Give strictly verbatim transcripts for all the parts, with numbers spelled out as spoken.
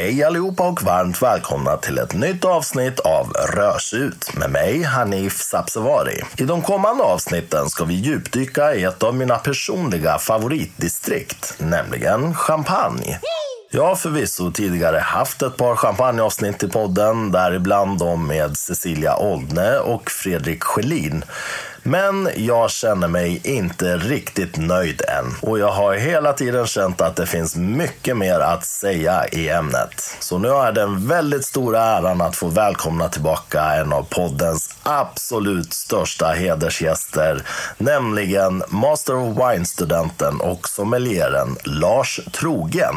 Hej allihopa och varmt välkomna till ett nytt avsnitt av Rörs ut med mig Hanif Sabsevari. I de kommande avsnitten ska vi djupdyka i ett av mina personliga favoritdistrikt, nämligen Champagne. Jag har förvisso tidigare haft ett par champagneavsnitt i podden, däribland de med Cecilia Oldne och Fredrik Schelin. Men jag känner mig inte riktigt nöjd än. Och jag har hela tiden känt att det finns mycket mer att säga i ämnet. Så nu är det en väldigt stora äran att få välkomna tillbaka en av poddens absolut största hedersgäster. Nämligen Master of Wine-studenten och sommelieren Lars Trogen.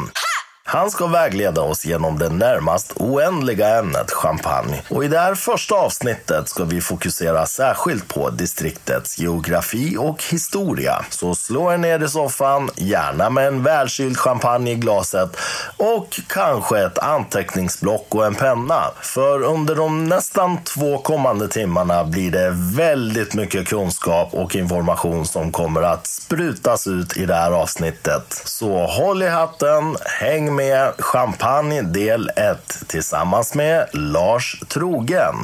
Han ska vägleda oss genom det närmast oändliga ämnet champagne. Och i det här första avsnittet ska vi fokusera särskilt på distriktets geografi och historia. Så slå er ner i soffan, gärna med en välkyld champagne i glaset och kanske ett anteckningsblock och en penna. För under de nästan två kommande timmarna blir det väldigt mycket kunskap och information som kommer att sprutas ut i det här avsnittet. Så håll i hatten, häng med med Champagne del ett tillsammans med Lars Trogen.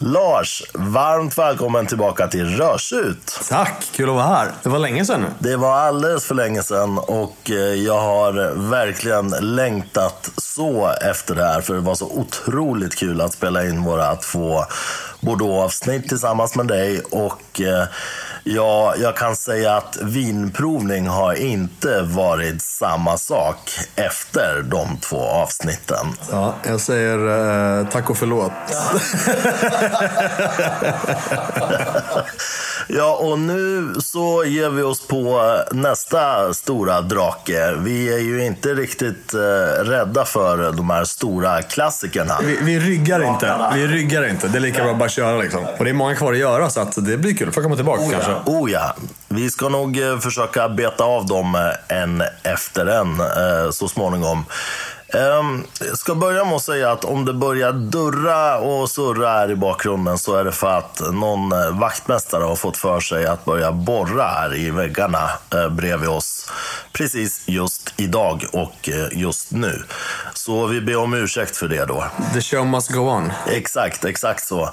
Lars, varmt välkommen tillbaka till Rörs ut. Tack, kul att vara här. Det var länge sedan. Det var alldeles för länge sedan och jag har verkligen längtat så efter det här, för det var så otroligt kul att spela in våra två Bordeaux-avsnitt tillsammans med dig. Och ja, jag kan säga att vinprovning har inte varit samma sak efter de två avsnitten. Ja, jag säger eh, tack och förlåt. Ja, och nu så ger vi oss på nästa stora drake. Vi är ju inte riktigt eh, rädda för de här stora klassikerna. Vi, vi ryggar inte, vi ryggar inte. Det är lika bra att bara köra liksom. Och det är många kvar att göra, så att det blir kul. Får komma tillbaka oh, kanske. Oh ja, vi ska nog försöka beta av dem en efter en eh, så småningom. Um, jag ska börja med att säga att om det börjar durra och surra här i bakgrunden så är det för att någon vaktmästare har fått för sig att börja borra här i väggarna eh, bredvid oss precis just idag och eh, just nu. Så vi ber om ursäkt för det då. The show must go on. Exakt, exakt så.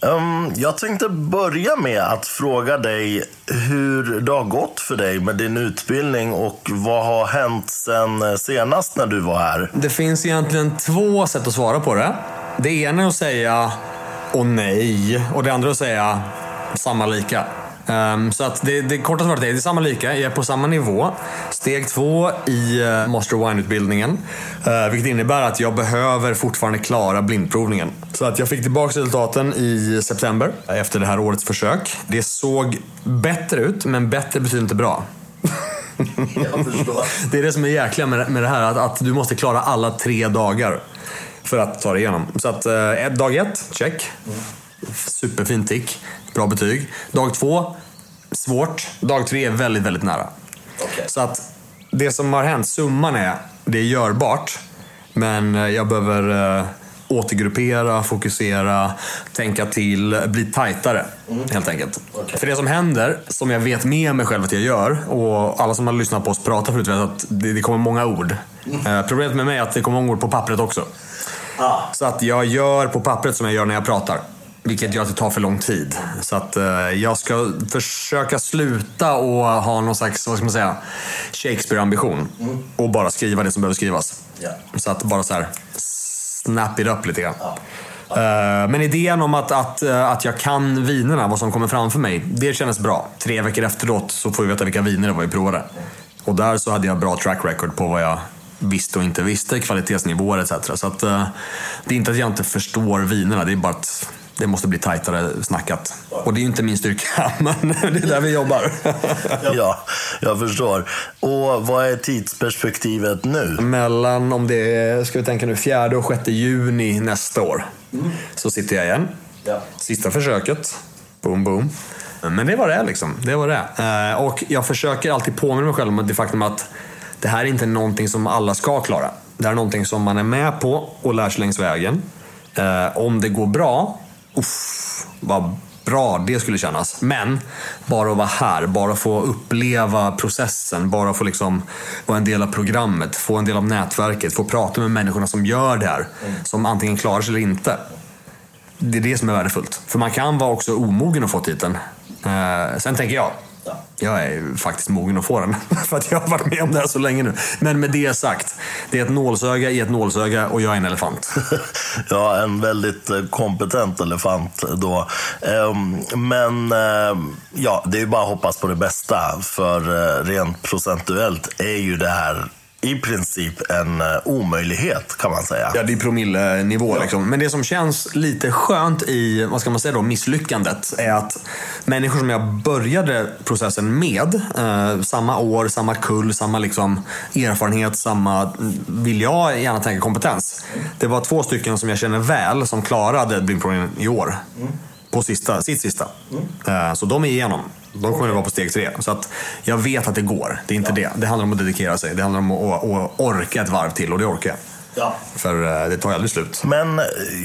Um, jag tänkte börja med att fråga dig hur det har gått för dig med din utbildning och vad har hänt sen senast när du var här? Det finns egentligen två sätt att svara på det. Det ena är att säga åh nej och det andra är att säga samma lika. Um, så att det, det korta svaret är det är samma lika, jag är på samma nivå. Steg två i uh, Master Wine-utbildningen, uh, vilket innebär att jag behöver fortfarande klara blindprovningen. Så att jag fick tillbaka resultaten i september efter det här årets försök. Det såg bättre ut, men bättre betyder inte bra. Jag förstår. Det är det som är jäkla med, med det här att, att du måste klara alla tre dagar för att ta dig igenom. Så att uh, dag ett, check. Mm. Superfint tick, bra betyg. Dag två, svårt. Dag tre är väldigt, väldigt nära. Okay. Så att det som har hänt, summan är, det är görbart. Men jag behöver äh, återgruppera, fokusera, tänka till, bli tajtare mm. helt enkelt. Okay. För det som händer, som jag vet med mig själv att jag gör, och alla som har lyssnat på oss pratar förut vet att det, det kommer många ord. Mm. Äh, problemet med mig är att det kommer många ord på pappret också. Ah. Så att jag gör på pappret som jag gör när jag pratar. Vilket gör att det tar för lång tid. Så att eh, jag ska försöka sluta och ha någon slags, vad ska man säga, Shakespeare-ambition. Mm. Och bara skriva det som behöver skrivas. Yeah. Så att bara så här, snap it up lite grann. Ja. Ja. Eh, men idén om att, att, att jag kan vinerna, vad som kommer framför mig, det kändes bra. Tre veckor efteråt så får vi veta vilka viner det var vi provade. Mm. Och där så hade jag bra track record på vad jag visste och inte visste, kvalitetsnivåer et cetera. Så att eh, det är inte att jag inte förstår vinerna, det är bara att det måste bli tajtare snackat. Och det är ju inte min styrka, men det är där vi jobbar. Ja, jag förstår. Och vad är tidsperspektivet nu? Mellan, om det är, ska vi tänka nu, fjärde och sjätte juni nästa år. Mm. Så sitter jag igen. Ja. Sista försöket. Boom, boom. Men det var det liksom, det var det. Och jag försöker alltid påminna mig själv om det faktum att det här är inte någonting som alla ska klara. Det här är någonting som man är med på och lär sig längs vägen. Om det går bra, uff, vad bra det skulle kännas. Men bara att vara här, bara få uppleva processen, bara få liksom vara en del av programmet, få en del av nätverket, få prata med människorna som gör det här, som antingen klarar sig eller inte. Det är det som är värdefullt. För man kan vara också omogen att få titeln. Eh, sen tänker jag, jag är faktiskt mogen att få den för att jag har varit med om det här så länge nu. Men med det sagt, det är ett nålsöga i ett nålsöga och jag är en elefant. Ja, en väldigt kompetent elefant då. Men ja, det är ju bara att hoppas på det bästa. För rent procentuellt är ju det här i princip en omöjlighet, kan man säga. Ja, det är promillenivå liksom. Men det som känns lite skönt i, vad ska man säga då, misslyckandet är att människor som jag började processen med, eh, samma år, samma kull, samma liksom erfarenhet, samma, vill jag gärna tänka, kompetens. Det var två stycken som jag känner väl som klarade blindproven i år. Mm. På sista, sitt sista. Mm. Eh, så de är igenom. De kommer att vara på steg tre. Så att jag vet att det går. Det är inte ja. det. Det handlar om att dedikera sig. Det handlar om att orka ett varv till. Och det orkar jag. Ja. För det tar aldrig slut. Men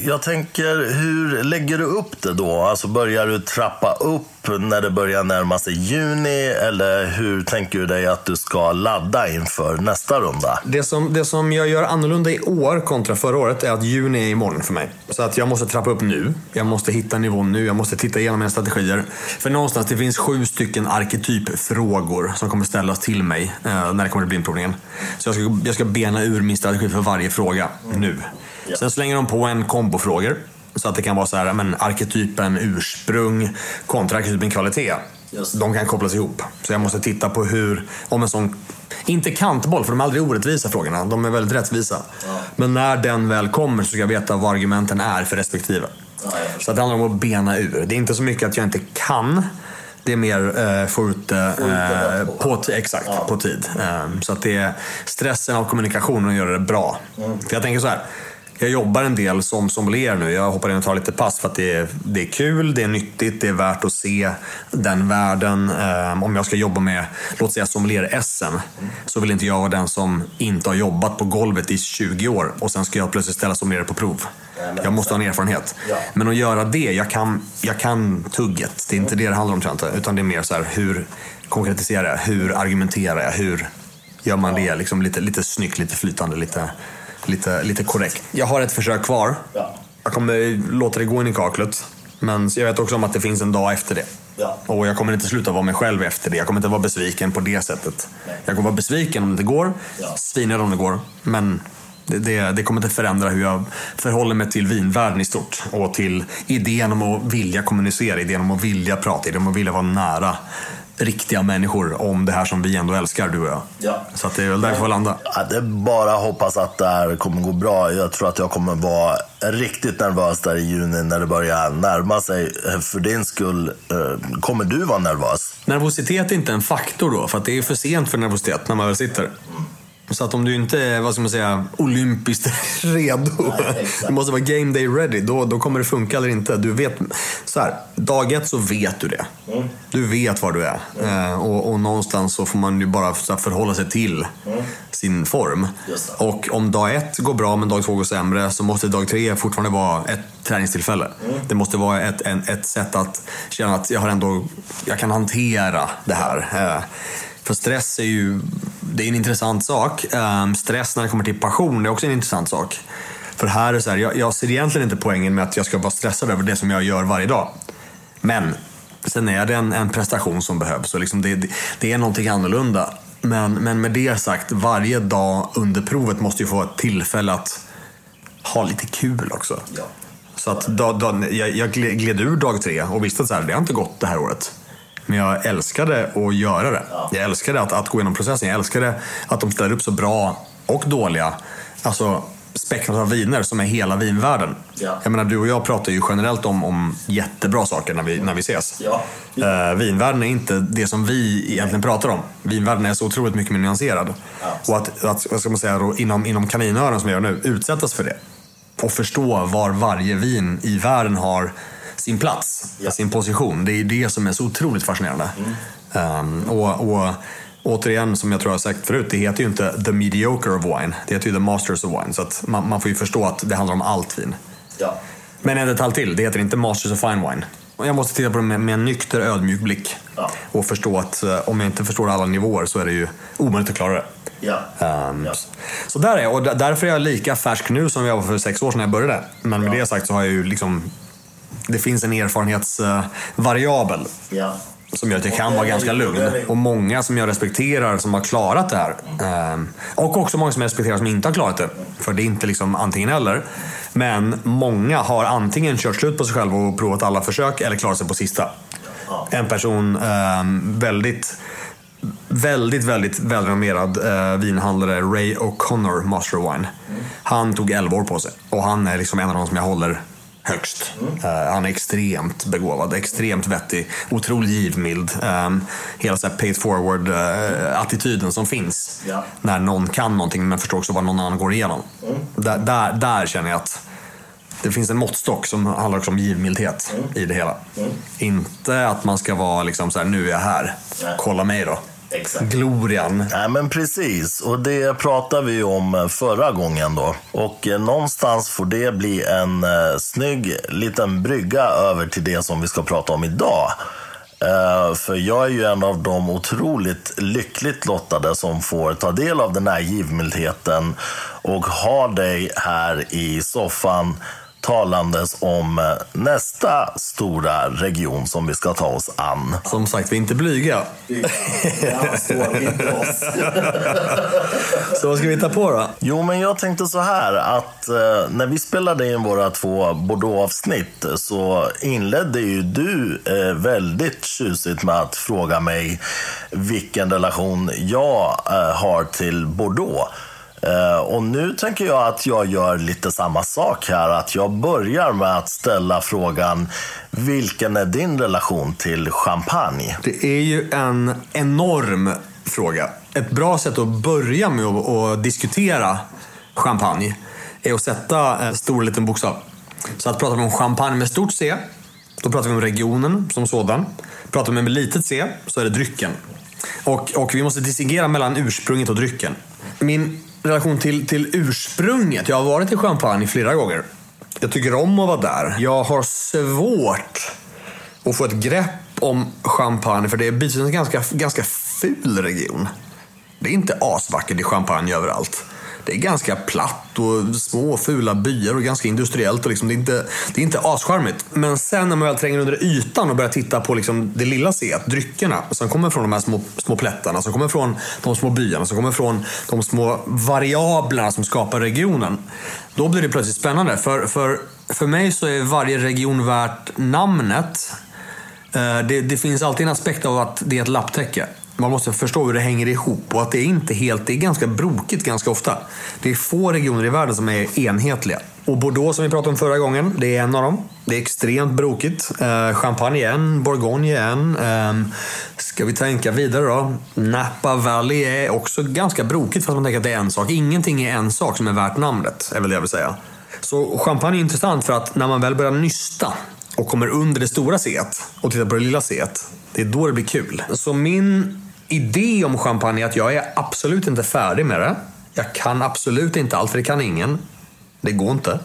jag tänker, hur lägger du upp det då? Alltså börjar du trappa upp när det börjar närma sig juni? Eller hur tänker du dig att du ska ladda inför nästa runda? Det som, det som jag gör annorlunda i år kontra förra året är att juni är imorgon för mig. Så att jag måste trappa upp nu. Jag måste hitta nivån nu. Jag måste titta igenom mina strategier. För någonstans, det finns sju stycken arketypfrågor som kommer ställas till mig eh, när det kommer till blindprovningen. Så jag ska, jag ska bena ur min strategi för varje fråga nu. Sen slänger de på en kombofrågor så att det kan vara så här, men arketypen ursprung kontra arketypen kvalitet. Yes. De kan kopplas ihop. Så jag måste titta på hur, om en sån, inte kantboll, för de är aldrig orättvisa frågorna, de är väldigt rättvisa. Ja. Men när den väl kommer så ska jag veta vad argumenten är för respektive. Ja, ja. Så att det handlar om att bena ur. Det är inte så mycket att jag inte kan. Det är mer eh, få ut eh, på, t- exakt, ja. på tid. Um, så att det är stressen av kommunikationen gör det bra. Mm. För jag tänker så här, jag jobbar en del som sommelier nu. Jag hoppar in och tar lite pass för att det är, det är kul, det är nyttigt, det är värt att se den världen. Um, om jag ska jobba med, låt säga sommelier-S M, mm. så vill inte jag vara den som inte har jobbat på golvet i tjugo år och sen ska jag plötsligt ställa sommelier på prov. Jag måste ha en erfarenhet. Ja. Men att göra det, jag kan, jag kan tugget. Det är inte det det handlar om, tror jag inte. Utan det är mer så här, hur konkretiserar jag? Hur argumenterar jag? Hur gör man det? Liksom lite, lite snyggt, lite flytande, lite, lite, lite korrekt. Jag har ett försök kvar. Ja. Jag kommer låta det gå in i kaklet. Men jag vet också om att det finns en dag efter det. Ja. Och jag kommer inte sluta vara mig själv efter det. Jag kommer inte vara besviken på det sättet. Nej. Jag kommer vara besviken om det går. Ja. Svinad om det går. Men... Det, det kommer inte förändra hur jag förhåller mig till vinvärlden i stort och till idén om att vilja kommunicera, idén om att vilja prata, idén om att vilja vara nära riktiga människor om det här som vi ändå älskar, du och jag. Ja. Så att det är väl därför jag landar. Ja, det är bara hoppas att det här kommer gå bra. Jag tror att jag kommer vara riktigt nervös där i juni när det börjar närma sig. För din skull, kommer du vara nervös? Nervositet är inte en faktor då, för att det är för sent för nervositet när man väl sitter. Så att om du inte är, vad ska man säga, olympiskt redo, nej, du måste vara game day ready, då, då kommer det funka eller inte. Du vet, så här, dag ett så vet du det. Mm. Du vet var du är. Mm. Eh, och, och någonstans så får man ju bara så här, förhålla sig till mm. sin form. Och om dag ett går bra men dag två går sämre, så måste dag tre fortfarande vara ett träningstillfälle. Mm. Det måste vara ett, en, ett sätt att känna att jag har ändå, jag kan hantera det här. Eh, för stress är ju, det är en intressant sak. Um, stress när det kommer till passion är också en intressant sak. För här är så här, jag, jag ser egentligen inte poängen med att jag ska vara stressad över det som jag gör varje dag. Men sen är det en, en prestation som behövs. Så liksom det, det, det är någonting annorlunda. Men, men med det sagt, varje dag under provet måste ju få ett tillfälle att ha lite kul också. Ja. Så att då, då, jag, jag gled ur dag tre och visste att så här, det har inte gått det här året. Men jag älskade att göra det. Jag älskade att, att gå igenom processen. Jag älskade att de ställer upp så bra och dåliga, alltså spektrat av viner som är hela vinvärlden. Ja. Jag menar, du och jag pratar ju generellt om, om jättebra saker när vi, när vi ses. Ja. Ja. Uh, vinvärlden är inte det som vi egentligen pratar om. Vinvärlden är så otroligt mycket mer nyanserad. Ja. Och att, att, vad ska man säga då, inom, inom kaninöron som jag gör nu, utsättas för det. Och förstå var varje vin i världen har sin plats, ja. sin position. Det är det som är så otroligt fascinerande. Mm. Um, och, och återigen, som jag tror jag har sagt förut, det heter ju inte The Mediocre of Wine. Det heter ju The Masters of Wine. Så att man, man får ju förstå att det handlar om allt vin. Ja. Men en detalj till, det heter inte Masters of Fine Wine. jag måste titta på det med, med en nykter, ödmjuk blick. Ja. Och förstå att uh, om jag inte förstår alla nivåer så är det ju omöjligt att klara det. Ja. Um, ja. Så där är jag, och d- därför är jag lika färsk nu som jag var för sex år sedan när jag började. Men med ja. det sagt så har jag ju liksom... Det finns en erfarenhetsvariabel. Uh, ja. Som jag tycker kan vara ganska lugn. Och många som jag respekterar som har klarat det här. Mm. Och också många som jag respekterar som inte har klarat det. För det är inte liksom antingen eller. Men många har antingen kört slut på sig själv och provat alla försök eller klarat sig på sista. Ja. En person eh, väldigt, väldigt, väldigt välrenommerad eh, vinhandlare, Ray O'Connor, Master of Wine. Mm. Han tog elva år på sig. Och han är liksom en av de som jag håller högst. Mm. Uh, han är extremt begåvad, extremt vettig, otroligt givmild. Um, hela så här paid forward uh, attityden som finns ja. när någon kan någonting men förstår också vad någon annan går igenom. Mm. Där, där, där känner jag att det finns en måttstock som handlar också om givmildhet mm. i det hela. Mm. Inte att man ska vara liksom så här, nu är jag här, nej. Kolla mig då. Exakt. Glorian. Ja, men precis. Och det pratade vi om förra gången då. Och någonstans får det bli en eh, snygg liten brygga över till det som vi ska prata om idag. Eh, för jag är ju en av de otroligt lyckligt lottade som får ta del av den här givmildheten och ha dig här i soffan talandes om nästa stora region som vi ska ta oss an. Som sagt, vi är inte blyga. Så vad ska vi ta på då? Jo, men jag tänkte så här att eh, när vi spelade in våra två Bordeaux-avsnitt så inledde ju du eh, väldigt tjusigt med att fråga mig vilken relation jag eh, har till Bordeaux. Uh, och nu tänker jag att jag gör lite samma sak här. Att jag börjar med att ställa frågan: vilken är din relation till champagne? Det är ju en enorm fråga. Ett bra sätt att börja med att diskutera champagne är att sätta en stor liten bokstav. Så att pratar vi om champagne med stort C, då pratar vi om regionen som sådan. Pratar vi med litet C, så är det drycken. Och, och vi måste distingera mellan ursprunget och drycken. Min relation till, till ursprunget. Jag har varit i Champagne flera gånger. Jag tycker om att vara där. Jag har svårt att få ett grepp om Champagne, för det är bitvis en ganska, ganska ful region. Det är inte asvackert i Champagne överallt. Det är ganska platt och små fula byar och ganska industriellt och liksom, det är inte, det är inte ascharmigt. Men sen när man väl tränger under ytan och börjar titta på liksom det lilla set, dryckerna som kommer från de här små, små plättarna, som kommer från de små byarna, som kommer från de små variablerna som skapar regionen, då blir det plötsligt spännande. För, för, för mig så är varje region värt namnet. Det, det finns alltid en aspekt av att det är ett lapptäcke. Man måste förstå hur det hänger ihop och att det inte helt, det är ganska brokigt ganska ofta. Det är få regioner i världen som är enhetliga. Och Bordeaux som vi pratade om förra gången, det är en av dem. Det är extremt brokigt. Eh, Champagne är en, Bourgogne är en. Eh, ska vi tänka vidare då? Napa Valley är också ganska brokigt fast man tänker att det är en sak. Ingenting är en sak som är värt namnet, är väl det jag vill säga. Så Champagne är intressant för att när man väl börjar nysta och kommer under det stora set och tittar på det lilla set, det är då det blir kul. Så min idé om champagne är att jag är absolut inte färdig med det. Jag kan absolut inte allt, för det kan ingen. Det går inte.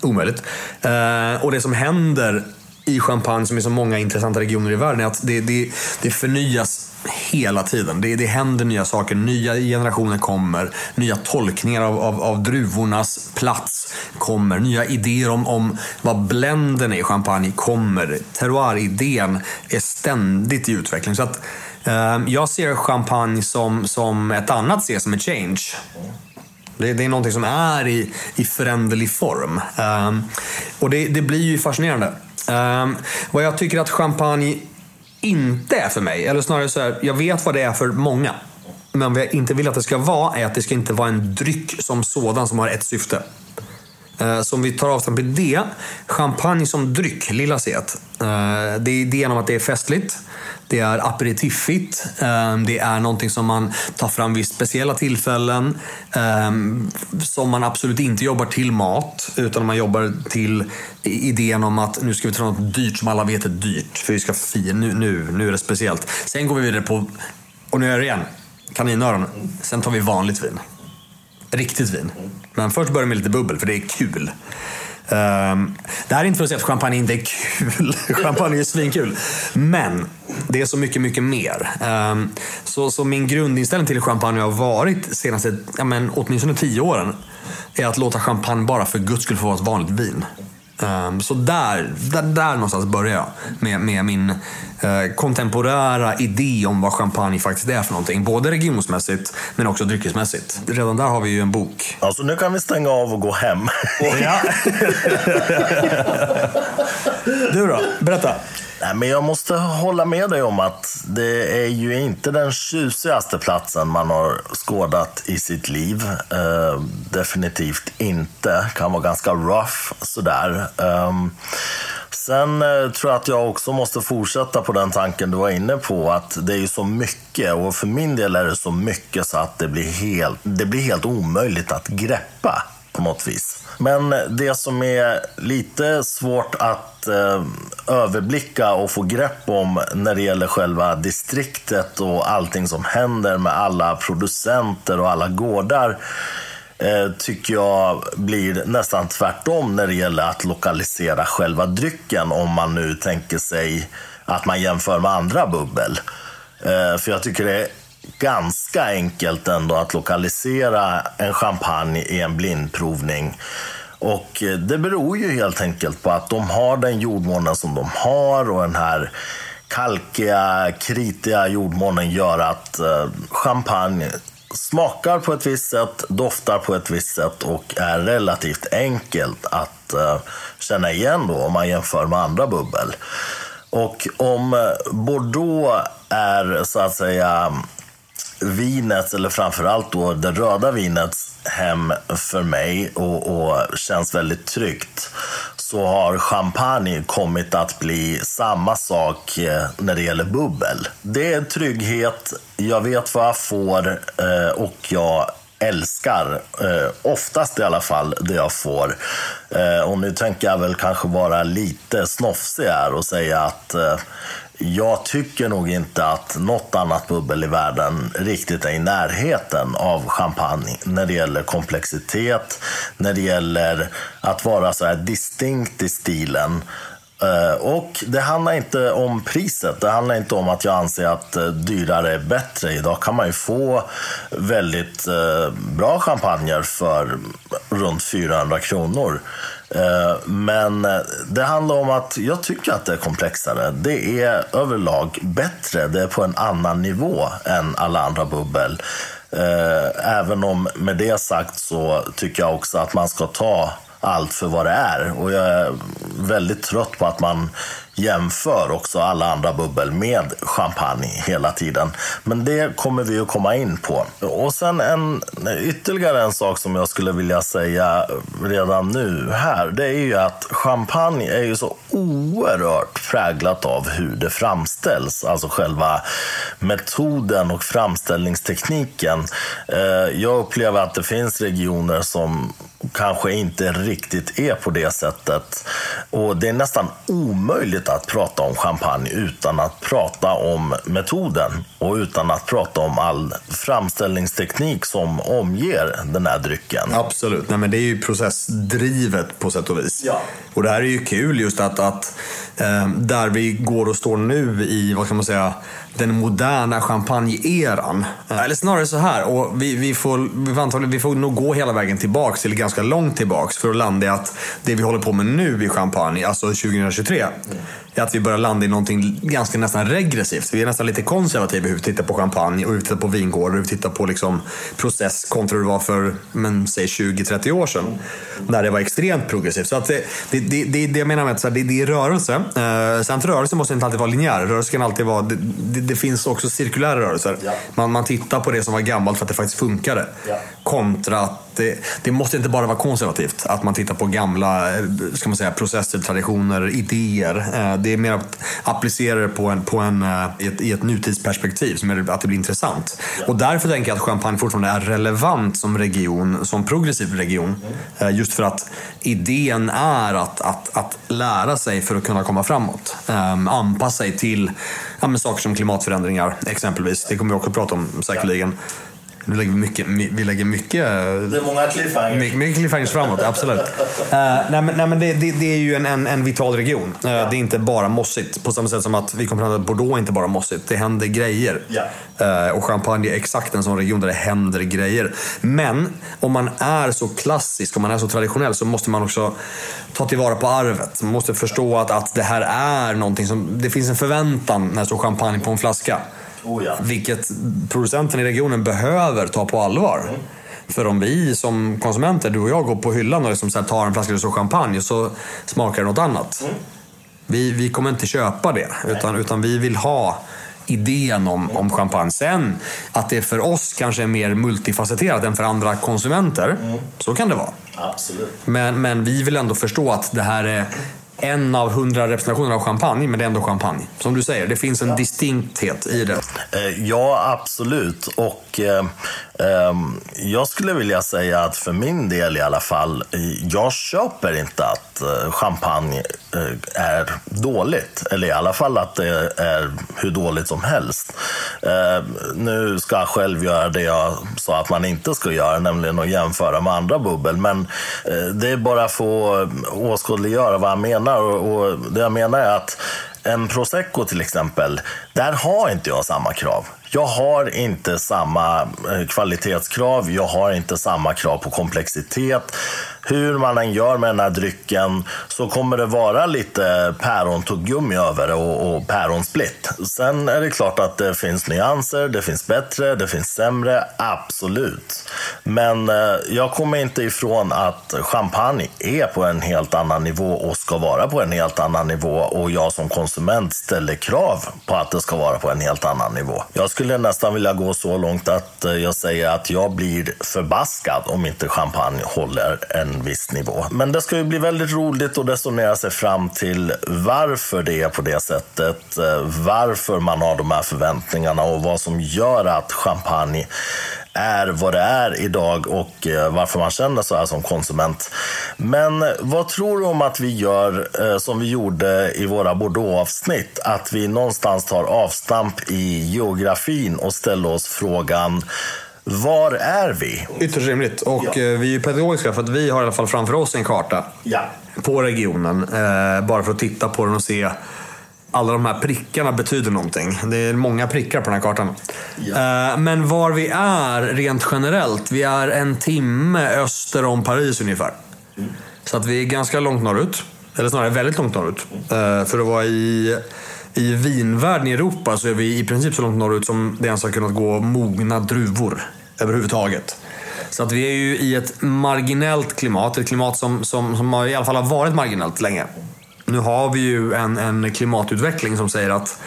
Omöjligt. Eh, och det som händer i champagne, som är så många intressanta regioner i världen, är att det, det, det förnyas hela tiden. Det, det händer nya saker. Nya generationer kommer. Nya tolkningar av, av, av druvornas plats kommer. Nya idéer om, om vad bländen är i champagne kommer. Terroir-idén är ständigt i utveckling. Så att jag ser champagne som, som ett annat ser som ett change. Det, det är någonting som är i, i föränderlig form. Um, och det, det blir ju fascinerande. Um, vad jag tycker att champagne inte är för mig, eller snarare så här, jag vet vad det är för många. Men vad jag inte vill att det ska vara är att det ska inte vara en dryck som sådan som har ett syfte. Uh, som vi tar avstånd till det, champagne som dryck, lilla set. Uh, det är idén om att det är festligt. Det är aperitifigt. Det är någonting som man tar fram vid speciella tillfällen. Som man absolut inte jobbar till mat. Utan man jobbar till idén om att nu ska vi ta något dyrt som alla vet är dyrt. För vi ska fira. Nu, nu, nu är det speciellt. Sen går vi vidare på, och nu är det igen, kaninöron. Sen tar vi vanligt vin. Riktigt vin. Men först börjar med lite bubbel för det är kul. Um, det här är inte för att säga att champagne inte är kul. Champagne är svinkul. Men det är så mycket, mycket mer. Um, så, så min grundinställning till champagne har varit senaste, ja, men åtminstone tio åren är att låta champagne bara för guds skull få vara ett vanligt vin. Um, så där, där, där någonstans börjar jag med, med min uh, kontemporära idé om vad champagne faktiskt är för någonting, både regionsmässigt men också dryckesmässigt. Redan där har vi ju en bok. Alltså nu kan vi stänga av och gå hem. Ja. Du då, berätta. Nej, men jag måste hålla med dig om att det är ju inte den tjusigaste platsen man har skådat i sitt liv. Eh, definitivt inte. Kan vara ganska rough sådär. Eh, sen eh, tror jag att jag också måste fortsätta på den tanken du var inne på. Att det är ju så mycket, och för min del är det så mycket så att det blir helt, det blir helt omöjligt att greppa på något vis. Men det som är lite svårt att eh, överblicka och få grepp om när det gäller själva distriktet och allting som händer med alla producenter och alla gårdar, eh, tycker jag blir nästan tvärtom när det gäller att lokalisera själva drycken, om man nu tänker sig att man jämför med andra bubbel. Eh, för jag tycker det är ganska enkelt ändå att lokalisera en champagne i en blindprovning. Och det beror ju helt enkelt på att de har den jordmånen som de har, och den här kalkiga, kritiga jordmånen gör att champagne smakar på ett visst sätt, doftar på ett visst sätt och är relativt enkelt att känna igen då om man jämför med andra bubbel. Och om Bordeaux är så att säga vinets, eller framförallt då det röda vinets hem för mig, och, och känns väldigt tryggt, så har champagne kommit att bli samma sak när det gäller bubbel. Det är trygghet, jag vet vad jag får och jag älskar, oftast i alla fall, det jag får. Och nu tänker jag väl kanske vara lite snofsig här och säga att jag tycker nog inte att något annat bubbel i världen riktigt är i närheten av champagne när det gäller komplexitet, när det gäller att vara så här distinkt i stilen. Och det handlar inte om priset, det handlar inte om att jag anser att dyrare är bättre. Idag kan man ju få väldigt bra champagner för runt fyrahundra kronor. Men det handlar om att jag tycker att det är komplexare. Det är överlag bättre, det är på en annan nivå än alla andra bubbel. Även om med det sagt så tycker jag också att man ska ta allt för vad det är, och jag är väldigt trött på att man jämför också alla andra bubbel med champagne hela tiden. Men det kommer vi att komma in på. Och sen en, ytterligare en sak som jag skulle vilja säga redan nu här, det är ju att champagne är ju så oerhört präglat av hur det framställs, alltså själva metoden och framställningstekniken. Jag upplever att det finns regioner som kanske inte riktigt är på det sättet, och det är nästan omöjligt att prata om champagne utan att prata om metoden och utan att prata om all framställningsteknik som omger den här drycken. Absolut, nej men det är ju processdrivet på sätt och vis. Ja. Och det här är ju kul just att, att eh, där vi går och står nu i, vad kan man säga, den moderna champagne-eran. Eller snarare så här, och vi, vi, får, vi, får, vi får nog gå hela vägen tillbaks, eller ganska långt tillbaks, för att landa i att det vi håller på med nu i champagne, alltså tjugohundratjugotre, är att vi börjar landa i någonting ganska nästan regressivt. Vi är nästan lite konservativa hur vi tittar på champagne och hur vi tittar på vingårdar, hur vi tittar på liksom process kontra det var för, men, säg tjugo trettio år sedan, där det var extremt progressivt. Så att det, det, det, det, det jag menar med att det, det är rörelse. Eh, sen rörelse måste inte alltid vara linjär. Rörelse kan alltid vara... Det, det, det finns också cirkulära rörelser. Ja. Man, man tittar på det som var gammalt för att det faktiskt funkade. Ja. Kontra att det, det måste inte bara vara konservativt. Att man tittar på gamla, ska man säga, processer, traditioner, idéer. Eh, det är mer att applicera det på en, på en, i, ett, i ett nutidsperspektiv som är att det blir intressant. Ja. Och därför tänker jag att champagne fortfarande är relevant som region, som progressiv region. Mm. Eh, just för att idén är att, att, att lära sig för att kunna komma framåt. Um, anpassa sig till ja, saker som klimatförändringar exempelvis. Det kommer vi också att prata om säkerligen. Vi lägger mycket, vi lägger mycket det är många cliffhangers. Mycket, mycket cliffhangers framåt, absolut. uh, nej, men, nej men det, det, det är ju en, en, en vital region. Uh, ja. Det är inte bara mossigt. På samma sätt som att vi kommer fram till att Bordeaux är inte bara mossigt. Det händer grejer. Ja. Uh, och Champagne är exakt en sån region där det händer grejer. Men om man är så klassisk, om man är så traditionell, så måste man också ta tillvara på arvet. Man måste förstå att, att det här är någonting som... Det finns en förväntan när det står champagne på en flaska. Oh ja. Vilket producenten i regionen behöver ta på allvar. Mm. För om vi som konsumenter, du och jag, går på hyllan och liksom så här tar en flaska så champagne, så smakar det något annat. Mm. Vi, vi kommer inte köpa det. Utan, utan vi vill ha idén om, mm. om champagne. Sen att det för oss kanske är mer multifacetterat än för andra konsumenter. Mm. Så kan det vara. Absolut. Men, men vi vill ändå förstå att det här är en av hundra representationer av champagne, men det är ändå champagne. Som du säger, det finns en ja. distinkthet i det. Ja, absolut. Och eh, eh, jag skulle vilja säga att för min del i alla fall, jag köper inte att champagne är dåligt. Eller i alla fall att det är hur dåligt som helst. Eh, nu ska jag själv göra det jag sa att man inte ska göra, nämligen att jämföra med andra bubbel. Men eh, det är bara för att åskådliggöra vad jag menar. Och det jag menar är att en Prosecco till exempel, där har inte jag samma krav. Jag har inte samma kvalitetskrav, jag har inte samma krav på komplexitet. Hur man än gör med den här drycken så kommer det vara lite pärontuggummi över och, och päronsplitt. Sen är det klart att det finns nyanser, det finns bättre, det finns sämre, absolut. Men jag kommer inte ifrån att champagne är på en helt annan nivå och ska vara på en helt annan nivå, och jag som konsument ställer krav på att det ska vara på en helt annan nivå. Jag skulle nästan vilja gå så långt att jag säger att jag blir förbaskad om inte champagne håller en viss nivå. Men det ska ju bli väldigt roligt att resonera sig fram till varför det är på det sättet, varför man har de här förväntningarna och vad som gör att champagne är vad det är idag och varför man känner så här som konsument. Men vad tror du om att vi gör som vi gjorde i våra Bordeaux-avsnitt, att vi någonstans tar avstamp i geografin och ställer oss frågan: var är vi? Ytterst rimligt. Och ja. vi är ju pedagogiska, för att vi har i alla fall framför oss en karta ja. på regionen, bara för att titta på den och se alla de här prickarna betyder någonting. Det är många prickar på den här kartan. Ja. Men var vi är rent generellt, vi är en timme öster om Paris ungefär. Mm. Så att vi är ganska långt norrut. Eller snarare väldigt långt norrut. Mm. För att vara i, i vinvärlden i Europa så är vi i princip så långt norrut som det ens har kunnat gå mogna druvor överhuvudtaget. Så att vi är ju i ett marginellt klimat. Ett klimat som, som, som i alla fall har varit marginellt länge. Nu har vi ju en, en klimatutveckling som säger att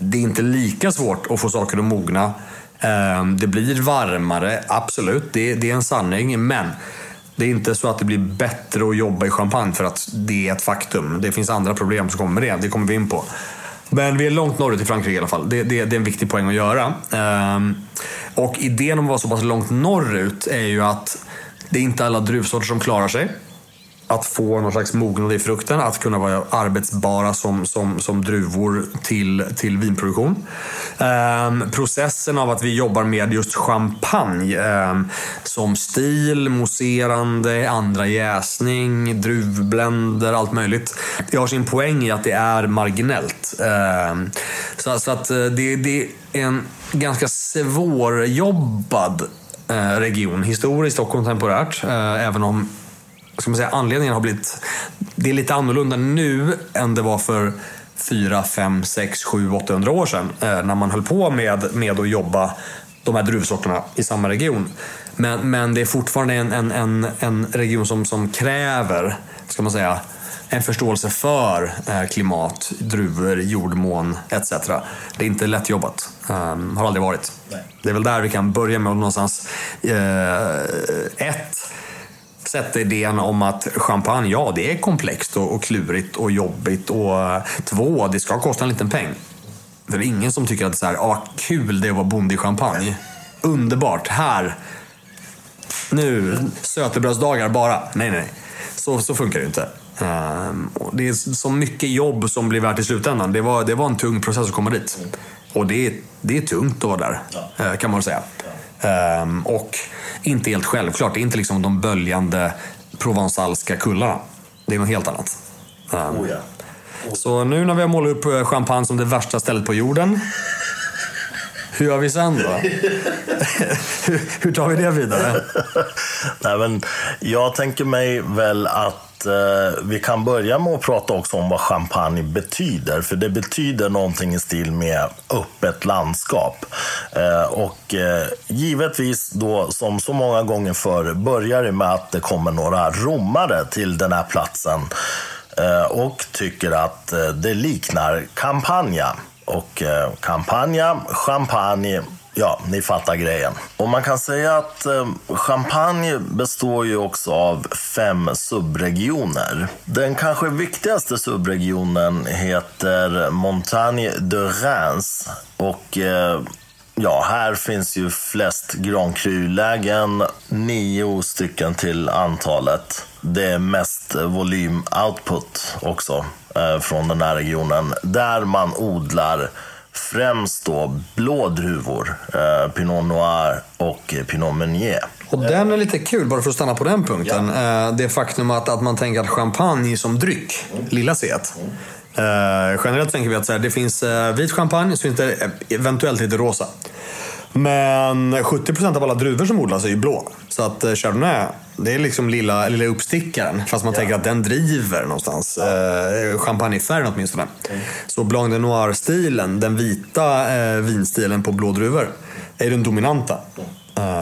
det är inte lika svårt att få saker att mogna. Det blir varmare, absolut. Det, det är en sanning, men det är inte så att det blir bättre att jobba i champagne för att det är ett faktum. Det finns andra problem som kommer med det, det kommer vi in på. Men vi är långt norrut i Frankrike i alla fall. Det, det, det är en viktig poäng att göra. Och idén om att vara så pass långt norrut är ju att det är inte alla druvsorter som klarar sig. Att få någon slags mognad i frukten, att kunna vara arbetsbara som, som, som druvor till, till vinproduktion. Ehm, processen av att vi jobbar med just champagne ehm, som stil, mousserande, andra jäsning, druvbländer, allt möjligt. Det har sin poäng i att det är marginellt. Ehm, så, så att det, det är en ganska svårjobbad region, historiskt och kontemporärt, ehm, även om Ska man säga, anledningen har blivit, det är lite annorlunda nu än det var för fyra, fem, sex, sju, åttahundra år sedan, när man höll på med, med att jobba de här druvsorterna i samma region. Men, men det är fortfarande en, en, en, en region som, som kräver, ska man säga, en förståelse för klimat, druvor, jordmån et cetera. Det är inte lätt jobbat. Um, har aldrig varit. Nej. Det är väl där vi kan börja med någonstans eh, ett sätter idén om att champagne, ja, det är komplext och, och klurigt och jobbigt, och två, det ska kosta en liten peng. Det är ingen som tycker att så här, ah, kul det är att vara bonde i champagne. Underbart, här nu, sötebrödsdagar bara. Nej, nej, så, så funkar det inte. Um, det är så mycket jobb som blir värt i slutändan. Det var, det var en tung process att komma dit. Och det är, det är tungt att vara där, kan man säga. Um, och inte helt självklart. Det är inte liksom de böljande provansalska kullarna. Det är något helt annat. Um, oh ja. oh. Så nu när vi har målat upp champagne som det värsta stället på jorden, hur gör vi sen då? hur, hur tar vi det vidare? Nej, men jag tänker mig väl att vi kan börja med att prata också om vad champagne betyder, för det betyder någonting i stil med öppet landskap. Och givetvis då, som så många gånger förr, börjar det med att det kommer några romare till den här platsen och tycker att det liknar Campania. Och Campania, champagne, ja, ni fattar grejen. Och man kan säga att Champagne består ju också av fem subregioner. Den kanske viktigaste subregionen heter Montagne de Reims. Och ja, här finns ju flest Grand Cru-lägen, nio stycken till antalet. Det är mest volym-output också från den här regionen, där man odlar främst då blå druvor, eh, Pinot Noir och Pinot Meunier. Och den är lite kul, bara för att stanna på den punkten. Ja. Eh, det faktum att, att man tänker att champagne som dryck, mm. lilla set. Mm. Eh, generellt tänker vi att så här, det finns eh, vit champagne, så finns det eventuellt lite rosa. Men sjuttio procent av alla druvor som odlas är ju blå. Så att eh, Chardonnay, det är liksom lilla, lilla uppstickaren. Fast man ja. tänker att den driver någonstans. Ja. Eh, champagnefärgen åtminstone. Mm. Så Blanc de Noir-stilen, den vita eh, vinstilen på blådruvor, är den dominanta. Mm.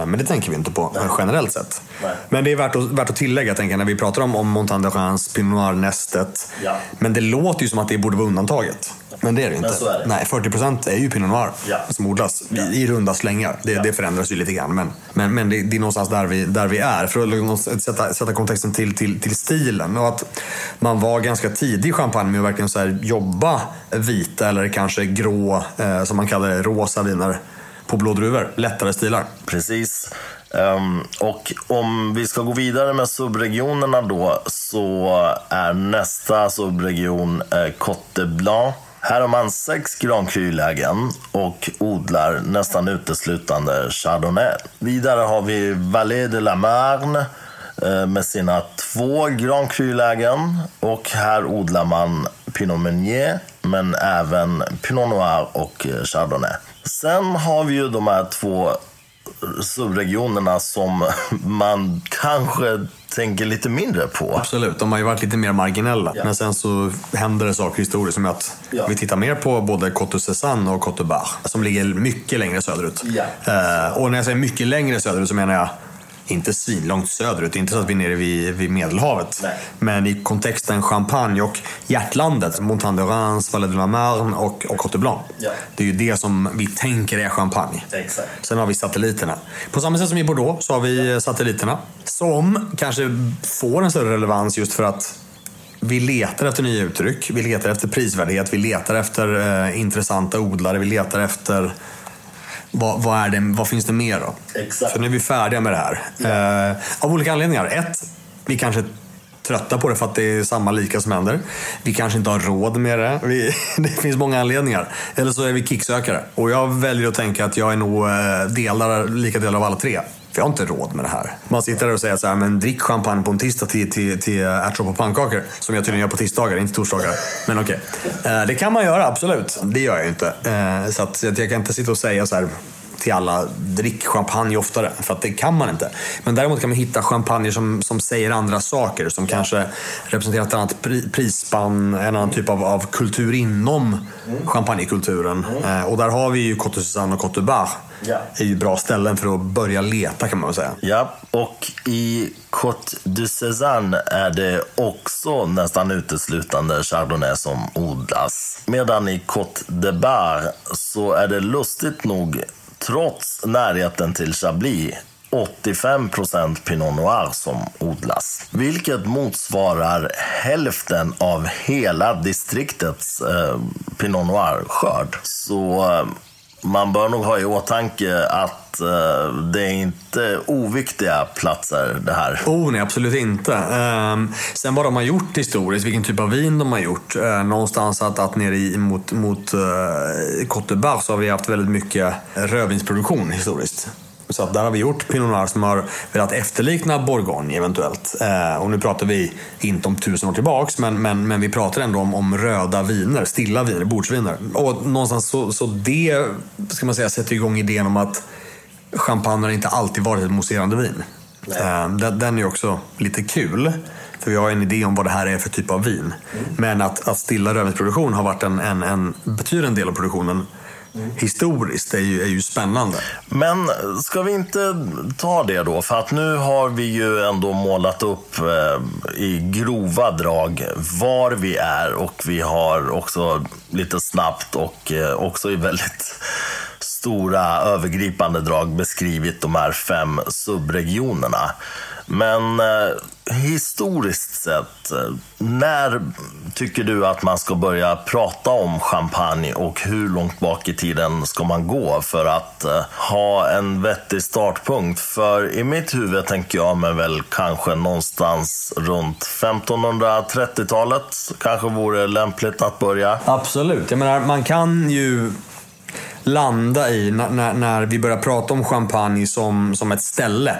Eh, men det tänker vi inte på Nej. generellt sett. Nej. Men det är värt att, värt att tillägga, tänker jag, när vi pratar om, om Montagne de Reims, Pinot Noir-nästet. Ja. Men det låter ju som att det borde vara undantaget. Men det är det inte. Är det. Nej, fyrtio procent är ju Pinot Noir ja. som odlas ja. i runda slängar. Det, ja. det förändras ju lite grann. Men, men, men det, det är någonstans där vi, där vi är. För att sätta, sätta kontexten till, till, till stilen. Och att man var ganska tidig i champagne med att verkligen så här jobba vita eller kanske grå, eh, som man kallar det, rosa viner på blådruvor. Lättare stilar. Precis. Um, och om vi ska gå vidare med subregionerna då, så är nästa subregion eh, Côte des Blancs. Här har man sex Grand Cru-lägen och odlar nästan uteslutande Chardonnay. Vidare har vi Vallée de la Marne med sina två Grand Cru-lägen. Och här odlar man Pinot Meunier, men även Pinot Noir och Chardonnay. Sen har vi ju de här två subregionerna som man kanske tänker lite mindre på. Absolut, de har ju varit lite mer marginella. Ja. Men sen så händer det saker historiskt, som att ja. vi tittar mer på både Côte des Sézanne och Côte des Bar, som ligger mycket längre söderut. Ja. Eh, och när jag säger mycket längre söderut så menar jag inte svinlångt söderut. Det är inte så att vi är nere vid, vid Medelhavet. Nej. Men i kontexten Champagne och hjärtlandet, Montagne de Reims, Vallée de la Marne och, och Côte des Blancs. Ja. Det är ju det som vi tänker är Champagne. Exakt. Sen har vi satelliterna. På samma sätt som i Bordeaux så har vi ja. satelliterna, som kanske får en större relevans just för att vi letar efter nya uttryck. Vi letar efter prisvärdighet. Vi letar efter eh, intressanta odlare. Vi letar efter Vad, vad, är det, vad finns det mer då? Exakt. För nu är vi färdiga med det här. Ja. Eh, av olika anledningar. Ett, vi kanske är trötta på det för att det är samma lika som händer. Vi kanske inte har råd med det. Vi, det finns många anledningar. Eller så är vi kicksökare. Och jag väljer att tänka att jag är nog delar, lika delar av alla tre. För jag har inte råd med det här. Man sitter där och säger så här, men drick champagne på en tisdag till, till, till ärtor och pannkakor. Som jag tydligen gör på tisdagar, inte torsdagar. Men okej. Okay. Det kan man göra, absolut. Det gör jag inte. Så att jag kan inte sitta och säga så här till alla, drick champagne oftare. För att det kan man inte. Men däremot kan man hitta champagne som, som säger andra saker. Som kanske representerar ett annat pri, prisspann. En annan typ av, av kultur inom champagnekulturen. Och där har vi ju Côte des Sézanne och Côte des Bar. Ja. Är ju bra ställen för att börja leta, kan man väl säga. Ja, och i Côte des Sézanne är det också nästan uteslutande Chardonnay som odlas. Medan i Côte des Bar så är det lustigt nog, trots närheten till Chablis, åttiofem procent Pinot Noir som odlas. Vilket motsvarar hälften av hela distriktets eh, Pinot Noir-skörd. Så Eh, man bör nog ha i åtanke att eh, det är inte oviktiga platser det här. Oh nej, absolut inte. Ehm, sen vad de har gjort historiskt, vilken typ av vin de har gjort. Ehm, någonstans att, att nere i, mot, mot eh, Côte des Bar så har vi haft väldigt mycket rödvinsproduktion historiskt. Så att där har vi gjort Pinot Noir som har velat efterlikna Bourgogne eventuellt. Eh, och nu pratar vi inte om tusen år tillbaks, men, men, men vi pratar ändå om, om röda viner, stilla viner, bordsviner. Och någonstans så, så det, ska man säga, sätter igång idén om att champagne har inte alltid varit ett mousserande vin. Eh, den är också lite kul, för vi har en idé om vad det här är för typ av vin. Mm. Men att, att stilla rödvinsproduktion har varit en, en, en betydande del av produktionen historiskt är ju, är ju spännande. Men ska vi inte ta det då? För att nu har vi ju ändå målat upp eh, i grova drag var vi är, och vi har också lite snabbt och eh, också i väldigt stora övergripande drag beskrivit de här fem subregionerna. Men eh, historiskt sett, när tycker du att man ska börja prata om champagne, och hur långt bak i tiden ska man gå för att eh, ha en vettig startpunkt? För i mitt huvud tänker jag mig väl kanske någonstans runt femtonhundratrettiotalet kanske vore lämpligt att börja. Absolut, jag menar, man kan ju landa i när, när, när vi börjar prata om champagne som, som ett ställe.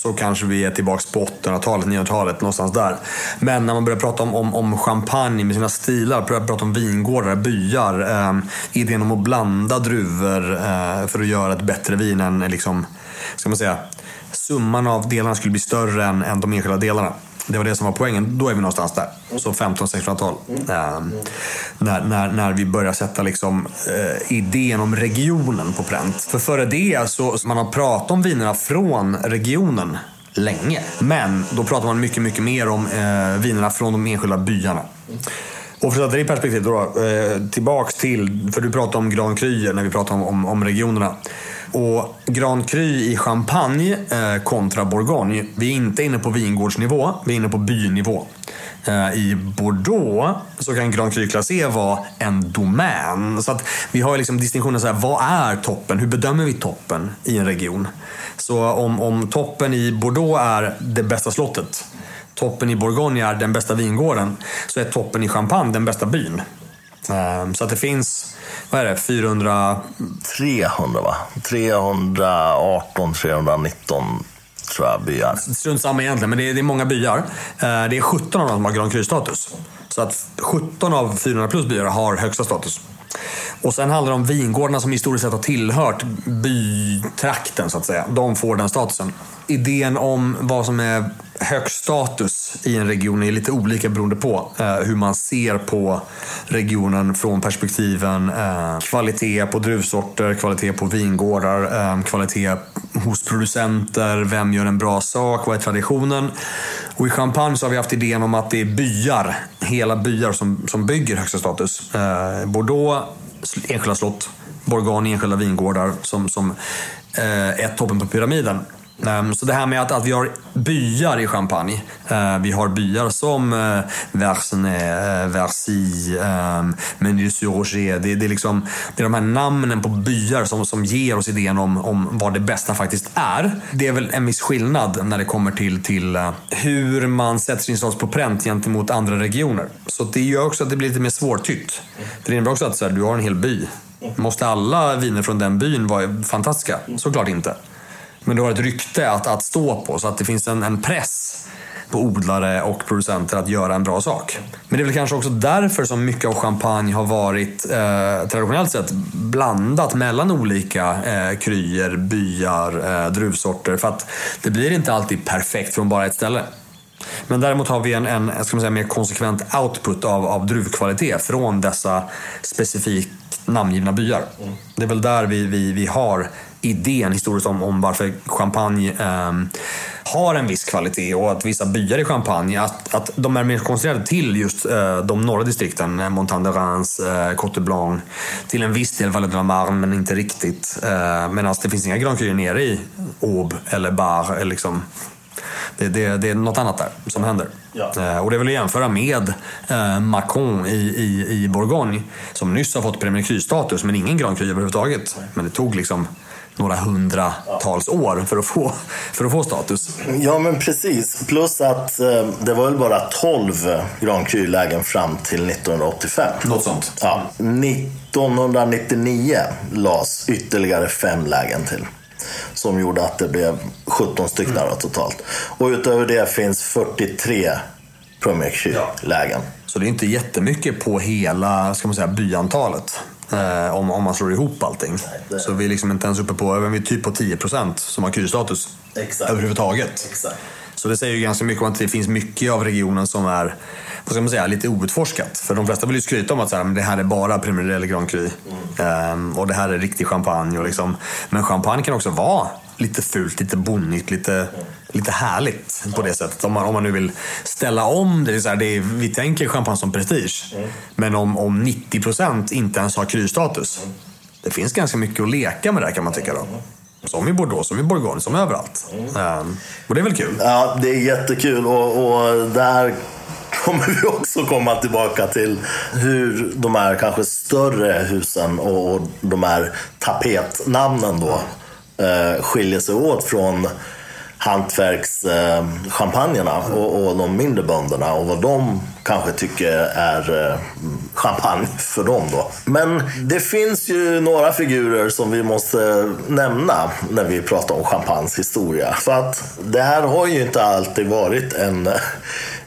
Så kanske vi är tillbaka på åttonhundratalet, nionhundratalet, någonstans där. Men när man börjar prata om, om, om champagne med sina stilar, börjar prata om vingårdar, byar, eh, idén om att blanda druvor eh, för att göra ett bättre vin än, liksom, ska man säga, summan av delarna skulle bli större än, än de enskilda delarna. Det var det som var poängen, då är vi någonstans där. Så femton sextonhundratal eh, när, när, när vi börjar sätta liksom, eh, idén om regionen på pränt. För före det så, så man har pratat om vinerna från regionen länge, men då pratar man mycket, mycket mer om eh, vinerna från de enskilda byarna. Och för att det är perspektiv då, eh, tillbaks till, för du pratade om Grand Cru när vi pratade om, om, om regionerna. Och Grand Cru i Champagne eh, kontra Bourgogne, vi är inte inne på vingårdsnivå, vi är inne på bynivå. Eh, I Bordeaux så kan Grand Cru Class E vara en domän. Så att vi har liksom distinktionen så här, vad är toppen? Hur bedömer vi toppen i en region? Så om, om toppen i Bordeaux är det bästa slottet, toppen i Bourgogne är den bästa vingården, så är toppen i Champagne den bästa byn. Så att det finns, vad är det, fyrahundra... trehundra va? trehundraarton, trehundranitton tror jag byar. Strunt samma egentligen, men det är, det är många byar. Det är sjutton av dem som har Grand Cru-status. Så att sjutton av fyrahundra plus byar har högsta status. Och sen handlar det om vingårdarna som historiskt sett har tillhört bytrakten så att säga. De får den statusen. Idén om vad som är hög status i en region är lite olika beroende på eh, hur man ser på regionen från perspektiven eh, kvalitet på druvsorter, kvalitet på vingårdar, eh, kvalitet hos producenter, vem gör en bra sak, vad är traditionen. Och i Champagne så har vi haft idén om att det är byar, hela byar som, som bygger högsta status. Eh, Bordeaux, enskilda slott, Bourgogne, enskilda vingårdar som, som eh, är toppen på pyramiden. Så det här med att, att vi har byar i Champagne, vi har byar som Verzenay, Versi, Meunier sur Roger, det, det, är liksom, det är de här namnen på byar som, som ger oss idén om, om vad det bästa faktiskt är. Det är väl en viss skillnad när det kommer till, till hur man sätter sin sorts på pränt gentemot andra regioner. Så det gör också att det blir lite mer svårtyckt. Det innebär också att så här, du har en hel by. Måste alla viner från den byn vara fantastiska? Såklart inte. Men du har ett rykte att, att stå på, så att det finns en, en press på odlare och producenter att göra en bra sak. Men det är väl kanske också därför som mycket av champagne har varit eh, traditionellt sett blandat mellan olika eh, kryer, byar, eh, druvsorter. För att det blir inte alltid perfekt från bara ett ställe. Men däremot har vi en, en ska man säga, mer konsekvent output av, av druvkvalitet från dessa specifikt namngivna byar. Det är väl där vi, vi, vi har idén historiskt om, om varför champagne eh, har en viss kvalitet, och att vissa byar i Champagne att, att de är mer koncentrerade till just eh, de norra distrikten, Montagne de Reims, eh, Côte des Blancs, till en viss del Vallée de la Marne, men inte riktigt. Eh, medan det finns inga Grand Cru nere i Aube eller Bar eller liksom. Det, det, det är något annat där som händer. Ja. Eh, och det vill jag jämföra med eh, Macon i, i, i Bourgogne, som nyss har fått Premier Cru-status men ingen Grand Cru överhuvudtaget. Men det tog liksom några hundratals år för att få, för att få status. Ja, men precis. Plus att eh, det var väl bara tolv Grand Cru-lägen fram till nittonhundraåttiofem. Något sånt. Ja. nittonhundranittionio lades ytterligare fem lägen till. som gjorde att det blev sjutton stycken mm. totalt. Och utöver det finns fyrtiotre promillelägen. Så det är inte jättemycket på hela, ska man säga, byantalet. Eh, om, om man slår ihop allting. Nej, det... Så vi är liksom inte ens uppe på, även vi är typ på tio procent som har Q-status. Exakt. Överhuvudtaget. Exakt. Så det säger ju ganska mycket om att det finns mycket av regionen som är, vad ska man säga, lite outforskat. För de flesta vill ju skryta om att så här, men det här är bara Premier eller Grand Cru. Mm. Um, och det här är riktig champagne. Och liksom. Men champagne kan också vara lite fult, lite bonnigt, lite, mm. lite härligt på det sättet. Om man, om man nu vill ställa om det. Är så här, det är, vi tänker champagne som prestige. Mm. Men om, om nittio procent inte ens har krystatus. Mm. Det finns ganska mycket att leka med där, kan man tycka då. Som i Bordeaux, som i Bourgogne, som överallt. Mm. Och det är väl kul? Ja, det är jättekul. Och, och där kommer vi också komma tillbaka till hur de här kanske större husen och, och de här tapetnamnen då eh, skiljer sig åt från hantverkschampagnerna eh, och, och de mindre bönderna och vad de kanske tycker är eh, champagne för dem då. Men det finns ju några figurer som vi måste nämna när vi pratar om champagnes historia. För att det här har ju inte alltid varit en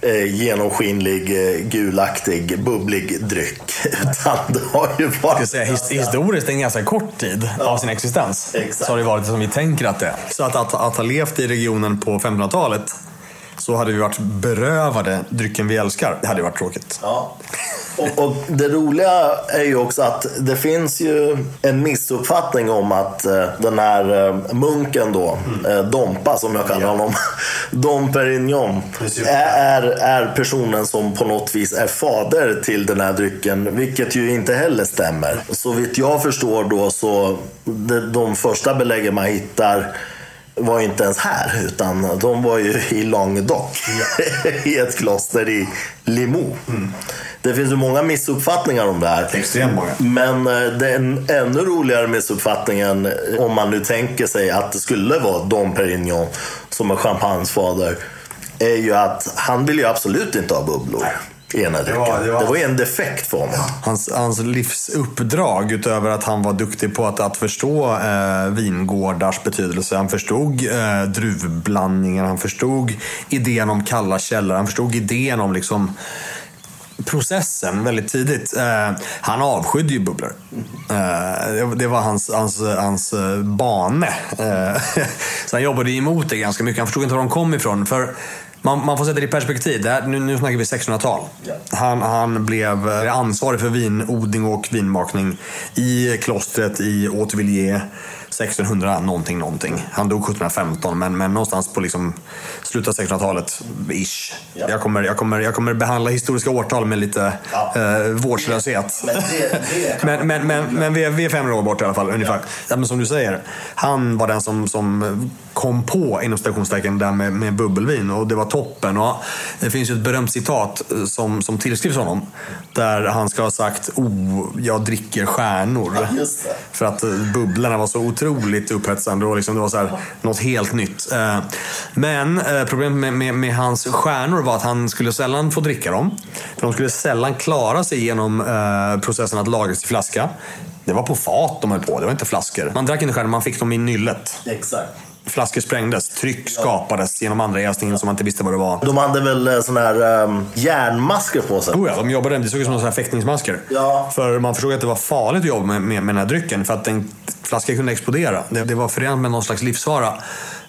eh, genomskinlig, eh, gulaktig, bubblig dryck. Utan det har ju varit... Jag säga, his- historiskt en ganska kort tid ja. av sin existens. Exakt. Så har det varit som vi tänker att det är. Så att, att, att ha levt i regionen på femtonhundratalet så hade vi varit berövade drycken vi älskar. Det hade varit tråkigt. Ja. Och, och det roliga är ju också att det finns ju en missuppfattning om att eh, den här eh, munken då, eh, Dompa som jag kallar honom, Dom Pérignon, är, är personen som på något vis är fader till den här drycken, vilket ju inte heller stämmer. Så vitt jag förstår då så de, de första beläggen man hittar var inte ens här, utan de var ju i Languedoc i ett kloster i Limoux. Mm. Det finns ju många missuppfattningar om det här. Extremt många. Men den ännu roligare missuppfattningen, om man nu tänker sig att det skulle vara Dom Pérignon som är champagnefader, är ju att han vill ju absolut inte ha bubblor. Ena det, var, det, var... det var en defekt för honom. Hans, hans livsuppdrag, utöver att han var duktig på att, att förstå eh, vingårdars betydelse. Han förstod eh, druvblandningen, han förstod idén om kalla källor, han förstod idén om liksom processen väldigt tidigt. Eh, han avskydde ju bubblor. Eh, det var hans, hans, hans bane. Eh, så han jobbade emot det ganska mycket. Han förstod inte var de kom ifrån, för Man, man får sätta det i perspektiv. Det här, nu, nu snackar vi sextonhundratal. Han, han blev ansvarig för vinodling och vinmakning i klostret i Autvillers sextonhundra någonting någonting. Han dog sjuttonhundrafemton, men, men någonstans på liksom slutet av sextonhundratalet ish. Ja. Jag, kommer, jag, kommer, jag kommer behandla historiska årtal med lite ja. eh, vårdslöshet. Men, det, det men, men, men, men vi, är, vi är fem år bort i alla fall, ungefär. Ja. Men som du säger, han var den som, som kom på inom stationstecken där med, med bubbelvin, och det var toppen. Och det finns ju ett berömt citat som, som tillskrivs honom, där han ska ha sagt, oh, jag dricker stjärnor. Ja, just det. För att bubblorna var så otroligt roligt upphetsande och liksom det var så här, något helt nytt. Men problemet med, med, med hans stjärnor var att han skulle sällan få dricka dem, för de skulle sällan klara sig genom processen att lagras i flaska. Det var på fat de höll på, det var inte flaskor. Man drack inte stjärnor, man fick dem i nyllet. Exakt. Flaskor sprängdes, tryck skapades genom andra jäsningar som man inte visste vad det var. De hade väl sådana här um, järnmasker på sig? Oh ja, de jobbade, det såg ut som sådana här fäktningsmasker. Ja. För man förstod att det var farligt att jobba med, med, med den här drycken, för att en flaska kunde explodera. Det, det var förenat med någon slags livsfara.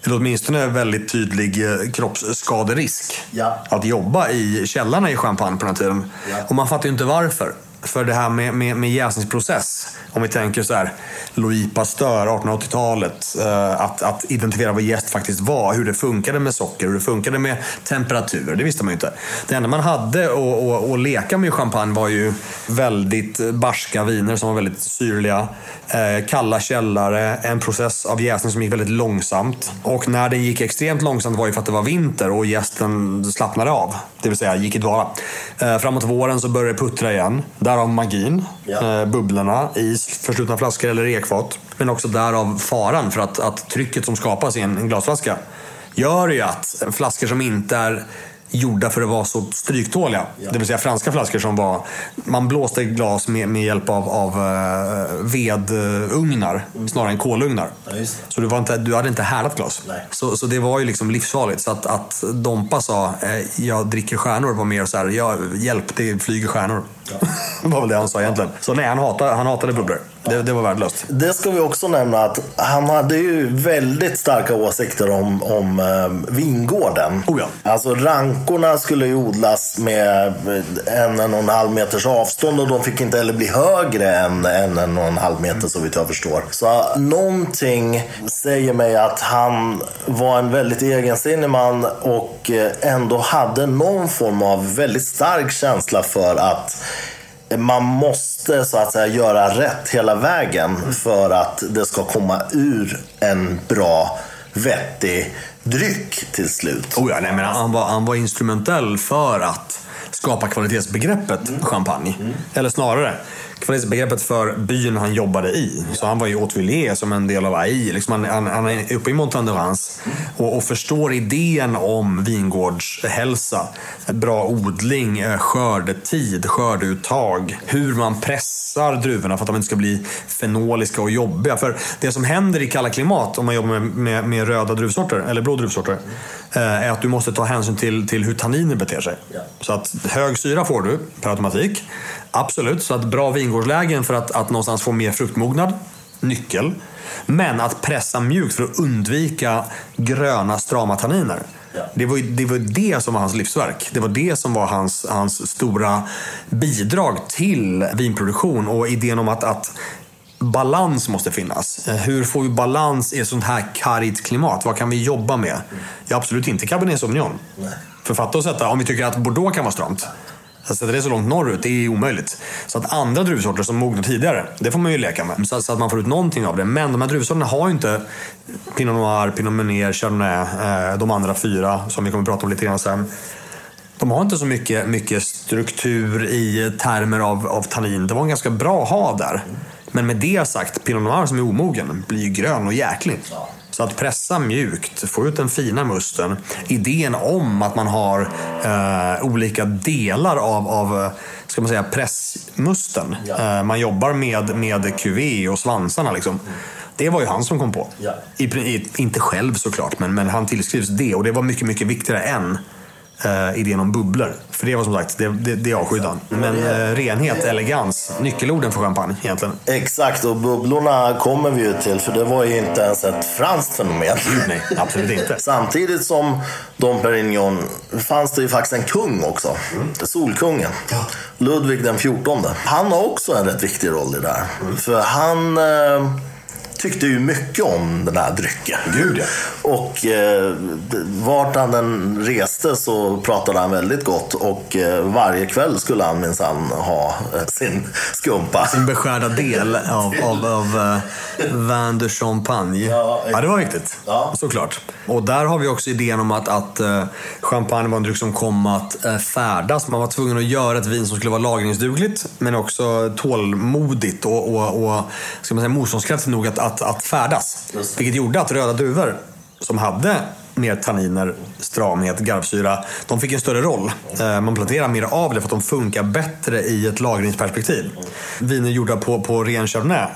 Eller åtminstone en väldigt tydlig kroppsskaderisk ja. att jobba i källarna i champagne på den här tiden. Ja. Och man fattar ju inte varför. För det här med, med, med jäsningsprocess, om vi tänker så här, Louis Pasteur, artonhundraåttiotalet, eh, att, att identifiera vad jäst faktiskt var, hur det funkade med socker, hur det funkade med temperatur, det visste man ju inte. Det enda man hade att och, och leka med i champagne var ju väldigt barska viner som var väldigt syrliga, eh, kalla källare, en process av jäsning som gick väldigt långsamt. Och när den gick extremt långsamt var ju för att det var vinter och jästen slappnade av, det vill säga gick i dvala. Eh, framåt våren så började det puttra igen. Därav magin, ja. eh, bubblorna i förslutna flaskor eller rekfat. Men också därav faran för att, att trycket som skapas i en, en glasflaska gör ju att flaskor som inte är gjorda för att vara så stryktåliga. Ja. Det vill säga franska flaskor som var... Man blåste glas med, med hjälp av, av uh, vedugnar mm. snarare än kolugnar. Ja, just det. Så du, var inte, du hade inte härdat glas. Så, så det var ju liksom livsfarligt. Så att, att Dompa sa eh, jag dricker stjärnor var mer så här, jag hjälp, det flyger stjärnor. Ja. Det var väl det han sa egentligen. Så nej, han hatade, han hatade bubblor. Det, det var värdelöst. Det ska vi också nämna att han hade ju väldigt starka åsikter om, om eh, vingården. Oh ja. Alltså rankorna skulle ju odlas med en, en och en halv meters avstånd och de fick inte heller bli högre än en, en och en halv meter så vitt jag förstår. Så någonting säger mig att han var en väldigt egensinnig man och ändå hade någon form av väldigt stark känsla för att man måste så att säga göra rätt hela vägen för att det ska komma ur en bra, vettig dryck till slut. Oh ja, nej, men han, var, han var instrumentell för att skapa kvalitetsbegreppet mm. champagne. Mm. Eller snarare kvalitetsbegreppet för byn han jobbade i. Så han var ju hotelier som en del av A I. Liksom han, han, han är uppe i Montagne de Reims och, och förstår idén om vingårdshälsa. Bra odling, skördetid, skördeuttag. Hur man pressar druvorna för att de inte ska bli fenoliska och jobbiga. För det som händer i kalla klimat om man jobbar med, med, med röda druvsorter eller blå druvsorter är att du måste ta hänsyn till, till hur tanniner beter sig. Så att hög syra får du per automatik. Absolut, så att bra vingårdslägen för att, att någonstans få mer fruktmognad, nyckel. Men att pressa mjukt för att undvika gröna strama tanniner. Ja. Det, var ju, det var det som var hans livsverk. Det var det som var hans, hans stora bidrag till vinproduktion och idén om att, att balans måste finnas. Hur får vi balans i ett sånt här karigt klimat? Vad kan vi jobba med? Ja, absolut inte Cabernet Sauvignon. Nej. För fatta och sätta, om vi tycker att Bordeaux kan vara stramt. Att sätta det så långt norrut, det är omöjligt. Så att andra druvsorter som mognar tidigare, det får man ju leka med. Så att, så att man får ut någonting av det. Men de här druvsorterna har ju inte Pinot Noir, Pinot Meunier, Chardonnay, eh, de andra fyra som vi kommer att prata om lite grann sen. De har inte så mycket, mycket struktur i termer av, av tannin. Det var en ganska bra hav där. Men med det sagt, Pinot Noir som är omogen blir ju grön och jäklig. Så att pressa mjukt, få ut den fina musten. Idén om att man har eh, olika delar av, av ska man säga, pressmusten. Ja. Eh, man jobbar med, med Q V och svansarna liksom. Det var ju han som kom på. Ja. I, i, inte själv såklart, men, men han tillskrivs det. Och det var mycket, mycket viktigare än eh, idén om bubblor. För det var som sagt, det, det, det är avskyddan. Men eh, renhet, elegans, nyckelorden för champagne egentligen. Exakt, och bubblorna kommer vi ju till, för det var ju inte ens ett franskt fenomen. Nej, absolut inte. Samtidigt som Dom Pérignon fanns det ju faktiskt en kung också. Mm. Solkungen. Ja. Ludvig den fjortonde. Han har också en rätt viktig roll i det här. Mm. För han... Eh, tyckte ju mycket om den här drycken. Gud, ja. Och eh, vart han den reste så pratade han väldigt gott. Och eh, varje kväll skulle han minsann ha eh, sin skumpa. Sin beskärda del av, av, av eh, vin de champagne. Ja, ja, det var viktigt. Ja. Såklart. Och där har vi också idén om att, att eh, champagne var en dryck som kom att eh, färdas. Man var tvungen att göra ett vin som skulle vara lagringsdugligt. Men också tålmodigt och, och, och ska man säga, motståndskraftigt nog att Att, att färdas. Vilket gjorde att röda duvor som hade mer tanniner, stramhet, garvsyra, de fick en större roll. Man planterar mer av det för att de funkar bättre i ett lagringsperspektiv. Viner gjorda på, på ren Chardonnay,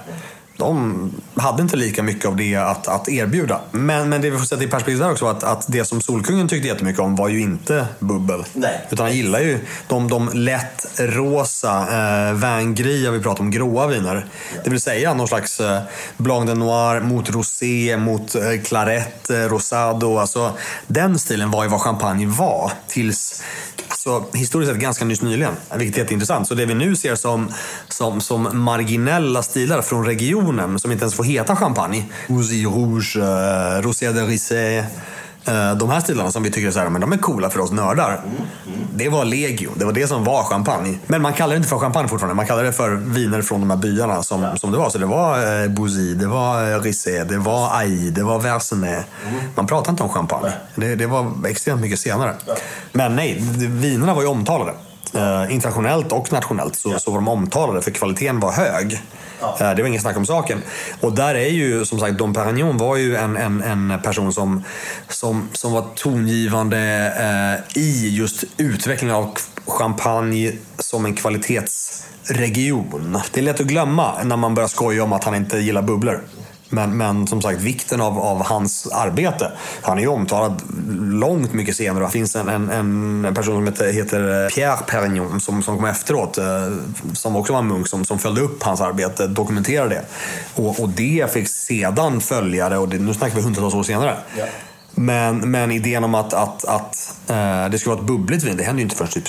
de hade inte lika mycket av det att, att erbjuda. Men, men det vi får sätta i perspektiv där också att, att det som Solkungen tyckte jättemycket om var ju inte bubbel. Nej. Utan han gillar ju de, de lätt rosa eh, vingris, vi pratar om gråa viner. Ja. Det vill säga någon slags eh, blanc de noir mot rosé, mot eh, claret, eh, rosado. Alltså, den stilen var ju vad champagne var tills... Så historiskt sett ganska nyss nyligen, vilket är jätteintressant. Så det vi nu ser som, som, som marginella stilar från regionen som inte ens får heta champagne. Ouzy Rouge, uh, Rosé de Rissé. Uh, de här stilarna som vi tycker är så här, men de är coola för oss nördar. Det var legio, det var det som var champagne. Men man kallar det inte för champagne fortfarande. Man kallar det för viner från de här byarna som, ja. som det var. Så det var uh, Bouzy, det var uh, Rissé, det var Aï, det var Verzenay. Mm. Man pratar inte om champagne. Det, det var extremt mycket senare. Ja. Men nej, vinerna var ju omtalade. eh, internationellt och nationellt så, ja. så var de omtalade för kvaliteten var hög. Ja. Eh, det var inget snack om saken. Och där är ju, som sagt, Dom Pérignon var ju en, en, en person som, som, som var tongivande eh, i just utvecklingen av champagne som en kvalitetsregion. Det är lätt att glömma när man börjar skoja om att han inte gillar bubblor. Men, men som sagt, vikten av, av hans arbete. Han är ju omtalad långt mycket senare. Det finns en, en, en person som heter, heter Pierre Pérignon som, som kom efteråt, som också var en munk som, som följde upp hans arbete, dokumenterade det. Och, och det fick sedan följare, och det, nu snackar vi hundratals år senare. Ja. Men, men idén om att, att, att äh, det skulle vara ett bubbligt vin, det hände ju inte förrän typ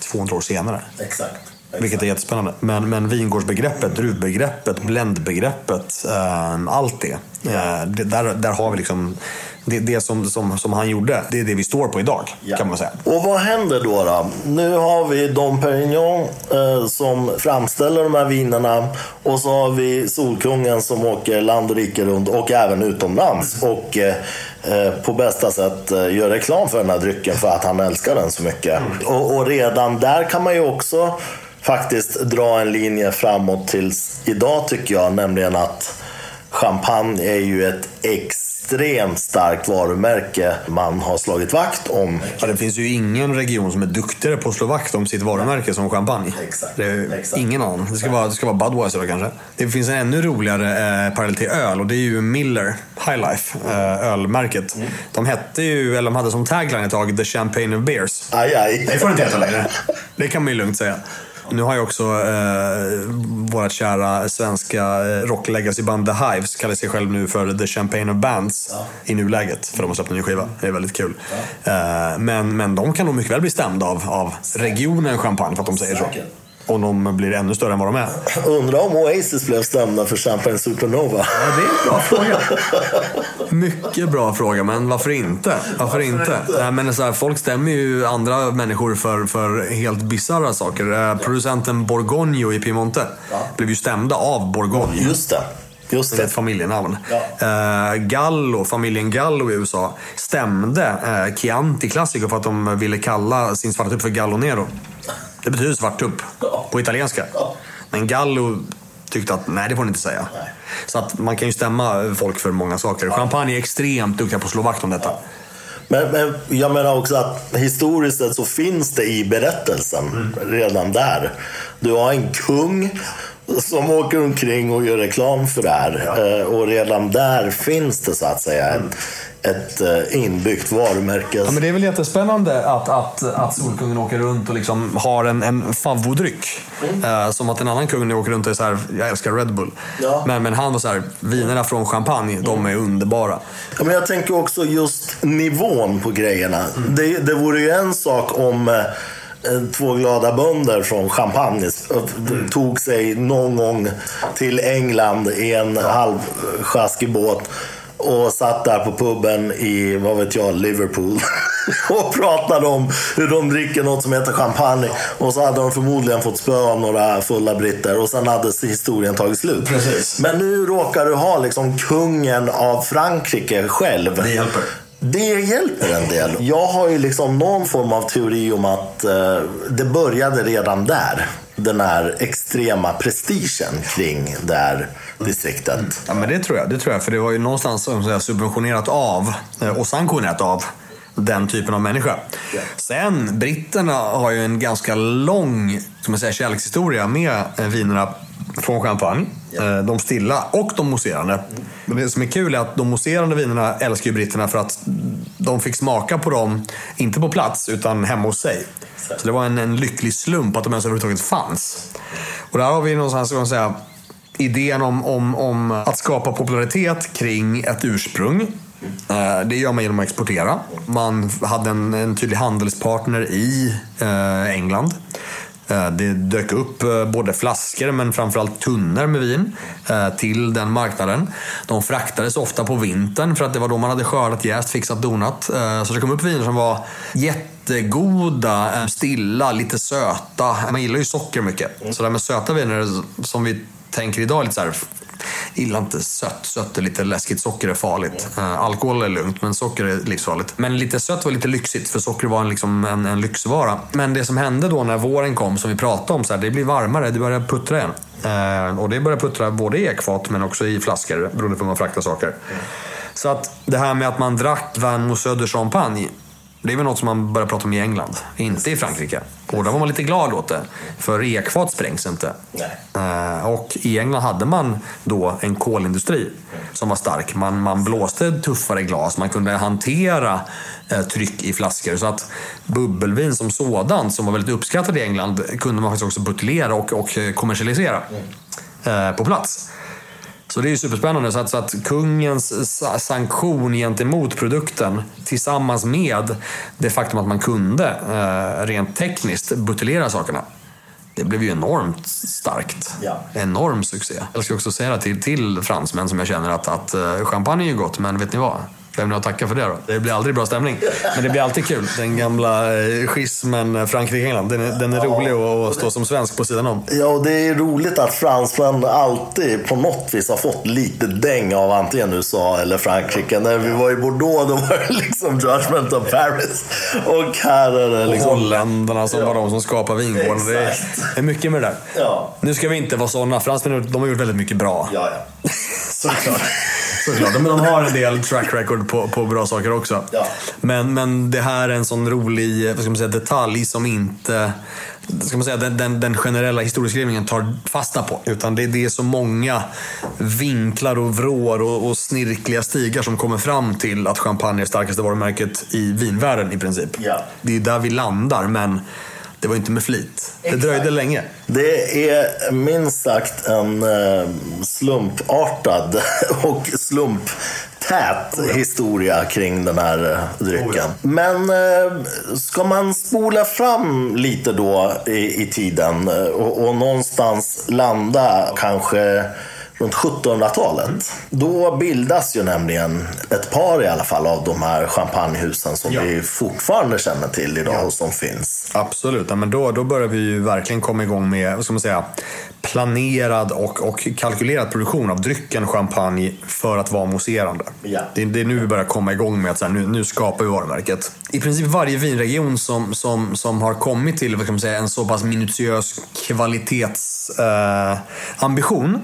tvåhundra år senare. Exakt. Vilket är jättespännande. Men, men vingårdsbegreppet, druvbegreppet, bländbegreppet, eh, allt det. Eh, det där, där har vi liksom... Det, det som, som, som han gjorde, det är det vi står på idag, ja. kan man säga. Och vad händer då då? Nu har vi Dom Pérignon eh, som framställer de här vinerna, och så har vi Solkungen som åker land och rike runt och även utomlands och eh, på bästa sätt eh, gör reklam för den här drycken för att han älskar den så mycket. Mm. Och, och redan där kan man ju också faktiskt dra en linje framåt tills idag, tycker jag, nämligen att champagne är ju ett ex extremt starkt varumärke man har slagit vakt om. Ja, det finns ju ingen region som är duktigare på att slå vakt om sitt varumärke som champagne. Exakt. Det är Exakt. ingen annan. Det ska vara, det ska vara Budweiser då, kanske. Det finns en ännu roligare eh, parallell till öl, och det är ju Miller High Life, eh, ölmärket. Mm. De hette ju, eller de hade som tagline ett tag, The Champagne of Beers. Aj, aj. Det får inte heta längre. Det kan man ju lugnt säga. Nu har jag också eh, vårt kära svenska rocklegacy-band The Hives kallar sig själv nu för The Champagne of Bands, ja. i nuläget, för de har släppt en ny skiva. Det är väldigt kul. Ja. Eh, men, men de kan nog mycket väl bli stämda av, av regionen Champagne för att de säger så. Och de blir ännu större än vad de är. Undrar om Oasis blev stämda för Champagne Supernova. Ja, det är en bra fråga. Mycket bra fråga, men varför inte? Varför inte? Nej, men så här, folk stämmer ju andra människor för, för helt bizarra saker. Producenten Borgogno i Piemonte ja. blev ju stämda av Borgogno. Just det. Just det. Ett familjenamn. Ja. Gallo, familjen Gallo i U S A stämde Chianti Classico för att de ville kalla sin svarta tupp för Gallonero. Det betyder svart tupp på italienska. Men Gallo tyckte att nej, det får ni inte säga. Nej. Så att man kan ju stämma folk för många saker. Champagne är extremt duktiga på att slå vakt om detta. Men, men jag menar också att historiskt sett så finns det i berättelsen mm. redan där. Du har en kung som åker omkring och gör reklam för det här. Ja. Och redan där finns det så att säga mm. ett inbyggt varumärke. Ja, men det är väl jättespännande att, att, att Solkungen åker runt och liksom har en, en favvodryck. Mm. Uh, som att en annan kung åker runt och är så här, jag älskar Red Bull. Ja. Men, men han var så här, vinerna från champagne, mm. de är underbara. Ja, men jag tänker också just nivån på grejerna. Mm. Det, det vore ju en sak om... två glada bönder från Champagne tog sig någon gång till England i en halvsjaskig båt och satt där på puben i, vad vet jag, Liverpool och pratade om hur de dricker något som heter champagne, och så hade de förmodligen fått spö av några fulla britter och sen hade historien tagit slut. Precis. Men nu råkar du ha liksom kungen av Frankrike själv. Det hjälper. Det hjälper en del. Jag har ju liksom någon form av teori om att eh, det började redan där. Den här extrema prestigen kring det här distriktet. Mm. Ja, men det tror jag, det tror jag. För det var ju någonstans som jag subventionerat av och sanktionerat av den typen av människa. Yeah. Sen, britterna har ju en ganska lång, som man säger, kärlekshistoria med vinerna från champagne. Yeah. De stilla och de mousserande. Mm. Men det som är kul är att de mousserande vinerna älskar ju britterna för att de fick smaka på dem, inte på plats utan hemma hos sig. Så, Så det var en, en lycklig slump att de ens överhuvudtaget fanns. Och där har vi någonstans, ska man säga, idén om, om, om att skapa popularitet kring ett ursprung. Det gör man genom att exportera. Man hade en, en tydlig handelspartner i eh, England. Det dök upp både flaskor men framförallt tunnor med vin till den marknaden. De fraktades ofta på vintern för att det var då man hade skördat, jäst, fixat, donat. Så det kom upp viner som var jättegoda, stilla, lite söta. Man gillar ju socker mycket. Så det här med söta viner som vi tänker idag är lite så här gillar inte sött. Sött är lite läskigt, socker är farligt. Uh, alkohol är lugnt, men socker är livsfarligt. Men lite sött var lite lyxigt, för socker var en, liksom, en, en lyxvara. Men det som hände då när våren kom, som vi pratade om, så här, det blir varmare, det börjar puttra igen. Uh, och det börjar puttra både i ekfat men också i flaskor, beroende på hur man fraktar saker. Mm. Så att det här med att man drack vin och söder champagne, det är väl något som man börjar prata om i England, inte i Frankrike. Och där var man lite glad åt det, för ekfat sprängs inte. Nej. Och i England hade man då en kolindustri som var stark. Man, man blåste tuffare glas, man kunde hantera eh, tryck i flaskor. Så att bubbelvin som sådant, som var väldigt uppskattad i England, kunde man faktiskt också buteljera och, och kommersialisera eh, på plats. Så det är ju superspännande, så att, så att kungens sanktion gentemot produkten tillsammans med det faktum att man kunde eh, rent tekniskt buteljera sakerna, det blev ju enormt starkt. Ja. Enorm succé. Jag ska också säga det till, till fransmän som jag känner att, att champagne är ju gott, men vet ni vad? Vem nu har tackat för det då? Det blir aldrig bra stämning. Men det blir alltid kul. Den gamla schismen Frankrike-England, den är, den är ja, rolig att stå som svensk på sidan om. Ja, och det är roligt att fransmän alltid på något vis har fått lite däng av antingen U S A eller Frankrike. När vi var i Bordeaux, då var det liksom Judgment of Paris. Och här är det liksom... Och holländarna som ja. var de som skapar vingården. Det är, det är mycket med det där. Ja. Nu ska vi inte vara sådana. Fransmän, de har gjort väldigt mycket bra. Ja, ja. Såklart. Såklart. Men de har en del track record på, på bra saker också. Ja. Men, men det här är en sån rolig, vad ska man säga, detalj som inte, ska man säga, den, den, den generella historieskrivningen tar fasta på. Utan det, det är så många vinklar och vrår och, och snirkliga stigar som kommer fram till att champagne är starkaste varumärket i vinvärlden i princip. Ja. Det är där vi landar, men det var inte med flit. Det dröjde länge. Det är minst sagt en slumpartad och slumptät historia kring den här drycken. Men ska man spola fram lite då i, i tiden och, och någonstans landa kanske runt sjuttonhundratalet. Mm. Då bildas ju nämligen ett par i alla fall av de här champagnehusen som ja. vi fortfarande känner till idag ja. och som finns. Absolut, ja, men då, då börjar vi ju verkligen komma igång med, vad ska man säga, planerad och, och kalkylerad produktion av drycken champagne för att vara mousserande. Ja. Det, det är nu vi börjar komma igång med att så här, nu, nu skapar vi varumärket. I princip varje vinregion som, som, som har kommit till, vad ska man säga, en så pass minutiös kvalitetsambition eh,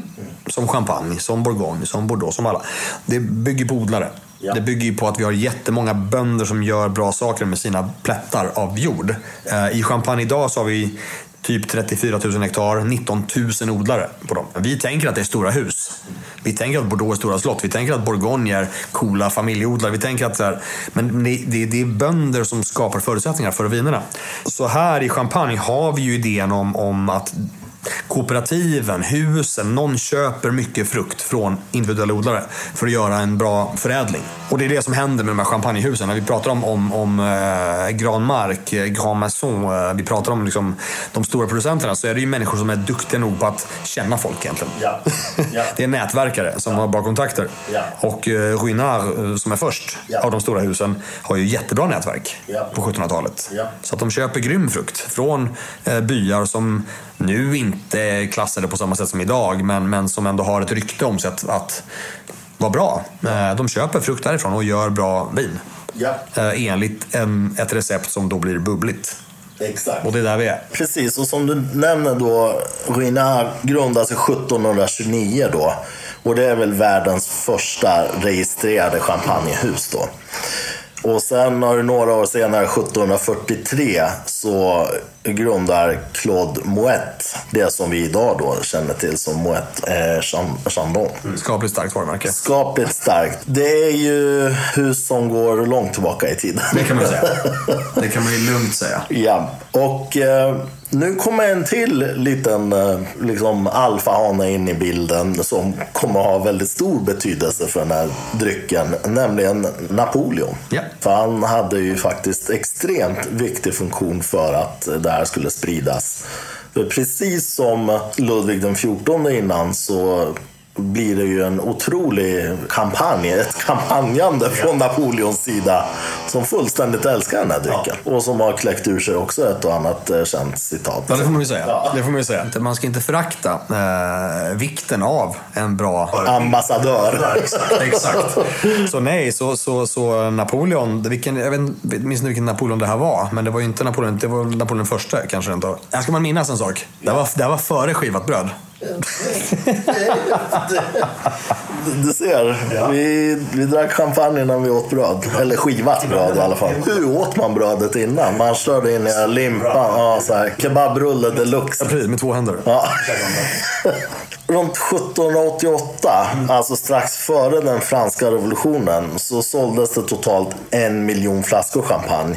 som champagne, som Bourgogne, som Bordeaux, som alla. Det bygger på odlare. Ja. Det bygger ju på att vi har jättemånga bönder som gör bra saker med sina plättar av jord. Eh, I champagne idag så har vi typ trettiofyratusen hektar, nittontusen odlare på dem. Vi tänker att det är stora hus. Vi tänker att Bordeaux är stora slott. Vi tänker att Bourgogne är coola familjeodlare. Vi tänker att så här, men det, det, det är bönder som skapar förutsättningar för vinerna. Så här i Champagne har vi ju idén om, om att kooperativen, husen, någon köper mycket frukt från individuella odlare för att göra en bra förädling. Och det är det som händer med de här champagnehusen. När vi pratar om, om, om eh, Grand Marc, eh, Grand Maison, eh, vi pratar om liksom, de stora producenterna, så är det ju människor som är duktiga nog på att känna folk egentligen. Ja. Ja. Det är nätverkare som ja. har bra kontakter. Ja. Och eh, Ruinart, som är först ja. av de stora husen, har ju jättebra nätverk ja. på sjuttonhundratalet. Ja. Så att de köper grym frukt från eh, byar som nu inte klassade på samma sätt som idag, men, men som ändå har ett rykte om sig att, att vara bra. De köper frukt därifrån och gör bra vin. Ja. Enligt en, ett recept som då blir bubbligt. Exakt. Och det är där vi är. Precis, och som du nämner då, Ruinart grundades sjuttonhundratjugonio då. Och det är väl världens första registrerade champagnehus då. Och sen har du några år senare, sjuttonhundrafyrtiotre, så grundar Claude Moët det som vi idag då känner till som Moët eh, Chandon. Mm. Skapligt starkt varumärke. Skapligt starkt. Det är ju hus som går långt tillbaka i tiden. Det kan man säga. Det kan man ju lugnt säga. Ja, och eh, nu kommer en till liten liksom, alfahane in i bilden som kommer ha väldigt stor betydelse för den här drycken, nämligen Napoleon. Ja. För han hade ju faktiskt extremt viktig funktion för att det här skulle spridas. För precis som Ludvig den fjortonde innan så blir det ju en otrolig kampanj, ett kampanjande från Napoleons sida som fullständigt älskar den här drycken. Ja. Och som har kläckt ur sig också ett och annat känt citat. Ja, det får man ju säga. Ja. Det får man ju säga. Man ska inte förakta eh, vikten av en bra... ambassadör. Ja, exakt, exakt. Så nej, så, så, så Napoleon, vilken, jag vet inte minst vilken Napoleon det här var, men det var ju inte Napoleon, det var Napoleon första kanske inte. Här ska man minnas en sak. Det var, det var före skivat bröd. Du ser, ja. vi, vi drack champagne innan vi åt bröd. Eller skivat bröd i alla fall. Hur åt man brödet innan? Man körde in i limpa, ja, så här, kebabrulle deluxe. Ja, precis, med två händer. Ja. Runt sjutton åttioåtta, mm. alltså strax före den franska revolutionen, så såldes det totalt en miljon flaskor champagne.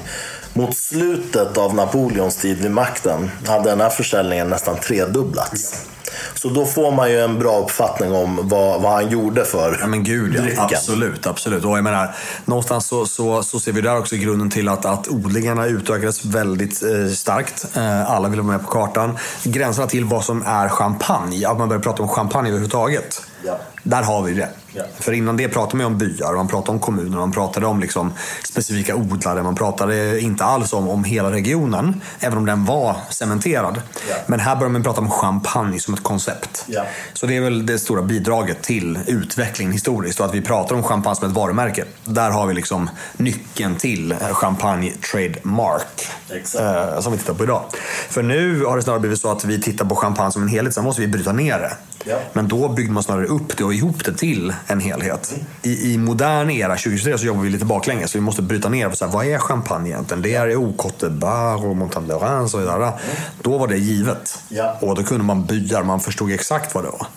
Mot slutet av Napoleons tid vid makten hade den här försäljningen nästan tredubblats. Ja. Så då får man ju en bra uppfattning om vad, vad han gjorde för ja, men gud, ja. drycken. Absolut, absolut. Och jag menar, någonstans så, så, så ser vi där också grunden till att, att odlingarna utökades väldigt eh, starkt. Eh, alla ville vara med på kartan. Gränserna till vad som är champagne, att man börjar prata om champagne överhuvudtaget. Ja. Där har vi det. Ja. För innan det pratade man om byar, man pratade om kommuner, man pratade om liksom specifika odlare, man pratade inte alls om, om hela regionen, även om den var cementerad. Ja. Men här börjar man prata om champagne som ett koncept. Ja. Så det är väl det stora bidraget till utveckling historiskt, och att vi pratar om champagne som ett varumärke. Där har vi liksom nyckeln till champagne trademark. Exakt. Eh, som vi tittar på idag. För nu har det snarare blivit så att vi tittar på champagne som en helhet, sen måste vi bryta ner det. Ja. Men då byggde man snarare upp det och ihop det till en helhet. I, i modern era tjugohundratjugotre så jobbar vi lite baklänges, så vi måste bryta ner på så här, vad är champagne egentligen? Det är o Côte des Bar och Montagne de Reims och sådär. Då var det givet. Ja. Och då kunde man byar, man förstod exakt vad det var.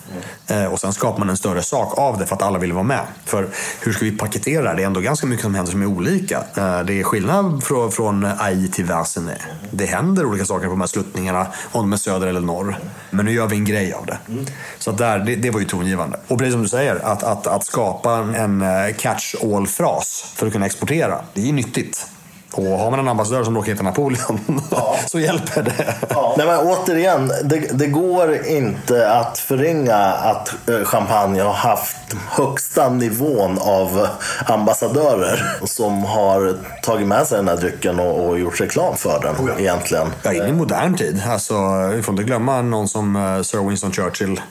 Mm. Eh, och sen skapade man en större sak av det för att alla ville vara med. För hur ska vi paketera det? Det är ändå ganska mycket som händer som är olika. Eh, det är skillnad från, från A I till Verzenay. Det händer olika saker på de här sluttningarna, om de är söder eller norr. Men nu gör vi en grej av det. Mm. Så där, det, det var ju tongivande. Och precis som du säger, att, att, att skapa en catch-all-fras för att kunna exportera, det är ju nyttigt. Och har man en ambassadör som råkar heta Napoleon, ja. så hjälper det. Ja. Nej, men återigen, det, det går inte att förringa att champagne har haft högsta nivån av ambassadörer som har tagit med sig den här drycken och, och gjort reklam för den, oh ja. egentligen. Ja, in i modern tid. Alltså, vi får inte glömma någon som Sir Winston Churchill,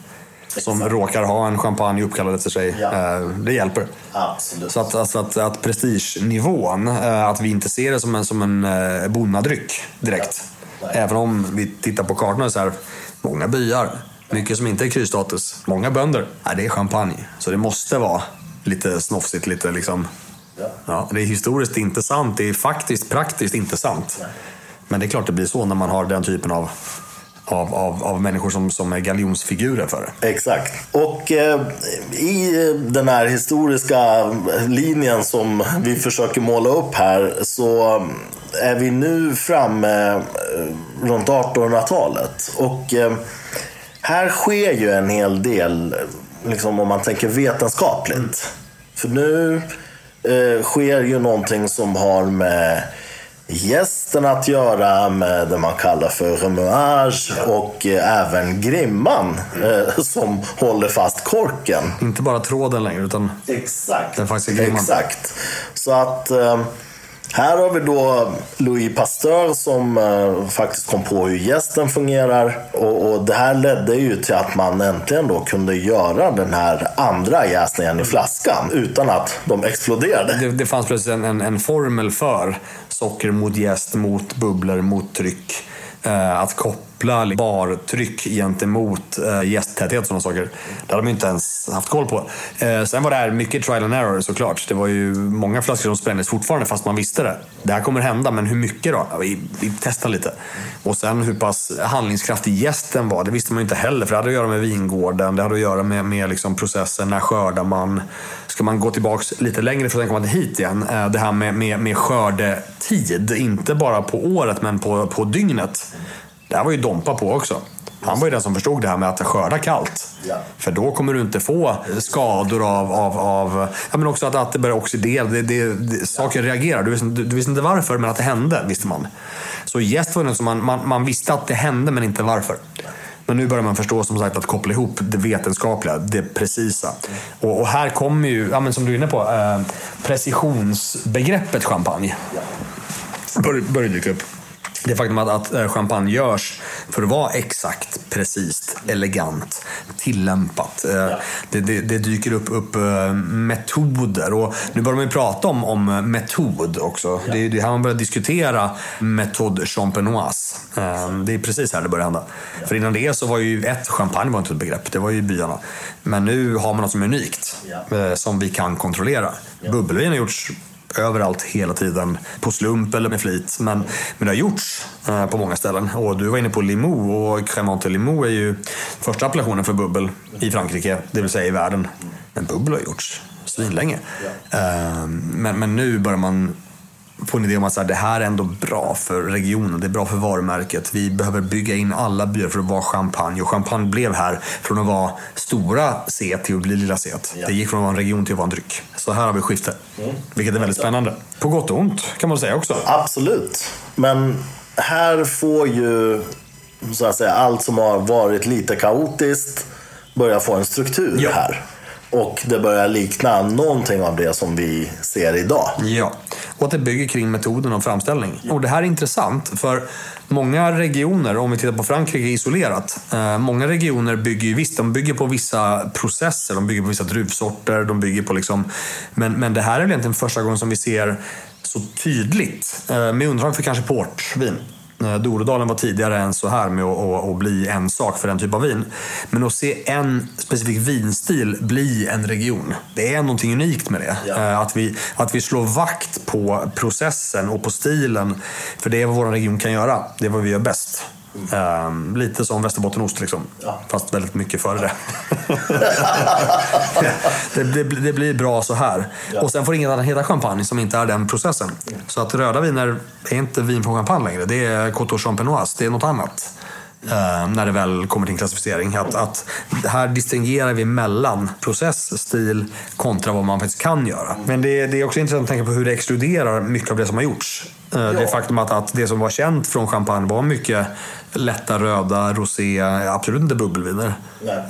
som Exakt. råkar ha en champagne uppkallad efter sig. Ja. Det hjälper. Absolut. Så att, alltså att, att prestigenivån, att vi inte ser det som en, som en bonnadryck direkt. Ja. Även om vi tittar på kartorna så här, många byar, mycket som inte är krysstatus, många bönder. Nej, det är champagne. Så det måste vara lite snofsigt, lite liksom... Ja. Ja, det är historiskt inte sant, det är faktiskt praktiskt inte sant. Nej. Men det är klart det blir så när man har den typen av... Av, av, av människor som, som är galjonsfigurer för det. Exakt. Och eh, i den här historiska linjen som vi försöker måla upp här, så är vi nu framme eh, runt artonhundratalet. Och eh, här sker ju en hel del, liksom, om man tänker vetenskapligt. Mm. För nu eh, sker ju någonting som har med gästen att göra, med det man kallar för remuage, och även grimman som håller fast korken. Inte bara tråden längre, utan Exakt. den faktiska grimman. Exakt. Så att här har vi då Louis Pasteur som faktiskt kom på hur gästen fungerar, och, och det här ledde ju till att man äntligen då kunde göra den här andra jäsningen i flaskan utan att de exploderade. Det, det fanns plötsligt en, en, en formel för socker mot jäst, mot bubblor, mot tryck. Eh, att koppla bartryck gentemot eh, jästtäthet och sådana saker. Det hade man inte ens haft koll på. Eh, sen var det här mycket trial and error, såklart. Det var ju många flaskor som sprängdes fortfarande fast man visste det. Det här kommer hända, men hur mycket då? Ja, vi, vi testar lite. Och sen hur pass handlingskraftig jästen var, det visste man ju inte heller. För det hade att göra med vingården, det hade att göra med, med liksom processen, när skördar man... Ska man gå tillbaks lite längre för att komma hit igen? Det här med, med, med skördetid, inte bara på året men på, på dygnet. Det här var ju Dompa på också. Han var ju den som förstod det här med att skörda kallt. Ja. För då kommer du inte få skador av... av, av ja, men också att, att det börjar oxidera. Det, det, det, ja. Saker reagerar. Du visste, du, du visste inte varför, men att det hände visste man. Så gäst var det som man, man, man visste att det hände men inte varför. Men nu börjar man förstå, som sagt, att koppla ihop det vetenskapliga, det precisa. Och, och här kommer ju, ja, men som du är inne på, eh, precisionsbegreppet champagne. Bör, börjar dyka upp. Det faktum att, att champagne görs för att vara exakt, precis, elegant, tillämpat. Ja. Det, det, det dyker upp, upp metoder. Och nu börjar man ju prata om, om metod också. Ja. Det är det här man börjar diskutera metod champenoise. Det är precis här det börjar hända. Ja. För innan det så var ju ett champagne var inte ett begrepp. Det var ju byarna. Men nu har man något som är unikt, ja, som vi kan kontrollera. Ja. Bubbelvin har gjorts överallt hela tiden, på slump eller med flit, men, men det har gjorts eh, på många ställen. Och du var inne på Limoux, och Cremant Limoux är ju första appellationen för bubbel i Frankrike, det vill säga i världen. Men bubbel har gjorts svinlänge. Eh, men, men nu börjar man få en idé om att så här, det här är ändå bra för regionen, det är bra för varumärket. Vi behöver bygga in alla byar för att vara champagne. Och champagne blev här från att vara stora C till att bli lilla C. Det gick från att vara en region till att vara en dryck. Så här har vi skiftet, mm. vilket är väldigt spännande. På gott och ont kan man säga också. Absolut, men här får ju så att säga, allt som har varit lite kaotiskt börjar få en struktur, ja, här. Och det börjar likna någonting av det som vi ser idag. Ja, och att det bygger kring metoden av framställning. Och det här är intressant, för många regioner, om vi tittar på Frankrike isolerat, eh, många regioner bygger ju visst, de bygger på vissa processer, de bygger på vissa druvsorter, de bygger på liksom... Men, men det här är väl egentligen första gången som vi ser så tydligt, eh, med undantag för kanske portvin. Dorodalen var tidigare än så här med att, att, att bli en sak för den typ av vin. Men att se en specifik vinstil bli en region, det är någonting unikt med det. Ja. Att, vi, att vi slår vakt på processen och på stilen, för det är vad vår region kan göra. Det är vad vi gör bäst. Mm. Lite som Västerbottenost liksom, ja, fast väldigt mycket före det. det, det, det blir bra så här, ja. Och sen får ingen annan heta champagne som inte är den processen, mm. Så att röda viner är inte vin från champagne längre, det är Coteaux Champenoise, det är något annat, mm. uh, när det väl kommer till en klassificering, att, att här distinguerar vi mellan process, stil kontra vad man faktiskt kan göra, mm. Men det, det är också intressant att tänka på hur det exkluderar mycket av det som har gjorts. Det faktum att, att det som var känt från champagne var mycket lätta röda, rosé, absolut inte bubbelviner.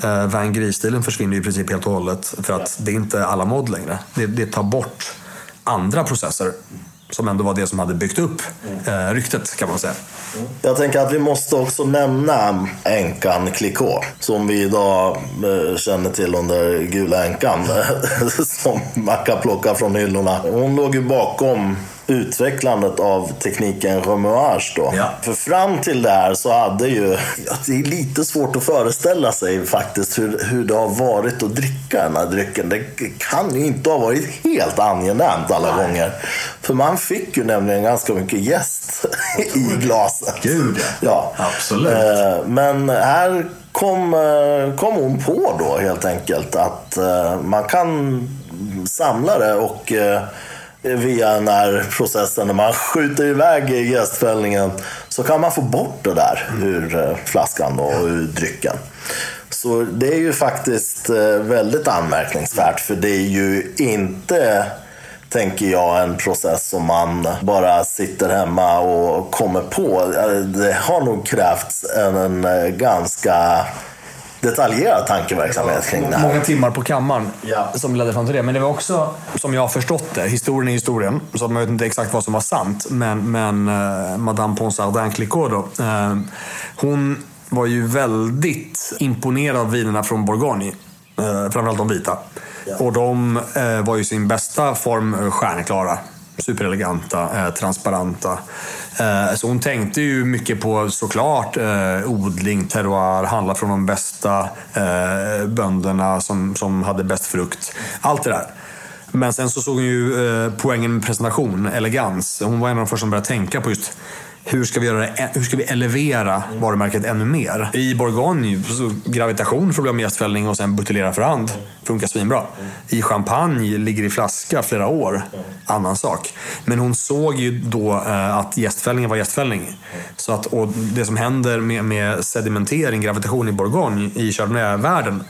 Äh, Vangris-stilen försvinner ju i princip helt och hållet, för att det är inte alla mod längre. Det, det tar bort andra processer som ändå var det som hade byggt upp mm. eh, ryktet, kan man säga. Jag tänker att vi måste också nämna änkan Clicquot, som vi idag eh, känner till under gula änkan, som man kan plocka från hyllorna. Hon låg ju bakom utvecklandet av tekniken remuage då. Ja. För fram till det här så hade ju, ja, det är lite svårt att föreställa sig faktiskt hur, hur det har varit att dricka den här drycken. Det kan ju inte ha varit helt angenämt alla Nej. gånger. För man fick ju nämligen ganska mycket jäst i glaset. Gud, ja. Absolut. Men här kom, kom hon på då helt enkelt att man kan samla det och via den här processen när man skjuter iväg i jästfällningen så kan man få bort det där ur flaskan och ur drycken. Så det är ju faktiskt väldigt anmärkningsvärt, för det är ju inte, tänker jag, en process som man bara sitter hemma och kommer på. Det har nog krävts en ganska detaljerad tankeverksamhet kring det här. Många timmar på kammaren, ja, som ledde fram till det. Men det var också, som jag har förstått det, historien är historien, så att man vet inte exakt vad som var sant. Men, men eh, Madame Ponsardin Clicquot då, eh, hon var ju väldigt imponerad av vinerna från Bourgogne, eh, framförallt de vita. Ja. Och de eh, var ju sin bästa form stjärnklara, supereleganta, eh, transparenta. Eh, så hon tänkte ju mycket på, såklart, eh, odling, terroir, handla från de bästa eh, bönderna som, som hade bäst frukt. Allt det där. Men sen så såg hon ju eh, poängen med presentation, elegans. Hon var en av de första som började tänka på just hur ska vi göra det, hur ska vi elevera varumärket ännu mer. I Borgogno så gravitation för att bli med jästfällning och sen buteljera för hand funkar svinbra. I champagne ligger i flaska flera år, annan sak. Men hon såg ju då att jästfällningen var jästfällning. Så att, och det som händer med, med sedimentering, gravitation i Borgogno i Chardonnay-världen,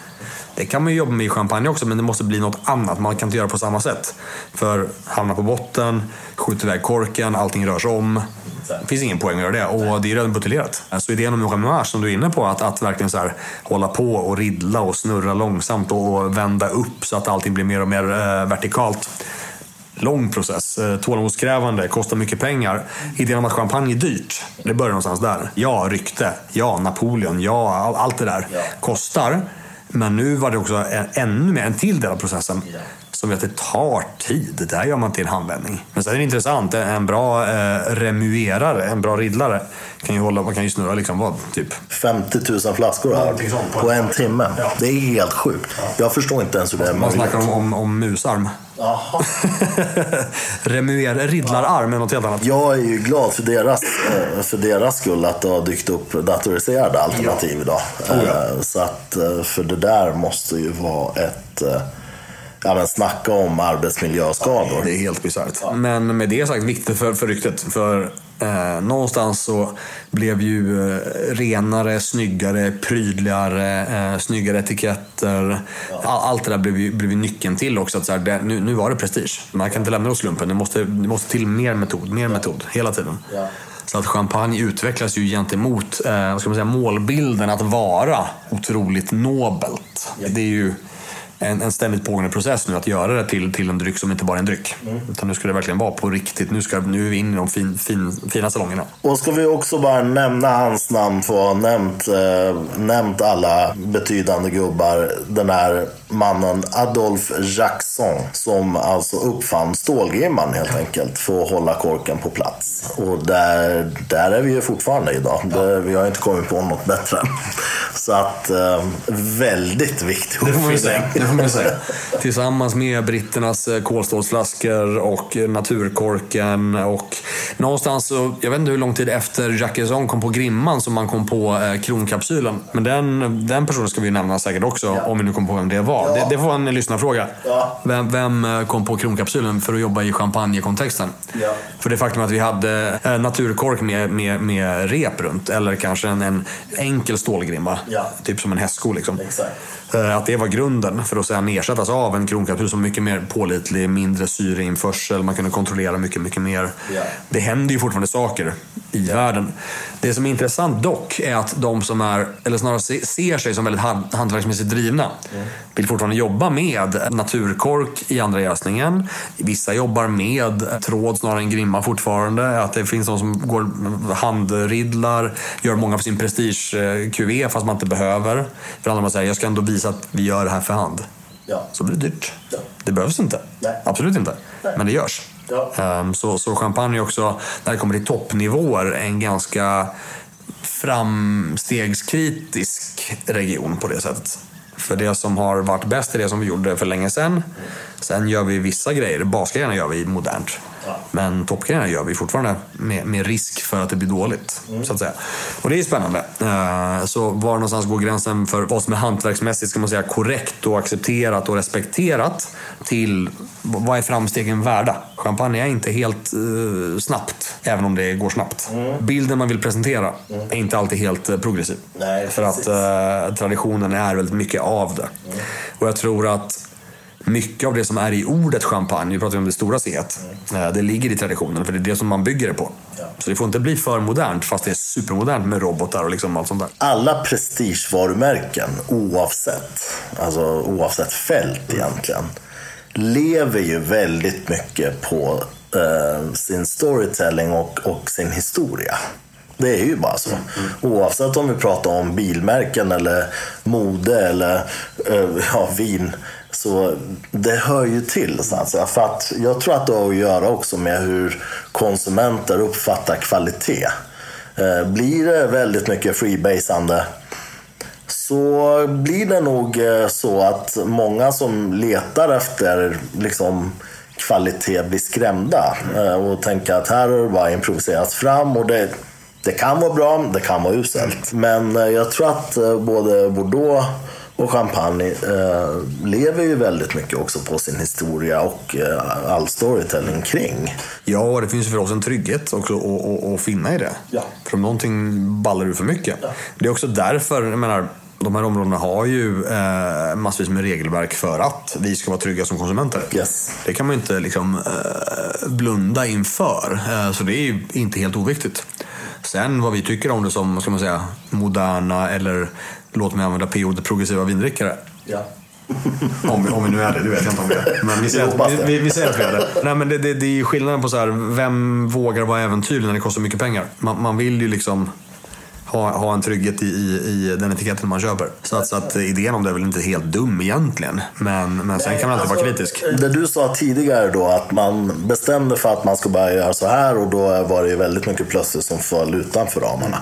Det kan man jobba med i champagne också, men det måste bli något annat. Man kan inte göra på samma sätt. För hamnar på botten, skjuter iväg korken, allting rörs om. Det finns ingen poäng att göra det, och det är redan buteljerat. Så idén om en champagne som du är inne på, att, att verkligen så här, hålla på och riddla och snurra långsamt och vända upp så att allting blir mer och mer eh, vertikalt. Lång process, tålamodskrävande, kostar mycket pengar. Idén om att champagne är dyrt, det börjar någonstans där. Ja, rykte, ja, Napoleon, ja, allt det där kostar. Men nu var det också en, ännu mer en till del av processen som gör att det tar tid. Det där gör man till en handvändning. Men sen är det intressant, en bra eh, remuerare, en bra riddlare kan ju hålla, man kan ju snurra liksom vad, typ femtio tusen flaskor här på, på en timme. Ja. Det är helt sjukt. Ja. Jag förstår inte ens hur det är. Man snackar om, om, om musarm. Jaha. Remuerare, riddlararm eller något helt annat. Jag är ju glad för deras, för deras skull att det har dykt upp datoriserade alternativ idag. Ja. Oh, ja. Så att, för det där måste ju vara ett... Ja, men snacka om arbetsmiljöskador. Det är helt bizarrt. Men med det sagt, viktigt för, för ryktet. För eh, någonstans så blev ju eh, renare, snyggare, prydligare, eh, snyggare etiketter. Ja. All, allt det där blev ju, blev ju nyckeln till också. Att så här, det, nu, nu var det prestige. Man kan inte lämna oss slumpen. Det måste, det måste till mer metod, mer ja. metod hela tiden. Ja. Så att champagne utvecklas ju gentemot eh, vad ska man säga, målbilden att vara otroligt nobelt. Ja. Det är ju... En, en ständigt pågående process nu att göra det till, till en dryck som inte bara är en dryck. Mm. Utan nu ska det verkligen vara på riktigt. Nu, ska, nu är vi inne i de fin, fin, fina salongerna. Och ska vi också bara nämna hans namn för att ha nämnt, eh, nämnt alla betydande gubbar. Den här mannen Adolf Jackson som alltså uppfann stålgrimman helt enkelt för att hålla korken på plats. Och där, där är vi ju fortfarande idag. Ja. Det, vi har inte kommit på något bättre. Så att eh, väldigt viktigt uppfinning. Tillsammans med britternas kolstålsflaskor och naturkorken och någonstans, jag vet inte hur lång tid efter Jacquesson kom på grimman som man kom på kronkapsylen, men den, den personen ska vi nämna säkert också, ja. Om vi nu kom på vem det var. Ja. Det, det får en lyssnarfråga. Ja. Vem, vem kom på kronkapsylen för att jobba i champagnekontexten? Ja. För det faktum att vi hade naturkork med, med, med rep runt, eller kanske en, en enkel stålgrimma, ja. Typ som en hästsko liksom. Exakt. Att det var grunden för att sedan ersättas av en kronkapsyl som mycket mer pålitlig, mindre syreinförsel, man kunde kontrollera mycket, mycket mer. Yeah. Det händer ju fortfarande saker i yeah. världen. Det som är intressant dock är att de som är, eller snarare ser sig som väldigt hantverksmässigt drivna, mm. vill fortfarande jobba med naturkork i andra jäsningen. Vissa jobbar med tråd snarare än grimma fortfarande. Att det finns de som går handriddlar, gör många för sin prestige-Q V fast man inte behöver. För andra man säger, jag ska ändå visa att vi gör det här för hand. Ja. Så blir det dyrt. Ja. Det behövs inte. Nej. Absolut inte. Nej. Men det görs. Ja. Um, så, så champagne är också, när det kommer till toppnivåer, en ganska framstegskritisk region på det sättet. För det som har varit bäst är det som vi gjorde för länge sedan. Sen gör vi vissa grejer. Basgrejerna gör vi modernt. Ja. Men toppgrejerna gör vi fortfarande med, med risk för att det blir dåligt. Mm. Så att säga. Och det är spännande. Så var någonstans går gränsen för vad som är hantverksmässigt, ska man säga, korrekt och accepterat och respekterat, till vad är framstegen värda? Champagne är inte helt uh, snabbt, även om det går snabbt. Mm. Bilden man vill presentera mm. är inte alltid helt uh, progressiv. Nej, för precis. Att uh, traditionen är väldigt mycket av det. Mm. Och jag tror att mycket av det som är i ordet champagne, vi pratar om det stora C-et, mm. det ligger i traditionen, för det är det som man bygger det på. Ja. Så det får inte bli för modernt, fast det är supermodernt med robotar och liksom allt sånt där. Alla prestigevarumärken, oavsett, alltså oavsett fält egentligen, lever ju väldigt mycket på eh, sin storytelling och, och sin historia. Det är ju bara så. Mm. Oavsett om vi pratar om bilmärken eller mode eller eh, ja, vin, så det hör ju till så att säga. För att jag tror att det har att göra också med hur konsumenter uppfattar kvalitet. Eh, blir det väldigt mycket freebasande, så blir det nog så att många som letar efter liksom kvalitet blir skrämda och tänker att här har det bara improviserats fram, och det, det kan vara bra, det kan vara uselt. Men jag tror att både Bordeaux och champagne eh, lever ju väldigt mycket också på sin historia och eh, all storytelling kring. Ja, det finns för oss en trygghet också att finna i det. Ja. För om någonting ballar ur för mycket. Ja. Det är också därför, jag menar, de här områdena har ju eh, massvis med regelverk för att vi ska vara trygga som konsumenter. Yes. Det kan man ju inte liksom, eh, blunda inför. Eh, så det är ju inte helt oviktigt. Sen vad vi tycker om det som, ska man säga, moderna eller, låt mig använda p-ordet, progressiva vindrickare. Ja. Om, om vi nu är det, du vet inte om vi är. Men vi säger att vi, vi, vi säger att vi är det. Nej, men det, det, det är skillnaden på så här, vem vågar vara äventyrlig när det kostar mycket pengar. Man, man vill ju liksom ha, ha en trygghet i, i, i den etiketten man köper. Så att, så att idén om det är väl inte helt dum egentligen. Men, men sen kan man alltid alltså, vara kritisk. Det du sa tidigare då, att man bestämde för att man ska bara göra så här, och då var det ju väldigt mycket plötsligt som föll utanför ramarna.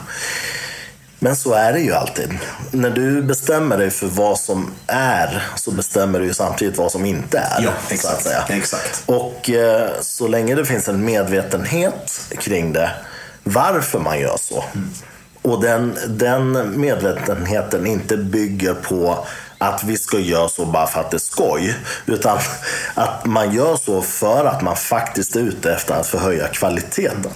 Men så är det ju alltid. När du bestämmer dig för vad som är, så bestämmer du ju samtidigt vad som inte är. Ja, exakt, så att säga. Exakt. Och eh, så länge det finns en medvetenhet kring det, varför man gör så. Mm. Och den, den medvetenheten inte bygger på att vi ska göra så bara för att det är skoj, utan att man gör så för att man faktiskt är ute efter att förhöja kvaliteten.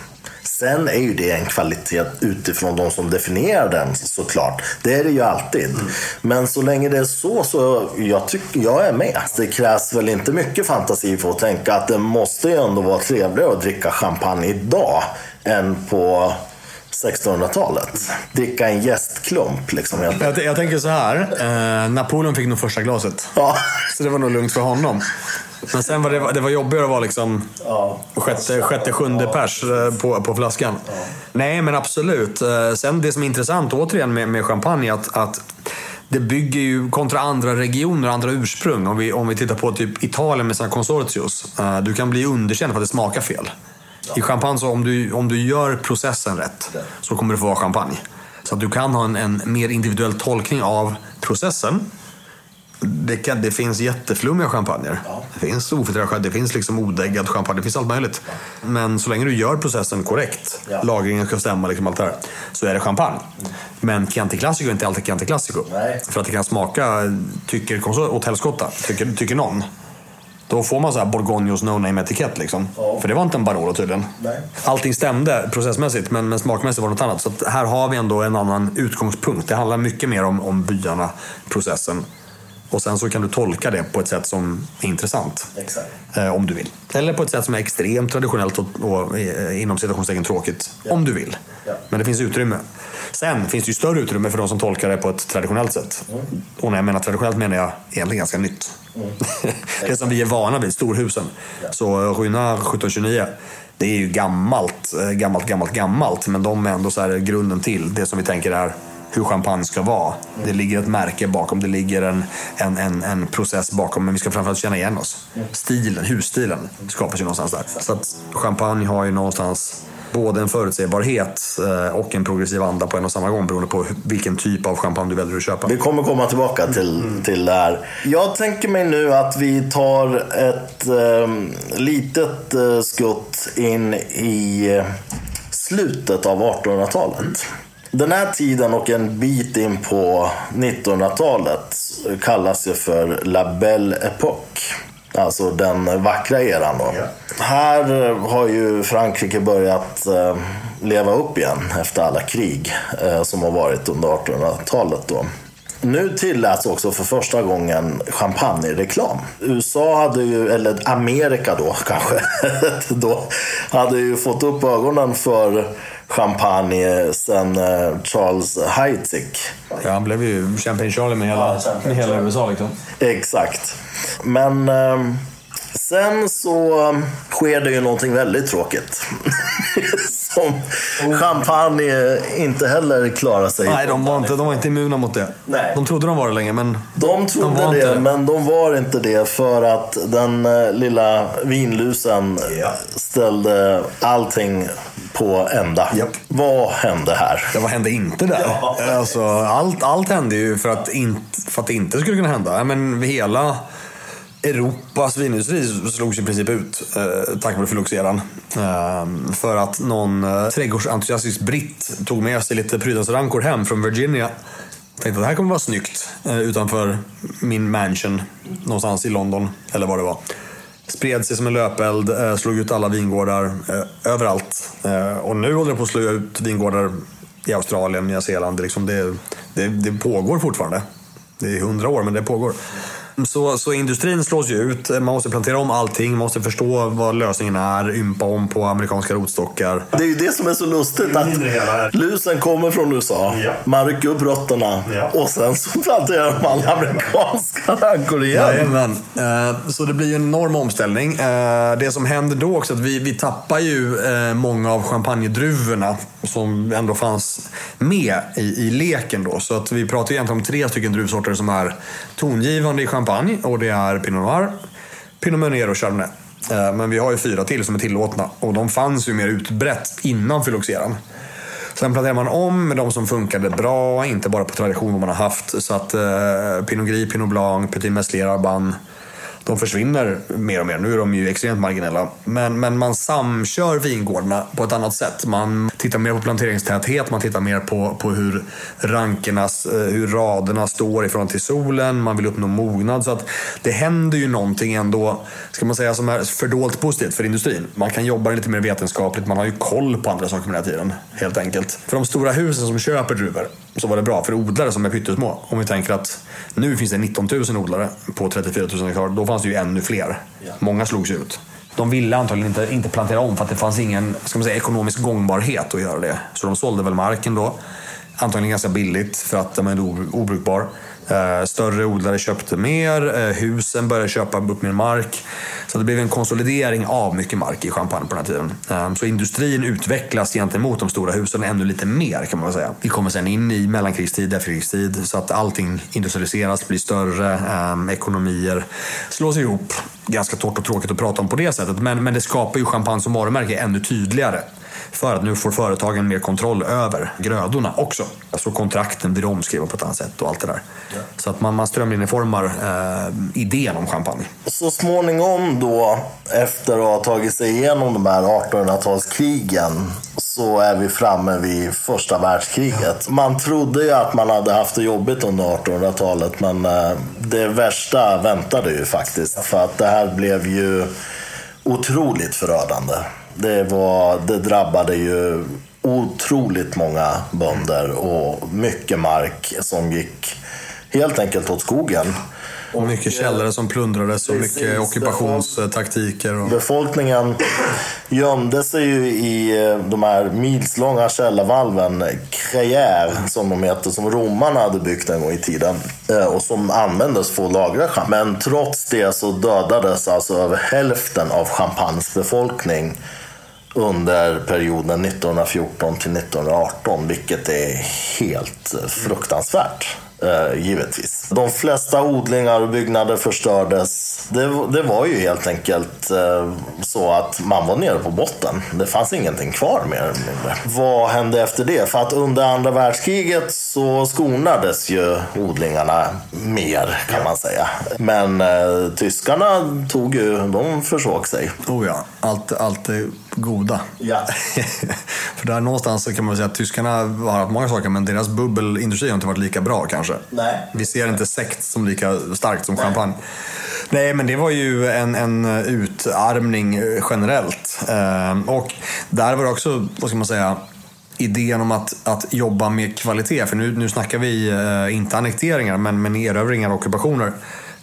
Sen är ju det en kvalitet utifrån de som definierar den, såklart. Det är det ju alltid. Mm. Men så länge det är så, så jag tycker jag är med. Det krävs väl inte mycket fantasi för att tänka att det måste ju ändå vara trevligare att dricka champagne idag än på sextonhundratalet. Dricka en gästklump liksom. Jag, jag tänker så här, eh, Napoleon fick nog första glaset. Ja. Så det var nog lugnt för honom. Men sen var det, det var jobbigare att vara liksom ja, sjätte, sjätte, sjunde ja, pers på, på flaskan. Ja. Nej, men absolut. Sen det som är intressant återigen med, med champagne, att, att det bygger ju kontra andra regioner, andra ursprung. Om vi, om vi tittar på typ Italien med sina konsortios, du kan bli underkänd för att det smakar fel. Ja. I champagne, så om du, om du gör processen rätt, ja, så kommer du få vara champagne. Så att du kan ha en, en mer individuell tolkning av processen. Det, kan, det finns jätteflummiga champagner. Ja. Det finns ofiltrerad, det finns liksom odäggad champagne, det finns allt möjligt. Ja. Men så länge du gör processen korrekt, ja, lagringen ska stämma liksom allt det här, så är det champagne. Mm. Men Chianti Classico är inte alltid Chianti Classico. Nej. För att det kan smaka, tycker åt helskotta, tycker, tycker någon. Då får man så här Borgognos no-name-etikett liksom. Ja. För det var inte en Barolo tydligen. Nej. Allting stämde processmässigt, men, men smakmässigt var det något annat. Så att här har vi ändå en annan utgångspunkt. Det handlar mycket mer om, om byarna, processen. Och sen så kan du tolka det på ett sätt som är intressant. Exakt. Eh, om du vill. Eller på ett sätt som är extremt traditionellt och, och eh, inom citationstecken tråkigt. Ja. Om du vill. Ja. Men det finns utrymme. Sen finns det ju större utrymme för de som tolkar det på ett traditionellt sätt. Mm. Och när jag menar traditionellt menar jag egentligen ganska nytt. Mm. Det som vi är vana vid, storhusen. Ja. Så Ruinart sjutton tjugonio, det är ju gammalt, gammalt, gammalt, gammalt. Men de är ändå så här grunden till det som vi tänker är hur champagne ska vara. Det ligger ett märke bakom, det ligger en, en, en, en process bakom, men vi ska framförallt känna igen oss. Stilen, husstilen skapas ju någonstans där. Så att champagne har ju någonstans både en förutsägbarhet och en progressiv anda på en och samma gång, beroende på vilken typ av champagne du väljer att köpa. Vi kommer komma tillbaka till, mm. till det här. Jag tänker mig nu att vi tar ett ähm, litet äh, skutt in i äh, slutet av artonhundratalet. Mm. Den här tiden och en bit in på nittonhundratalet kallas ju för La Belle Époque, alltså den vackra eran då. Yeah. Här har ju Frankrike börjat leva upp igen efter alla krig som har varit under artonhundratalet då. Nu tilläts också för första gången champagnereklam. U S A hade ju, eller Amerika då kanske, då hade ju fått upp ögonen för champagne sen Charles Heidsick. Ja, han blev ju Champagne Charlie med hela, ja, med hela U S A liksom. Exakt. Men sen så sker det ju någonting väldigt tråkigt. Som champagne inte heller klarar sig. Nej, de var inte, de var inte immuna mot det. Nej. De trodde de var det länge, men de trodde de var det, inte. Men de var inte det, för att den lilla vinlusen ja. ställde allting på ända. Yep. Vad hände här? Ja, vad hände inte där? Ja. Alltså, allt, allt hände ju för att, in, för att det inte skulle kunna hända. Men hela Europas vinindustri slogs i princip ut eh, tack vare förluxeran. Eh, för att någon eh, trädgårdsentusiastisk britt tog med sig lite prydnadsrankor hem från Virginia. Jag tänkte att det här kommer vara snyggt eh, utanför min mansion någonstans i London, eller vad det var. Spred sig som en löpeld, eh, slog ut alla vingårdar eh, överallt. Eh, och nu håller det på att slå ut vingårdar i Australien, Nya Zeeland. Det, liksom, det, det, det pågår fortfarande. Det är hundra år, men det pågår. Så, så industrin slås ju ut. Man måste plantera om allting. Man måste förstå vad lösningen är. Ympa om på amerikanska rotstockar. Det är ju det som är så lustigt, att lusen kommer från U S A. Ja. Man rycker upp rötterna. Ja. Och sen så planterar man amerikanska rankor igen. Ja, så det blir ju en enorm omställning. Det som händer då också, att vi, vi tappar ju många av champagnedruvorna som ändå fanns med i, i leken då. Så att vi pratar ju egentligen om tre stycken druvsorter som är tongivande i champagne. Och det är Pinot Noir, Pinot Meunier och Chardonnay. Men vi har ju fyra till som är tillåtna. Och de fanns ju mer utbrett innan phylloxeran. Sen planterar man om med de som funkade bra. Inte bara på tradition man har haft. Så att eh, Pinot Gris, Pinot Blanc, Petit Meslier, Arban, de försvinner mer och mer. Nu är de ju extremt marginella. Men, men man samkör vingårdarna på ett annat sätt. Man tittar mer på planteringstäthet. Man tittar mer på, på hur rankernas, hur raderna står ifrån till solen. Man vill uppnå mognad. Så att det händer ju någonting ändå, ska man säga, som är fördolt positivt för industrin. Man kan jobba lite mer vetenskapligt. Man har ju koll på andra saker med den här tiden, helt enkelt. För de stora husen som köper druvor, så var det bra för odlare som är pyttesmå. Om vi tänker att nu finns det nitton tusen odlare på trettiofyra tusen hektar. Då fanns det ju ännu fler. Många slogs ut. De ville antagligen inte, inte plantera om för att det fanns ingen, ska man säga, ekonomisk gångbarhet att göra det. Så de sålde väl marken då. Antagligen ganska billigt för att den var obrukbar. Större odlare köpte mer. Husen började köpa upp mer mark. Så det blev en konsolidering av mycket mark i Champagne på den här tiden. Så industrin utvecklas gentemot de stora husen ännu lite mer, kan man väl säga. Vi kommer sen in i mellankrigstid, efterkrigstid. Så att allting industrialiseras, blir större. Ekonomier slås ihop. Ganska torrt och tråkigt att prata om på det sättet. Men, men det skapar ju Champagne som varumärke ännu tydligare. För att nu får företagen mer kontroll över grödorna också. Så kontrakten blir omskrivna på ett annat sätt och allt det där. Ja. Så att man, man strömlinjeformar eh, idén om champagne. Så småningom då, efter att ha tagit sig igenom de här artonhundratalskrigen, så är vi framme vid första världskriget. Ja. Man trodde ju att man hade haft det jobbigt under artonhundratalet, men eh, det värsta väntade ju faktiskt. För att det här blev ju otroligt förödande. Det, var, det drabbade ju otroligt många bönder och mycket mark som gick helt enkelt åt skogen. Och mycket källare som plundrades och mycket ockupationstaktiker. Och... befolkningen gömde sig ju i de här milslånga källarvalven, kräjär som de heter, som romarna hade byggt en gång i tiden och som användes för att lagra champagne. Men trots det så dödades alltså över hälften av Champagnes befolkning under perioden nittonhundrafjorton till nittonhundraarton, vilket är helt fruktansvärt. Uh, givetvis. De flesta odlingar och byggnader förstördes. Det, det var ju helt enkelt uh, så att man var nere på botten. Det fanns ingenting kvar mer eller mindre. Vad hände efter det? För att under andra världskriget så skonades ju odlingarna mer, kan man säga. Men uh, tyskarna tog ju, de försåg sig. Oh ja, allt, allt är goda. Ja. För där någonstans så kan man säga att tyskarna har haft många saker, men deras bubbelindustri har inte varit lika bra kanske. Nej. Vi ser inte sekt som lika starkt som Nej. champagne. Nej, men det var ju en, en utarmning generellt. Ehm, och där var det också, vad ska man säga, idén om att, att jobba med kvalitet. För nu, nu snackar vi eh, inte annekteringar, men, men erövringar och ockupationer.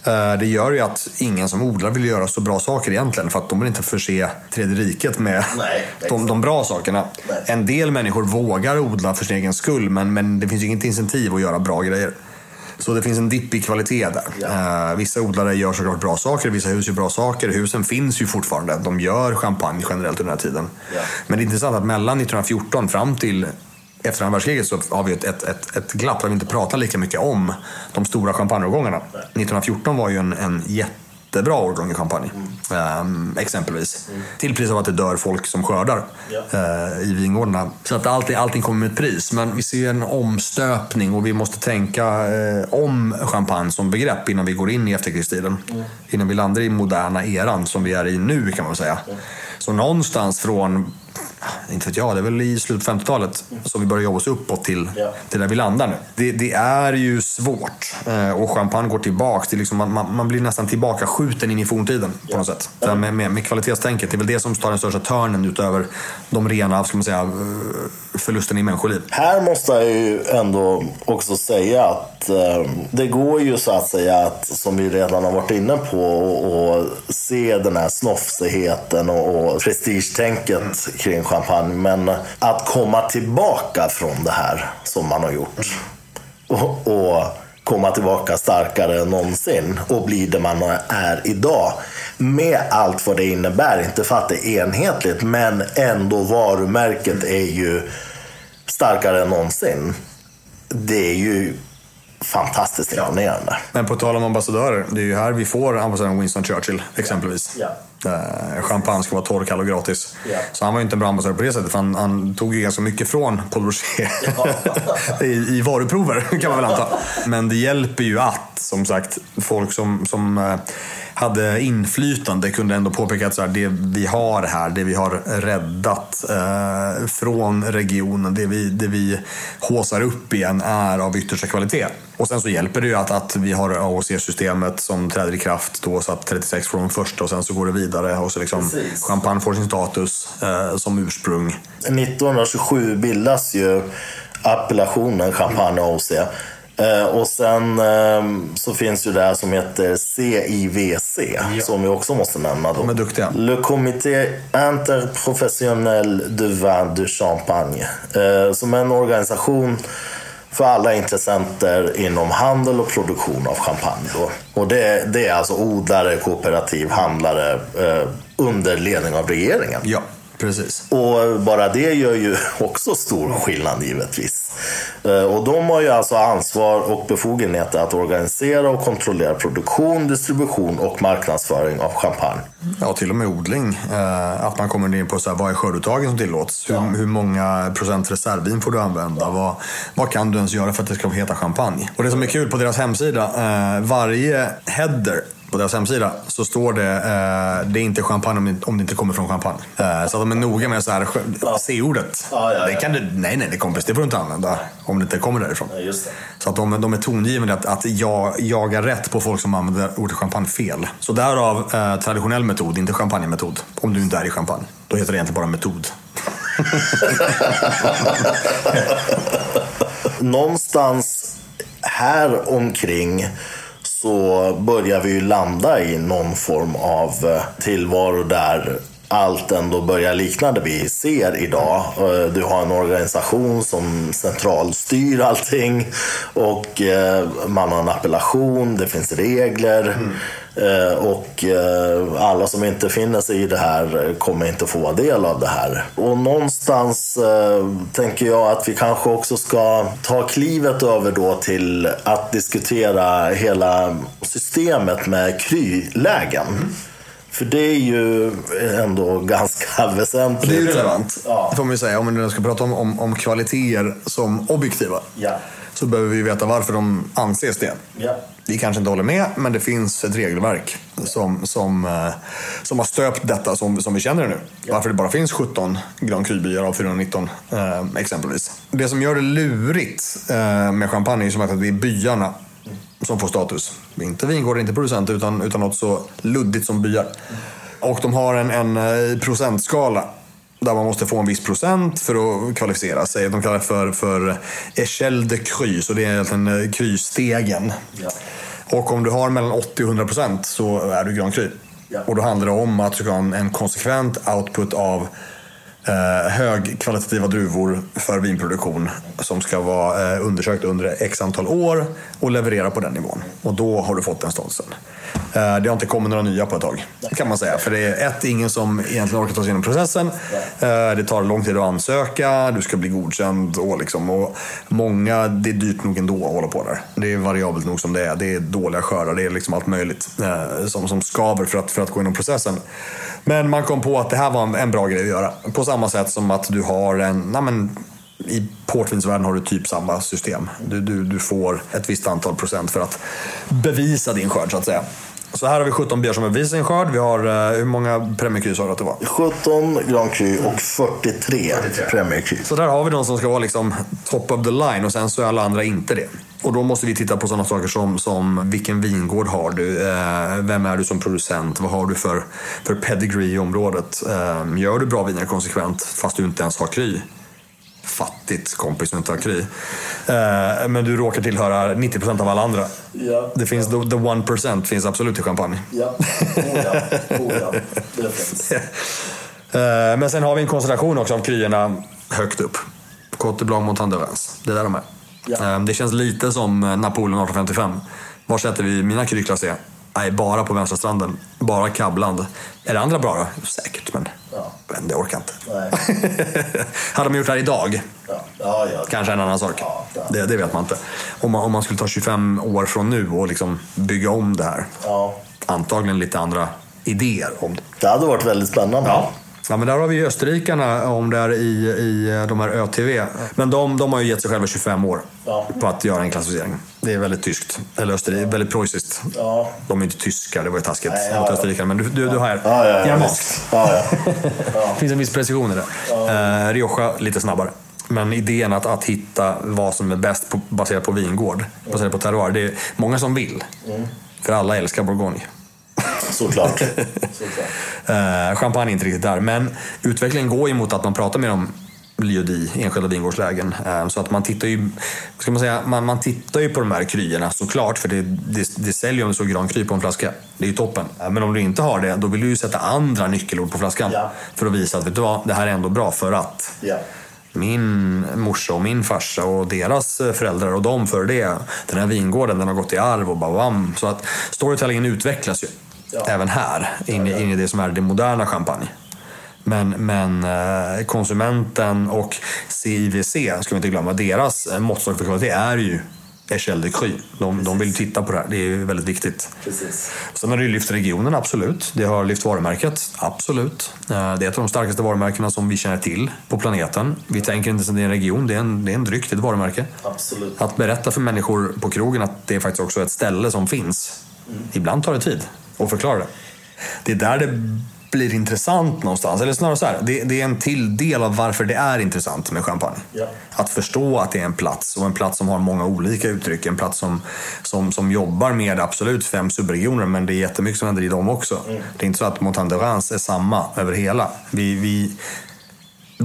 Ehm, det gör ju att ingen som odlar vill göra så bra saker egentligen, för att de vill inte förse tredje riket med Nej, de, de bra sakerna. Nej. En del människor vågar odla för sin egen skull, men, men det finns ju inget incentiv att göra bra grejer. Så det finns en dipp i kvalitet där. Ja. Eh, vissa odlare gör såklart bra saker, vissa hus gör bra saker. Husen finns ju fortfarande. De gör champagne generellt under den här tiden. Ja. Men det är intressant att mellan nittonhundrafjorton fram till efter andra världskriget så har vi ett, ett, ett, ett glapp där vi inte pratar lika mycket om de stora champagneårgångarna. nittonhundrafjorton var ju en, en jättebra årgång i champagne. Mm. Eh, exempelvis. Mm. Till pris av att det dör folk som skördar ja. eh, i vingårdarna. Så att allting, allting kommer med ett pris. Men vi ser en omstöpning och vi måste tänka eh, om champagne som begrepp innan vi går in i efterkrigstiden. Mm. Innan vi landar i moderna eran som vi är i nu, kan man säga. Mm. Så någonstans från inte vet jag, det är väl i slutet av femtiotalet som vi börjar jobba oss uppåt till, ja. till där vi landar nu. Det, det är ju svårt, och champagne går tillbaka till liksom, man, man, man blir nästan tillbaka skjuten in i forntiden på ja. något sätt. Där med, med, med kvalitetstänket, det är väl det som tar den största törnen utöver de rena, ska man säga, förlusten i människoliv. Här måste jag ju ändå också säga att eh, det går ju så att säga att, som vi redan har varit inne på, och, och se den här snoffsigheten och, och prestigetänket mm. kring champagne, men att komma tillbaka från det här som man har gjort och, och komma tillbaka starkare än någonsin och bli det man är idag, med allt vad det innebär, inte för att det är enhetligt, men ändå varumärket är ju starkare än någonsin. Det är ju fantastiskt imponerande. Men på tal om ambassadörer, det är ju här vi får ambassadören Winston Churchill exempelvis. Ja. Ja. Champagne ska vara torr, kall och gratis. Ja. Så han var ju inte en bra ambassadör på det sättet. Han, han tog ju ganska mycket från Paul Rocher ja. i, i varuprover kan man väl anta. Men det hjälper ju att, som sagt, folk som, som hade inflytande kunde ändå påpeka att så här, det vi har här, det vi har räddat eh, från regionen, det vi, det vi håsar upp igen är av yttersta kvalitet. Och sen så hjälper det ju att, att vi har A O C-systemet som träder i kraft då, så att trettiosex från första och sen så går det vidare, och så liksom champagne får sin status eh, som ursprung. nittonhundratjugosju bildas ju appellationen Champagne A O C. Eh, och sen eh, så finns ju det här som heter C I V C, ja. som vi också måste nämna då. De är duktiga. Le Comité Interprofessionnel du vin de Champagne, eh, som är en organisation för alla intressenter inom handel och produktion av champagne då. Och det, det är alltså odlare, kooperativ, handlare eh, under ledning av regeringen. Ja, precis. Och bara det gör ju också stor skillnad givetvis. Eh, och de har ju alltså ansvar och befogenheter att organisera och kontrollera produktion, distribution och marknadsföring av champagne. Ja, till och med odling. Eh, att man kommer in på så här, vad är skörduttagen som tillåts? Hur, ja. hur många procent reservin får du använda? Ja. Vad, vad kan du ens göra för att det ska heta champagne? Och det som är kul på deras hemsida, eh, varje header på deras hemsida så står det eh, det är inte champagne om det, om det inte kommer från champagne. Eh, så att de är noga med så här, C-ordet. Ja, ja, ja. Det kan du, nej, nej, det kompis, det får du inte använda om det inte kommer därifrån. Ja, just det. Så att de, de är tongivande att, att jag jagar rätt på folk som använder ordet champagne fel. Så därav eh, traditionell metod, inte champagnemetod. Om du inte är i champagne, då heter det egentligen bara metod. Någonstans här omkring så börjar vi ju landa i någon form av tillvaro där allt ändå börjar likna det vi ser idag. Du har en organisation som centralstyr allting, och man har en appellation, det finns regler mm. och alla som inte finner sig i det här kommer inte få del av det här. Och någonstans tänker jag att vi kanske också ska ta klivet över då till att diskutera hela systemet med krylägen. Mm. För det är ju ändå ganska väsentligt. Det är ju relevant, ja. får man ju säga. Om man ska prata om, om, om kvaliteter som objektiva, ja. så behöver vi veta varför de anses det. Ja. Vi kanske inte håller med, men det finns ett regelverk som, som, som har stöpt detta som, som vi känner nu. Ja. Varför det bara finns sjutton Grand Cru-byar av fyrahundranitton eh, exempelvis. Det som gör det lurigt eh, med champagne är som att det är byarna som får status. Inte vingård, inte producent, utan, utan något så luddigt som byar. Och de har en, en procentskala där man måste få en viss procent för att kvalificera sig. De kallar det för, för échelle de cru, så det är egentligen krystegen. Ja. Och om du har mellan åttio och hundra procent så är du grand cru. Ja. Och då handlar det om att du kan en konsekvent output av Eh, högkvalitativa druvor för vinproduktion som ska vara eh, undersökt under x antal år och leverera på den nivån. Och då har du fått den statusen. Eh, det har inte kommit några nya på ett tag, kan man säga. För det är ett, ingen som egentligen orkar ta sig igenom processen. Eh, det tar lång tid att ansöka, du ska bli godkänd och, liksom, och många, det är dyrt nog ändå att hålla på där. Det är variabelt nog som det är. Det är dåliga skördar, det är liksom allt möjligt eh, som, som skaver för att, för att gå igenom processen. Men man kom på att det här var en, en bra grej att göra. På samma sätt som att du har en... Nej men, i portvinsvärlden har du typ samma system. Du, du, du får ett visst antal procent för att bevisa din skörd, så att säga. Så här har vi sjutton bier som är Wiesenskörd. Vi har, eh, hur många Premier Cru sa du att det var? sjutton Grand Cru och fyrtiotre Premier Cru. Så där har vi de som ska vara liksom top of the line och sen så är alla andra inte det. Och då måste vi titta på sådana saker som, som vilken vingård har du? Eh, vem är du som producent? Vad har du för, för pedigree i området? Eh, gör du bra viner konsekvent fast du inte ens har kry? Fattigt kompis som inte har kry. Eh, men du råkar tillhöra nittio procent av alla andra. Ja. Det finns, the, the one percent finns absolut i champagne. Ja, oh ja. Oh ja. Det finns. eh, men sen har vi en koncentration också av kryerna högt upp. Côte des Blancs, Montagne de Reims. Det är där de är. Ja. Det känns lite som Napoleon arton femtiofem. Var sätter vi mina kryklass är? Nej, bara på vänstra stranden. Bara Kabland. Är det andra bra då? Säkert, men, ja. men det orkar inte. Hade de gjort det här idag? Ja. Ja, ja. Kanske en annan sak. Ja, ja. Det, det vet man inte. Om man, om man skulle ta tjugofem år från nu och liksom bygga om det här. Ja. Antagligen lite andra idéer om det. Det hade varit väldigt spännande. Ja. Ja, men där har vi ju österrikarna om det är i, i de här ÖTV. Men de, de har ju gett sig själva tjugofem år ja. på att göra en klassificering. Det är väldigt tyskt. Eller österrik, väldigt preussiskt. Ja. De är inte tyskar, det var ju taskigt Nej, ja, mot österrikarna. Men du, du, du har här. Ja, ja, ja, ja, ja. Det finns en viss precision i det. Ja. Eh, Rioja lite snabbare. Men idén att, att hitta vad som är bäst på, baserat på vingård, baserat på terroir. Det är många som vill. Mm. För alla älskar Bourgogne. Såklart. Såklart. uh, champagne är inte riktigt där. Men utvecklingen går ju mot att man pratar med dem Lyodi, enskilda vingårdslägen. Uh, så att man tittar ju ska man, säga, man, man tittar ju på de här kryerna såklart. För det, det, det säljer om så gran kry på en flaska. Det är ju toppen. Uh, men om du inte har det, då vill du ju sätta andra nyckelord på flaskan. Ja. För att visa att vet du vad, det här är ändå bra för att... Ja. Min morsa och min farsa och deras föräldrar och de för det. Den här vingården, den har gått i arv och babam. Så att storytellingen utvecklas ju ja. även här, in, ja, ja. in i det som är det moderna champagne. Men, men konsumenten och C I V C, ska vi inte glömma, deras måttstock för kvalitet är ju Echelle de Cru. De, de vill titta på det här, det är ju väldigt viktigt. Precis. Sen har det ju lyft regionen, absolut. Det har lyft varumärket, absolut. Det är ett av de starkaste varumärkena som vi känner till på planeten. Vi tänker inte som det är en region, det är en, det är en drygt ett varumärke. Absolut. Att berätta för människor på krogen att det är faktiskt också ett ställe som finns. Mm. Ibland tar det tid att förklara det. Det är där det blir intressant någonstans. Eller snarare så här, det, det är en till del av varför det är intressant med champagne. Yeah. Att förstå att det är en plats och en plats som har många olika uttryck. En plats som, som, som jobbar med absolut fem subregioner, men det är jättemycket som händer i dem också. Mm. Det är inte så att Montagne de Reims är samma över hela. Vi, vi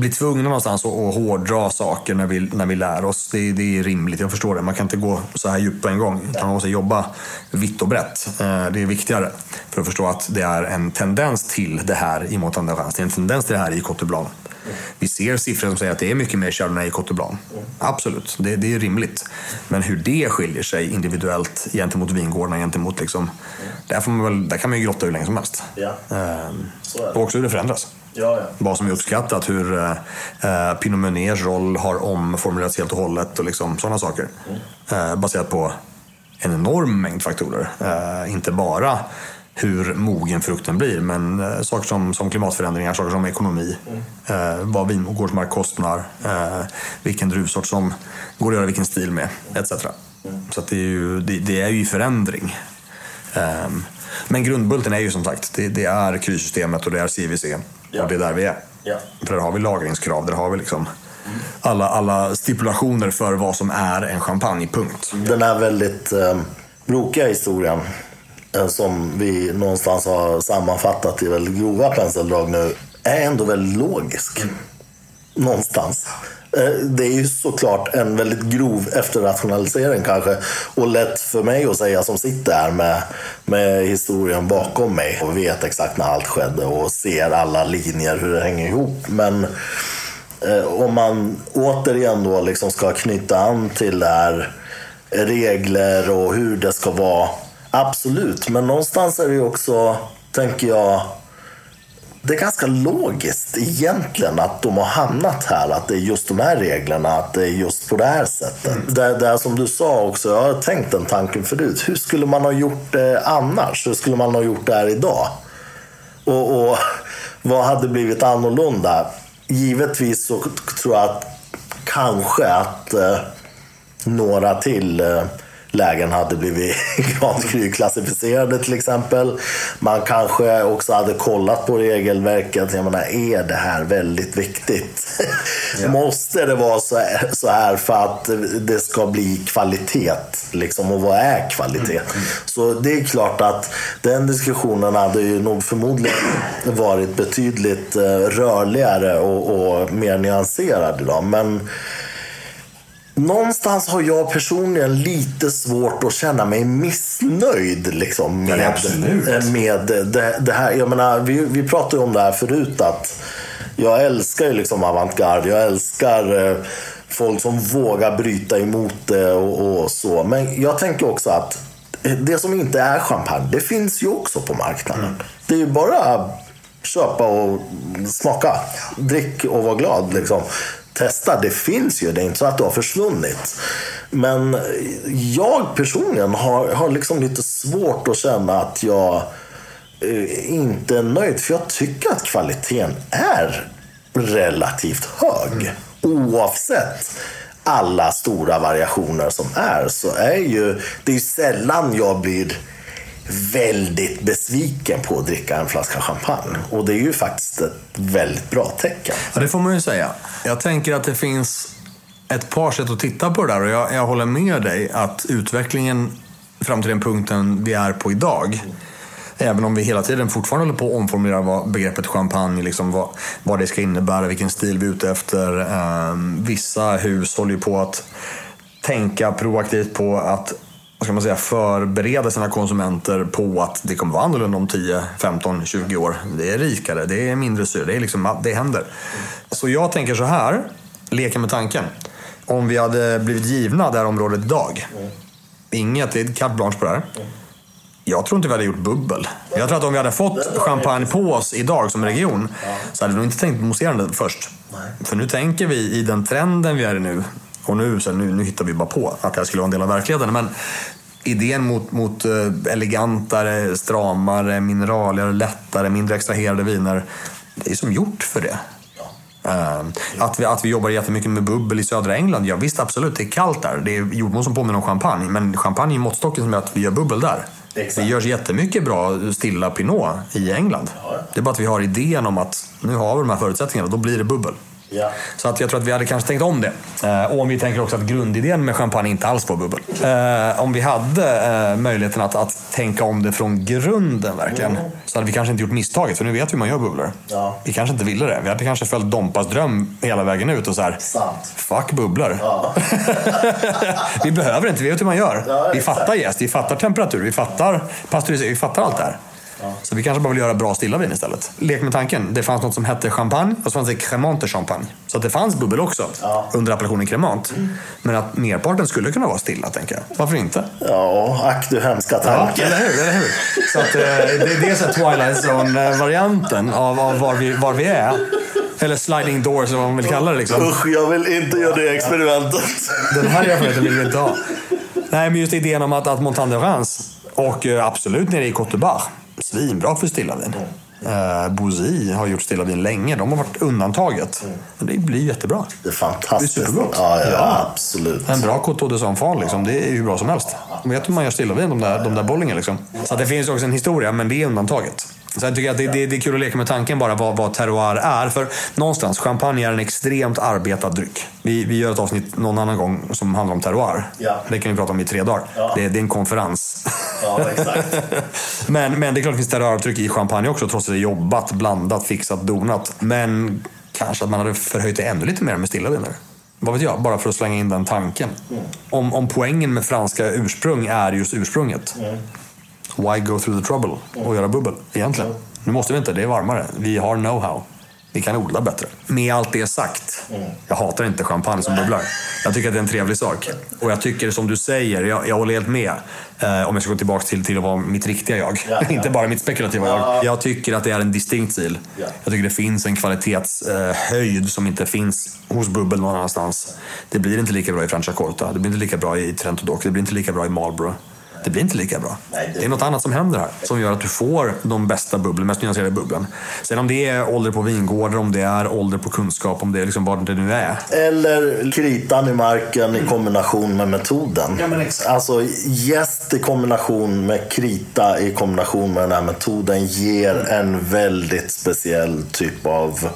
blir tvungna någonstans att, att hårdra saker när vi, när vi lär oss. Det, det är rimligt, jag förstår det. Man kan inte gå så här djupt på en gång, utan man måste jobba vitt och brett. Det är viktigare för att förstå att det är en tendens till det här i Montagne de Reims. Det är en tendens till det här i Côte des Blancs. Vi ser siffror som säger att det är mycket mer Chardonnay i Côte des Blancs. Absolut, det, det är rimligt. Men hur det skiljer sig individuellt gentemot vingårdarna, gentemot liksom, där, får man väl, där kan man ju grotta hur länge som helst. Ja. Och också hur det förändras. Ja, ja. Vad som är uppskattat, hur eh, Pinot Meuniers roll har omformulerats helt och hållet och liksom sådana saker. Mm. Eh, baserat på en enorm mängd faktorer. Eh, inte bara hur mogen frukten blir, men eh, saker som, som klimatförändringar, saker som ekonomi, mm. eh, vad vingårdsmark kostnar, eh, vilken druvsort som går att göra vilken stil med, et cetera. Mm. Så att det, är ju, det, det är ju förändring. Eh, men grundbulten är ju som sagt, det, det är krysystemet och det är C I V C. Ja. Och det är där vi är. Ja. För där har vi lagringskrav, där har vi liksom alla, alla stipulationer för vad som är en champagnepunkt. Den här väldigt eh, brokiga historien eh, som vi någonstans har sammanfattat i väldigt grova penseldrag nu är ändå väldigt logisk. Mm. Någonstans. Eh, det är ju såklart en väldigt grov efterrationalisering kanske och lätt för mig att säga som sitter här med, med historien bakom mig och vet exakt när allt skedde och ser alla linjer hur det hänger ihop. Men eh, om man återigen då liksom ska knyta an till där regler och hur det ska vara, absolut. Men någonstans är det ju också, tänker jag, det är ganska logiskt egentligen att de har hamnat här, att det är just de här reglerna, att det är just på det här sättet. Mm. Det, det som du sa också, jag har tänkt den tanken förut. Hur skulle man ha gjort det annars? Hur skulle man ha gjort det här idag? Och, och vad hade blivit annorlunda? Givetvis så tror jag att kanske att eh, några till eh, lägen hade blivit Grand Cru-klassificerade till exempel. Man kanske också hade kollat på regelverket. Jag menar, är det här väldigt viktigt? Ja. Måste det vara så här, så här för att det ska bli kvalitet? Liksom, och vad är kvalitet? Mm. Så det är klart att den diskussionen hade ju nog förmodligen varit betydligt rörligare och, och mer nyanserad idag. Men någonstans har jag personligen lite svårt att känna mig missnöjd liksom, med, ja, med det, det här. Jag menar, vi, vi pratade ju om det här förut, att jag älskar ju liksom avantgarde, jag älskar eh, folk som vågar bryta emot det och, och så. Men jag tänker också att det som inte är champagne, det finns ju också på marknaden. Mm. Det är ju bara köpa och smaka, drick och vara glad liksom. Testa, det finns ju, det är inte så att det har försvunnit. Men jag personligen har, har liksom lite svårt att känna att jag eh, inte är nöjd. För jag tycker att kvaliteten är relativt hög. Mm. Oavsett alla stora variationer som är, så är ju, det är ju sällan jag blir väldigt besviken på att dricka en flaska champagne. Och det är ju faktiskt ett väldigt bra tecken. Ja, det får man ju säga. Jag tänker att det finns ett par sätt att titta på det där. Och jag, jag håller med dig att utvecklingen fram till den punkten vi är på idag, även om vi hela tiden fortfarande håller på att omformulera vad begreppet champagne, liksom vad, vad det ska innebära, vilken stil vi är ute efter. Um, vissa hus håller ju på att tänka proaktivt på att, vad ska man säga, förbereda sina konsumenter på att det kommer vara annorlunda om tio, femton, tjugo år. Det är rikare, det är mindre syre, det är liksom, det händer. Så jag tänker så här, leka med tanken. Om vi hade blivit givna det här området idag, inget, det är carte blanche på det här. Jag tror inte vi hade gjort bubbel. Jag tror att om vi hade fått champagne på oss idag som region, så hade vi nog inte tänkt på mousserande först. För nu tänker vi i den trenden vi är i nu. Och nu, så nu, nu hittar vi bara på att det här skulle vara en del av verkligheten. Men idén mot, mot elegantare, stramare, mineraligare, lättare, mindre extraherade viner, det är som gjort för det. Ja. Att, vi, att vi jobbar jättemycket med bubbel i södra England, ja visst, absolut, det är kallt där. Det är jordmån som påminner om champagne, men champagne är måttstocken som gör att vi gör bubbel där. Exakt. Det görs jättemycket bra stilla pinot i England. Ja, ja. Det är bara att vi har idén om att nu har vi de här förutsättningarna, då blir det bubbel. Ja. Så att jag tror att vi hade kanske tänkt om det. eh, Och om vi tänker också att grundidén med champagne inte alls var bubbel. eh, Om vi hade eh, möjligheten att, att tänka om det från grunden verkligen, mm. så hade vi kanske inte gjort misstaget. För nu vet vi hur man gör bubblor, ja. Vi kanske inte ville det. Vi hade kanske följt Dompas dröm hela vägen ut och så här, sant. Fuck bubblor, ja. Vi behöver inte, vi vet hur man gör, ja. Vi fattar jäst, vi fattar temperatur, vi fattar pasteurisering, vi fattar allt det här. Ja. Så vi kanske bara vill göra bra stilla vin istället. Lek med tanken, det fanns något som hette champagne och så fanns det cremante champagne. Så att det fanns bubbel också, ja. Under appellationen cremant, mm. Men att merparten skulle kunna vara stilla, tänker jag. Varför inte? Ja, ack du hemska tanke, ja, eller hur, eller hur? Så att, det, det är så Twilight Zone-varianten av, av var, vi, var vi är. Eller sliding doors, vad man vill kalla det liksom. Usch, jag vill inte göra det experimentet. Den här erfarenheten vill vi inte ha. Nej, men just idén om att, att Montagne de Reims och absolut nere i Côte des Bar, svinbra för stilla vin. Mm. Eh, Bozy har gjort stilla vin länge. De har varit undantaget. Mm. Det blir jättebra. Det är fantastiskt. Det är supergott. Ja, ja, ja. Absolut. En bra Côteau de Saint-Fan liksom. Det är ju bra som helst. Man vet hur man gör stilla vin, de där, de där bollingen liksom. Så att det finns också en historia, men det är undantaget. Så jag tycker att det, det, det är kul att leka med tanken bara vad, vad terroir är. För någonstans, champagne är en extremt arbetad dryck. Vi, vi gör ett avsnitt någon annan gång som handlar om terroir. Ja. Det kan vi prata om i tre dagar. Ja. Det, det är en konferens. Ja, exakt. men, men det är klart det finns terroiravtryck i champagne också, trots att det är jobbat, blandat, fixat, donat. Men kanske att man hade förhöjt det ännu lite mer med stilla viner. Vad vet jag, bara för att slänga in den tanken. Mm. Om, om poängen med franska ursprung är just ursprunget. Mm. Why go through the trouble och göra bubbel egentligen? Nu måste vi inte, det är varmare. Vi har know-how. Vi kan odla bättre. Med allt det sagt, jag hatar inte champagne som bubblar. Jag tycker att det är en trevlig sak. Och jag tycker som du säger, jag, jag håller helt med. Eh, om jag ska gå tillbaka till, till att vara mitt riktiga jag. Ja, ja. Inte bara mitt spekulativa jag. Jag tycker att det är en distinkt stil. Jag tycker det finns en kvalitetshöjd eh, som inte finns hos bubbel någon annanstans. Det blir inte lika bra i Franciacorta. Det blir inte lika bra i Trentodoc. Det blir inte lika bra i Marlborough. det blir inte lika bra. Nej, det... det är något annat som händer här som gör att du får de bästa bubblen, mest nyanserade bubblen. Sen om det är ålder på vingårdar, om det är ålder på kunskap, om det är liksom vad det nu är. Eller kritan i marken i kombination med metoden. Ja, men exakt. Alltså gäst i kombination med krita i kombination med den här metoden ger en väldigt speciell typ av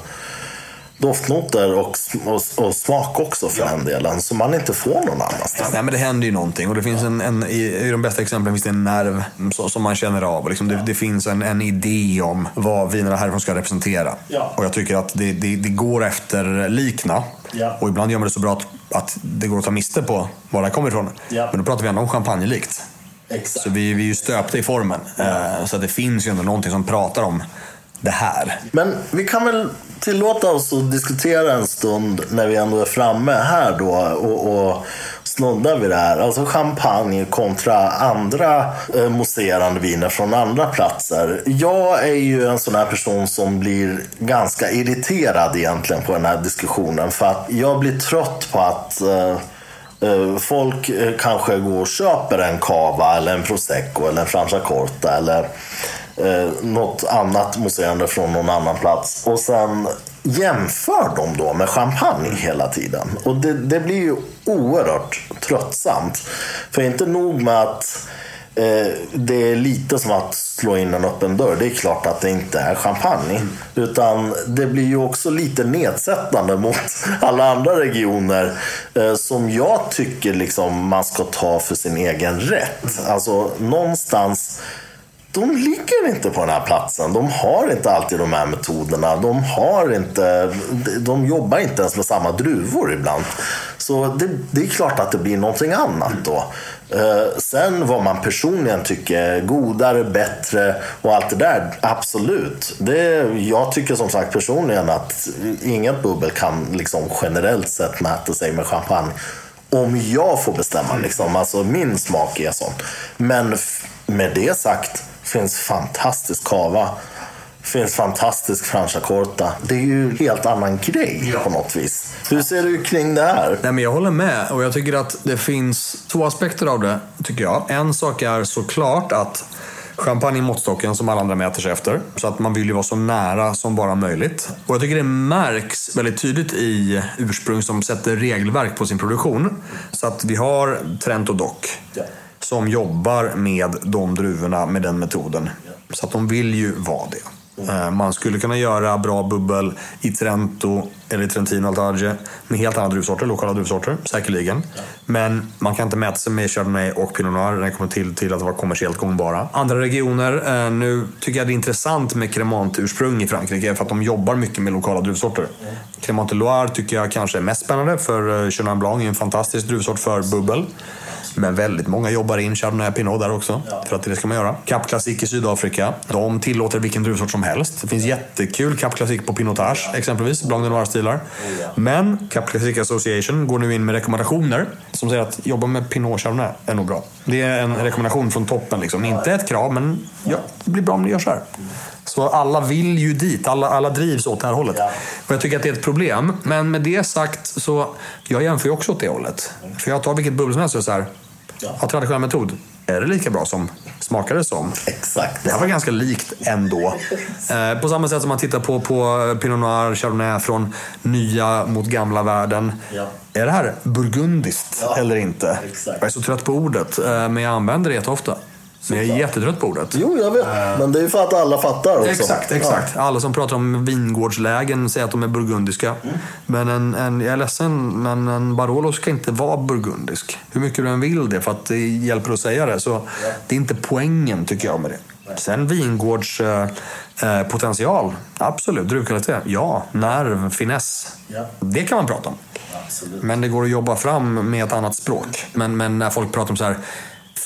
doftnoter och, och, och smak också för den delen, som man inte får någon annanstans. Nej, men det händer ju någonting, och det finns en, en i, i de bästa exemplen finns det en nerv så, som man känner av. Liksom det, det finns en, en idé om vad vinerna härifrån ska representera. Ja. Och jag tycker att det, det, det går efter likna. Ja. Och ibland gör man det så bra att, att det går att ta miste på var det kommer ifrån. Ja. Men då pratar vi ändå om champagnelikt. Exakt. Så vi, vi är ju stöpta i formen. Ja. Så att det finns ju ändå någonting som pratar om det här. Men vi kan väl tillåta oss att diskutera en stund när vi ändå är framme här då och, och snudda vid det här. Alltså champagne kontra andra eh, mousserande viner från andra platser. Jag är ju en sån här person som blir ganska irriterad egentligen på den här diskussionen, för att jag blir trött på att... Eh, folk kanske går och köper en cava eller en prosecco eller en franciacorta eller eh, något annat mousserande från någon annan plats, och sen jämför de då med champagne hela tiden. Och det, det blir ju oerhört tröttsamt, för inte nog med att eh, det är lite som att slå in en öppen dörr. Det är klart att det inte är champagne, mm. utan det blir ju också lite nedsättande mot alla andra regioner eh, som jag tycker liksom man ska ta för sin egen rätt. Alltså någonstans, de ligger inte på den här platsen. De har inte alltid de här metoderna. De har inte, de jobbar inte ens med samma druvor ibland. Så det, det är klart att det blir någonting annat då. Eh, sen vad man personligen tycker godare, bättre och allt det där, absolut. Det, jag tycker som sagt personligen att inget bubbel kan liksom generellt sett mäta sig med champagne. Om jag får bestämma liksom, alltså min smak är sån. Men f- med det sagt, finns fantastisk cava, finns fantastisk franciacorta. Det är ju en helt annan grej på något vis. Hur ser du kring det här? Nej, men jag håller med, och jag tycker att det finns två aspekter av det, tycker jag. En sak är såklart att champagne i måttstocken som alla andra mäter sig efter, så att man vill ju vara så nära som bara möjligt. Och jag tycker det märks väldigt tydligt i ursprung som sätter regelverk på sin produktion. Så att vi har Trentodoc som jobbar med de druvorna med den metoden. Så att de vill ju vara det. Man skulle kunna göra bra bubbel i Trento eller i Trentino Altage med helt andra druvsorter, lokala druvsorter, säkerligen. Men man kan inte mäta sig med Chardonnay och Pinot Noir. Den kommer till, till att vara kommersiellt gångbara. Andra regioner, nu tycker jag det är intressant med Cremant-ursprung i Frankrike, för att de jobbar mycket med lokala druvsorter. Cremant de Loire tycker jag kanske är mest spännande, för Chenin Blanc är en fantastisk druvsort för bubbel. Men väldigt många jobbar in Chardonnay och Pinot där också, ja. För att det ska man göra. Cap Classic i Sydafrika, de tillåter vilken druvsort som helst. Det finns jättekul Cap Classic på Pinotage, exempelvis, Blanc de Noir-stilar. Men Cap Classic Association går nu in med rekommendationer som säger att jobba med Pinot Chardonnay är nog bra. Det är en rekommendation från toppen liksom. Inte ett krav, men ja, det blir bra om ni gör så här. Så alla vill ju dit, alla, alla drivs åt det här hållet. Ja. Och jag tycker att det är ett problem. Men med det sagt så, jag jämför ju också åt det hållet. För jag tar vilket bubbel som helst och så här, har traditionell metod, är det lika bra som smakar det som? Exakt. Det här var ganska likt ändå. Eh, på samma sätt som man tittar på, på Pinot Noir, Chardonnay från nya mot gamla världen. Ja. Är det här burgundiskt ja. eller inte? Exakt. Jag är så trött på ordet, eh, men jag använder det ofta. Men jag är jättetrött på ordet. Jo, jag vet. Men det är ju för att alla fattar också. Exakt, exakt. Alla som pratar om vingårdslägen säger att de är burgundiska. Mm. Men en, en, jag är ledsen, men en Barolo ska inte vara burgundisk. Hur mycket du än vill det, för att det hjälper att säga det. Så ja. Det är inte poängen, tycker jag, med det. Nej. Sen vingårds eh, potential, absolut. Druvkvalitet, ja. Nerv, finess. Ja. Det kan man prata om. Absolut. Men det går att jobba fram med ett annat språk. Men, men när folk pratar om så här...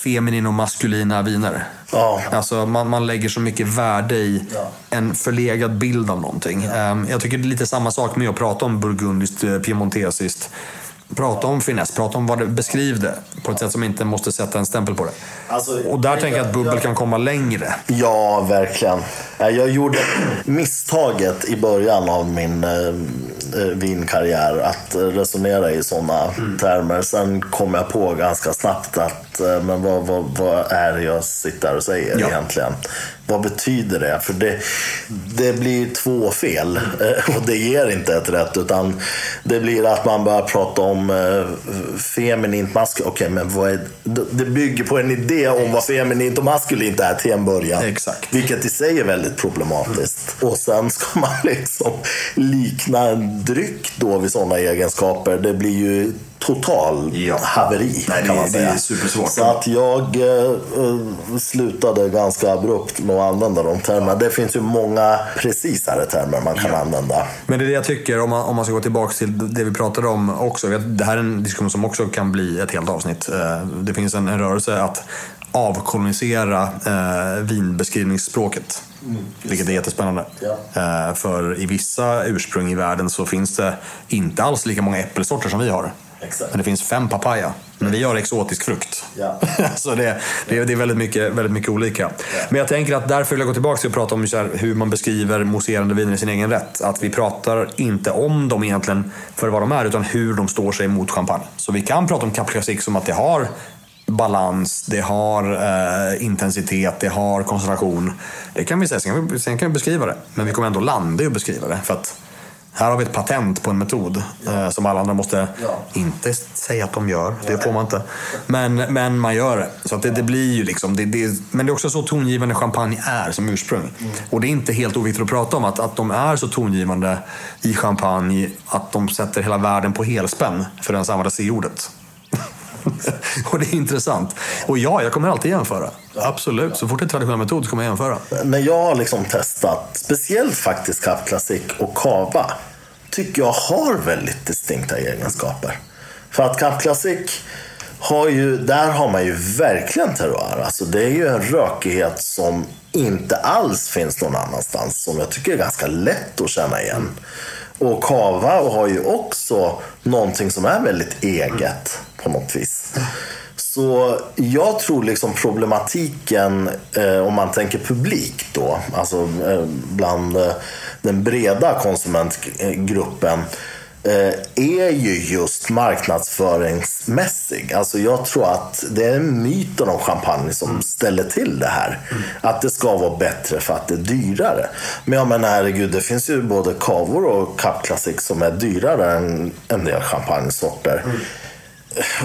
feminin och maskulina viner. Ja. Alltså man, man lägger så mycket värde i ja. en förlegad bild av någonting. Ja. Um, jag tycker det är lite samma sak med att prata om burgundiskt, piemontesiskt. Prata om finess, prata om vad det beskriver på ett sätt som inte måste sätta en stämpel på det. Alltså, och där jag, tänker jag att bubbel jag, kan komma längre. Ja, verkligen. Jag gjorde misstaget i början av min eh, vinkarriär att resonera i sådana mm. termer. Sen kom jag på ganska snabbt att att men vad, vad, vad är det jag sitter och säger ja. egentligen? Vad betyder det? För det, det blir två fel och det ger inte ett rätt, utan det blir att man börjar prata om feminint mask. Okej, men vad är, det bygger på en idé om vad feminint och maskulint är till en början. Exakt. Vilket i sig är väldigt problematiskt. Mm. Och sen ska man liksom likna en dryck då vid sådana egenskaper. Det blir ju total ja. haveri. Nej, kan det, man säga. Det är supersvårt. Så att jag eh, slutade ganska abrupt med att använda de termerna. Det finns ju många precisare termer man kan ja. använda. Men det är det jag tycker, om man, om man ska gå tillbaka till det vi pratade om också. Det här är en diskussion som också kan bli ett helt avsnitt. Det finns en, en rörelse att avkolonisera eh, vinbeskrivningsspråket. Mm, vilket är jättespännande. Yeah. Eh, för i vissa ursprung i världen så finns det inte alls lika många äppelsorter som vi har. Exakt. Men det finns fem papaya. Men vi har exotisk frukt. Yeah. Så det, det, det är väldigt mycket, väldigt mycket olika. Yeah. Men jag tänker att därför vill jag gå tillbaka till att prata om så här, hur man beskriver mousserande viner i sin egen rätt. Att vi pratar inte om dem egentligen för vad de är, utan hur de står sig mot champagne. Så vi kan prata om Cap Classic som att det har balans, det har eh, intensitet, det har koncentration. Det kan vi säga, sen kan vi, sen kan vi beskriva det. Men vi kommer ändå landa i att beskriva det. För att här har vi ett patent på en metod eh, som alla andra måste ja. inte säga att de gör. Det får man inte. Men, men man gör det. Så att det, det blir ju liksom... Det, det, men det är också så tongivande champagne är som ursprung. Mm. Och det är inte helt oviktigt att prata om att, att de är så tongivande i champagne att de sätter hela världen på helspänn för den använda C-ordet. Och det är intressant. Och ja, jag kommer alltid jämföra. Absolut, så fort det är traditionell metod så kommer jag jämföra. När jag har liksom testat, speciellt faktiskt Cap Classic och Cava, tycker jag har väldigt distinkta egenskaper. För att Cap Classic har ju, där har man ju verkligen terroir. Alltså det är ju en rökighet som inte alls finns någon annanstans, som jag tycker är ganska lätt att känna igen. Och Cava och har ju också någonting som är väldigt eget på något vis. Så jag tror liksom problematiken, eh, om man tänker publik då, alltså eh, bland eh, den breda konsumentgruppen, eh, är ju just marknadsföringsmässig. Alltså jag tror att det är myten om champagne som ställer till det här. Mm. Att det ska vara bättre för att det är dyrare. Men jag menar, herregud, det finns ju både Cavor och Cap Classic som är dyrare än en del champagnesorter. Mm.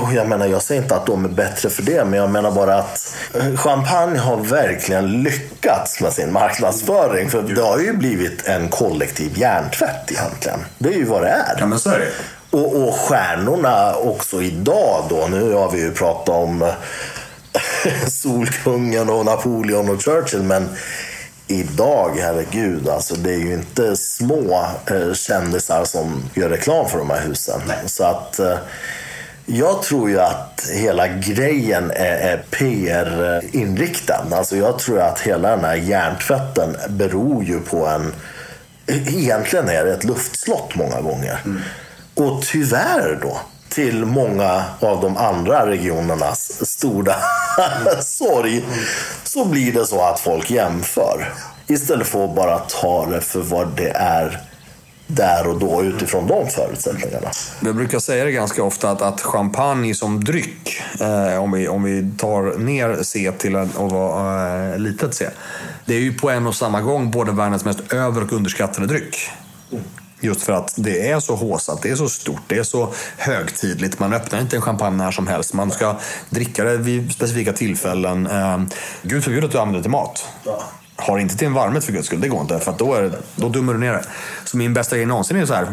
Och jag menar, jag säger inte att de är bättre för det, men jag menar bara att champagne har verkligen lyckats med sin marknadsföring, för det har ju blivit en kollektiv hjärntvätt egentligen. Det är ju vad det är. Ja, men så är det. Och, och stjärnorna också idag då, nu har vi ju pratat om Solkungen och Napoleon och Churchill, men idag, herregud, alltså det är ju inte små eh, kändisar som gör reklam för de här husen. Nej. Så att... Eh, jag tror ju att hela grejen är P R-inriktad. Alltså jag tror att hela den här hjärntvätten beror ju på en... Egentligen är det ett luftslott många gånger. Mm. Och tyvärr då, till många av de andra regionernas stora mm. sorg, mm. så blir det så att folk jämför. Istället för att bara ta det för vad det är där och då utifrån de förutsättningarna. Jag brukar säga det ganska ofta att, att champagne som dryck, eh, om, vi, om vi tar ner C till en, och var, eh, litet C, det är ju på en och samma gång både världens mest över- och underskattade dryck. Mm. Just för att det är så håsat, det är så stort, det är så högtidligt. Man öppnar inte en champagne när som helst. Man ska dricka det vid specifika tillfällen. Eh, Gud förbjuder att du använder till mat. Ja. Har inte till en varmhet för guds skull, det går inte, för att då, är, då dummar du ner det. Så min bästa grej någonsin är så här,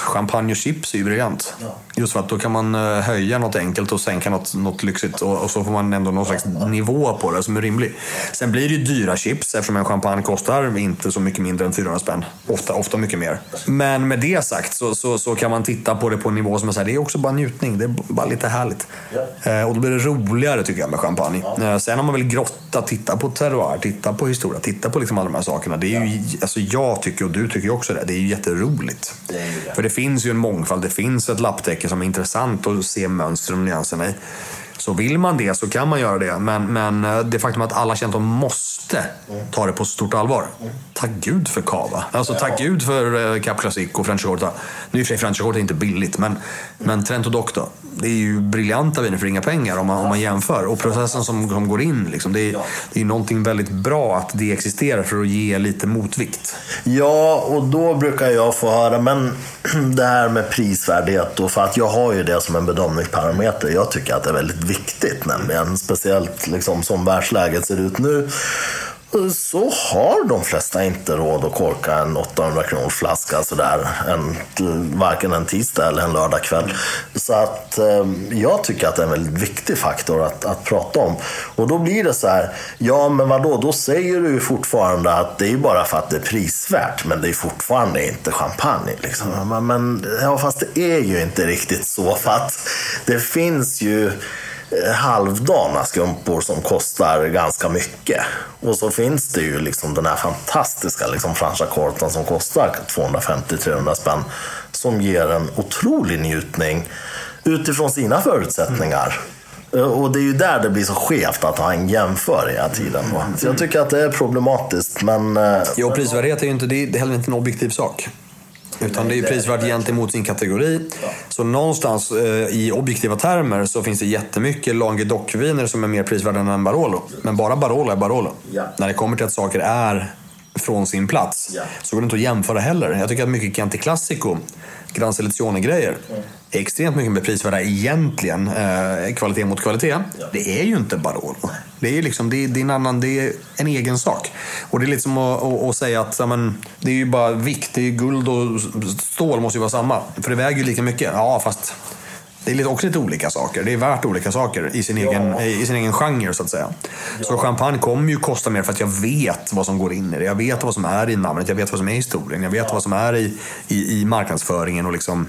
champagne och chips är ju briljant. Ja. Just för att då kan man höja något enkelt och sänka något, något lyxigt, och, och så får man ändå någon slags nivå på det som är rimlig. Sen blir det ju dyra chips eftersom en champagne kostar inte så mycket mindre än fyrahundra spänn. Ofta, ofta mycket mer. Men med det sagt så, så, så kan man titta på det på en nivå som är så här, det är också bara njutning, det är bara lite härligt. Ja. Eh, och då blir det roligare tycker jag med champagne. Ja. Eh, sen har man väl grotta, titta på terroir, titta på historia, titta på liksom alla de här sakerna. Det är ju, ja. alltså jag tycker och du tycker också det, det är ju jätteroligt. Det är ju det. För det finns ju en mångfald, det finns ett lapptäcke som är intressant att se mönster och nyanserna i. Så vill man det så kan man göra det, men, men det faktum att alla känner att de måste ta det på stort allvar. Tack gud för Cava. Alltså tack gud för Cap Classic och Franciacorta. Nu är ju Franciacorta inte billigt, men, men Trentodoc då. det är ju briljanta viner för inga pengar om man, om man jämför. Och processen som, som går in liksom, det är ju någonting väldigt bra att det existerar för att ge lite motvikt. Ja, och då brukar jag få höra, men det här med prisvärdighet då, för att jag har ju det som en bedömningsparameter. Jag tycker att det är väldigt viktigt, nämligen speciellt liksom, som världsläget ser ut nu, så har de flesta inte råd att korka en åttahundra kronor flaska sådär, en, varken en tisdag eller en lördagkväll. Så att eh, jag tycker att det är en väldigt viktig faktor att, att prata om. Och då blir det så här, ja men vadå, då säger du fortfarande att det är bara för att det är prisvärt, men det är fortfarande inte champagne liksom. Men, men ja, fast det är ju inte riktigt så, för att det finns ju halvdana skumpor som kostar ganska mycket. Och så finns det ju liksom den här fantastiska liksom Franciacorta som kostar tvåhundrafemtio till trehundra spänn, som ger en otrolig njutning utifrån sina förutsättningar. Och det är ju där det blir så skevt att ha en jämför i den tiden. Så jag tycker att det är problematiskt, men ja, prisvärdhet är ju inte, det är heller inte en objektiv sak, utan det är ju prisvärt gentemot sin kategori. Ja. Så någonstans eh, i objektiva termer så finns det jättemycket Languedoc-viner som är mer prisvärda än Barolo. Men bara Barolo är Barolo. Ja. När det kommer till att saker är från sin plats, ja, så går det inte att jämföra heller. Jag tycker att mycket Chianti Classico, Gran Selezione-grejer, mm, är extremt mycket mer prisvärda egentligen. Eh, kvalitet mot kvalitet. Ja. Det är ju inte Barolo. Det är ju liksom, det är, det är en annan, det är en egen sak. Och det är lite som att, att, att säga att men, det är ju bara vikt, det är ju guld och stål måste ju vara samma, för det väger ju lika mycket. Ja, fast det är lite, också lite olika saker. Det är värt olika saker i sin, ja, egen, i sin egen genre så att säga. Ja. Så champagne kommer ju kosta mer för att jag vet vad som går in i det. Jag vet vad som är i namnet, jag vet vad som är i historien, jag vet, ja, vad som är i, i, i marknadsföringen och liksom.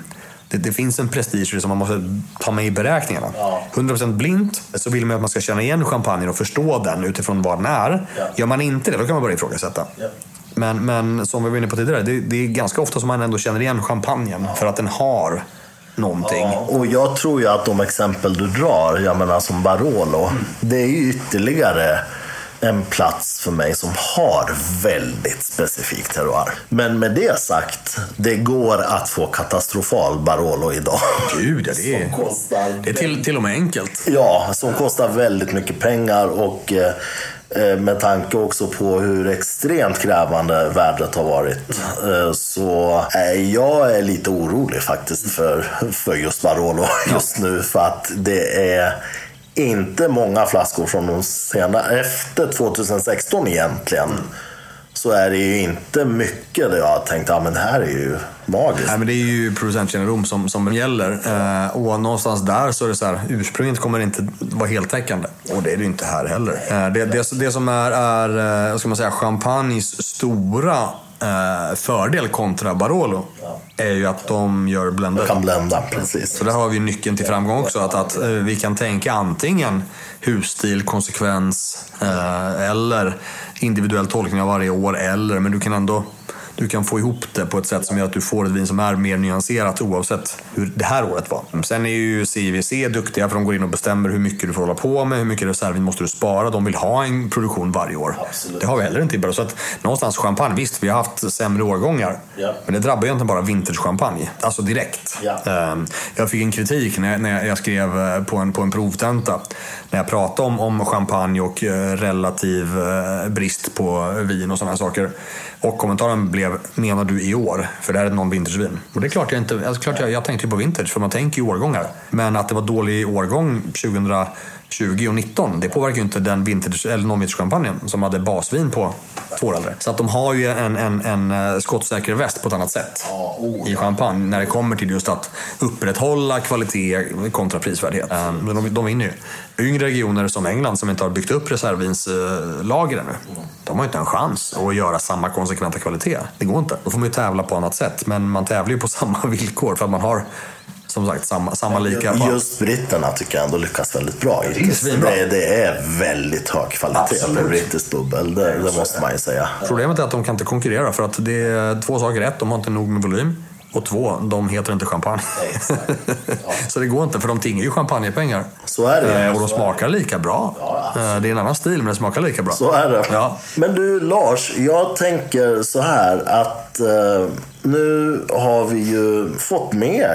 Det, det finns en prestige som man måste ta med i beräkningarna. Ja. hundra procent blint så vill man att man ska känna igen champagne och förstå den utifrån vad den är. Ja. Gör man inte det, då kan man börja ifrågasätta. Ja. Men, men som vi var inne på tidigare, det, det är ganska ofta som man ändå känner igen champagnen, ja, för att den har någonting. Ja, och jag tror ju att de exempel du drar, jag menar som Barolo, mm, det är ju ytterligare en plats för mig som har väldigt specifik terroir. Men med det sagt, det går att få katastrofal Barolo idag. Gud, ja, det är, kostar, det är till, till och med enkelt. Ja, som kostar väldigt mycket pengar och eh, med tanke också på hur extremt krävande värdet har varit, eh, så eh, jag är lite orolig faktiskt för, för just Barolo just nu, för att det är inte många flaskor från de senare, efter tjugohundrasexton egentligen, mm, så är det ju inte mycket där jag tänkte, ja, men det här är ju magiskt. Nej, men det är ju producentgenerom som, som gäller, mm, eh, och någonstans där så är det så här, ursprunget kommer inte vara heltäckande, och det är det ju inte här heller. Eh, det, det, det som är, är vad ska man säga, champagnes stora eh, fördel kontra Barolo, ja, är ju att de gör blender. De kan blända, precis. Så där har vi nyckeln till framgång också, att, att vi kan tänka antingen husstil, konsekvens eh, eller individuell tolkning av varje år, eller, men du kan ändå du kan få ihop det på ett sätt som gör att du får ett vin som är mer nyanserat oavsett hur det här året var. Sen är ju C V C duktiga, för de går in och bestämmer hur mycket du får hålla på med, hur mycket reservvin måste du spara. De vill ha en produktion varje år. Absolut. Det har vi heller inte bara. Så att någonstans champagne, visst, vi har haft sämre årgångar, ja, men det drabbar ju inte bara vintagechampagne, alltså direkt. Ja. Jag fick en kritik när jag skrev på en, på en provtenta, när jag pratade om, om champagne och relativ brist på vin och sådana saker. Och kommentaren blev, menar du i år? För det här är någon vintagevin. Och det är klart jag inte, alltså klart jag, jag tänkte på vintage, för man tänker i årgångar. Men att det var dålig årgång tjugohundratjugo och nitton, det påverkar ju inte den vintage eller non-vintagekampanjen som hade basvin på två år äldre. Så att de har ju en, en, en skottsäker väst på ett annat sätt i champagne när det kommer till just att upprätthålla kvalitet kontra prisvärdhet. Men de, de vinner ju. Yngre regioner som England som inte har byggt upp reservvinslager ännu, de har ju inte en chans att göra samma konsekventa kvalitet. Det går inte. Då får man ju tävla på annat sätt, men man tävlar ju på samma villkor för att man har, som sagt, samma, samma lika. Just britterna tycker jag ändå lyckas väldigt bra. Det är, det, det är väldigt hög kvalitet med brittisk bubbel, det, det måste man ju säga. Problemet är att de kan inte konkurrera, för att det är två saker. Ett, de har inte nog med volym. Och två, de heter inte champagne. Ja, ja. Så det går inte, för de tingar ju champagnepengar. Så är det. Eh, och de smakar lika bra. Ja, Det är en annan stil, men det smakar lika bra. Så är det. Ja. Men du Lars, jag tänker så här att eh, nu har vi ju fått med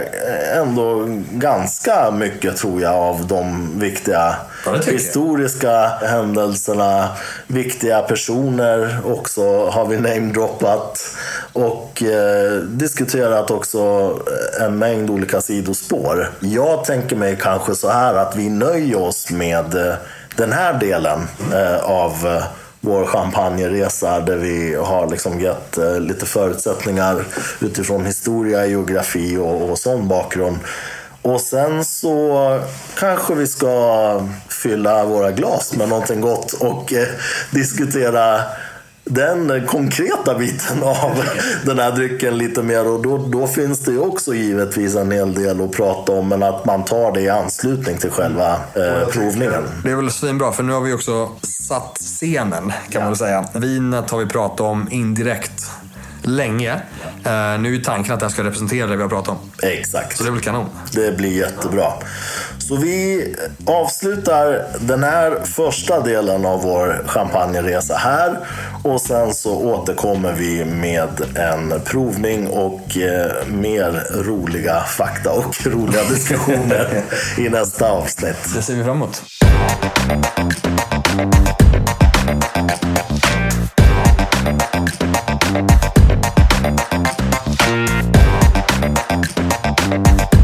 ändå ganska mycket, tror jag, av de viktiga ja, historiska jag. händelserna, viktiga personer också har vi namedroppat och eh, diskuterat också en mängd olika sidospår. Jag tänker mig kanske så här att vi nöjer oss med eh, den här delen eh, av eh, vår champagneresa, där vi har liksom gett eh, lite förutsättningar utifrån historia, geografi och, och sån bakgrund. Och sen så kanske vi ska fylla våra glas med någonting gott och eh, diskutera den konkreta biten av den här drycken lite mer. Och då, då finns det ju också givetvis en hel del att prata om, men att man tar det i anslutning till själva eh, provningen. Det är väl svinbra, för nu har vi också satt scenen, kan man väl säga. Vinet har vi pratat om indirekt länge. Uh, nu är tanken att det här ska representera det vi har pratat om. Exakt. Så det blir kanon. Det blir jättebra. Så vi avslutar den här första delen av vår champagneresa här, och sen så återkommer vi med en provning och eh, mer roliga fakta och roliga diskussioner i nästa avsnitt. Det ser vi framåt. We'll be right back.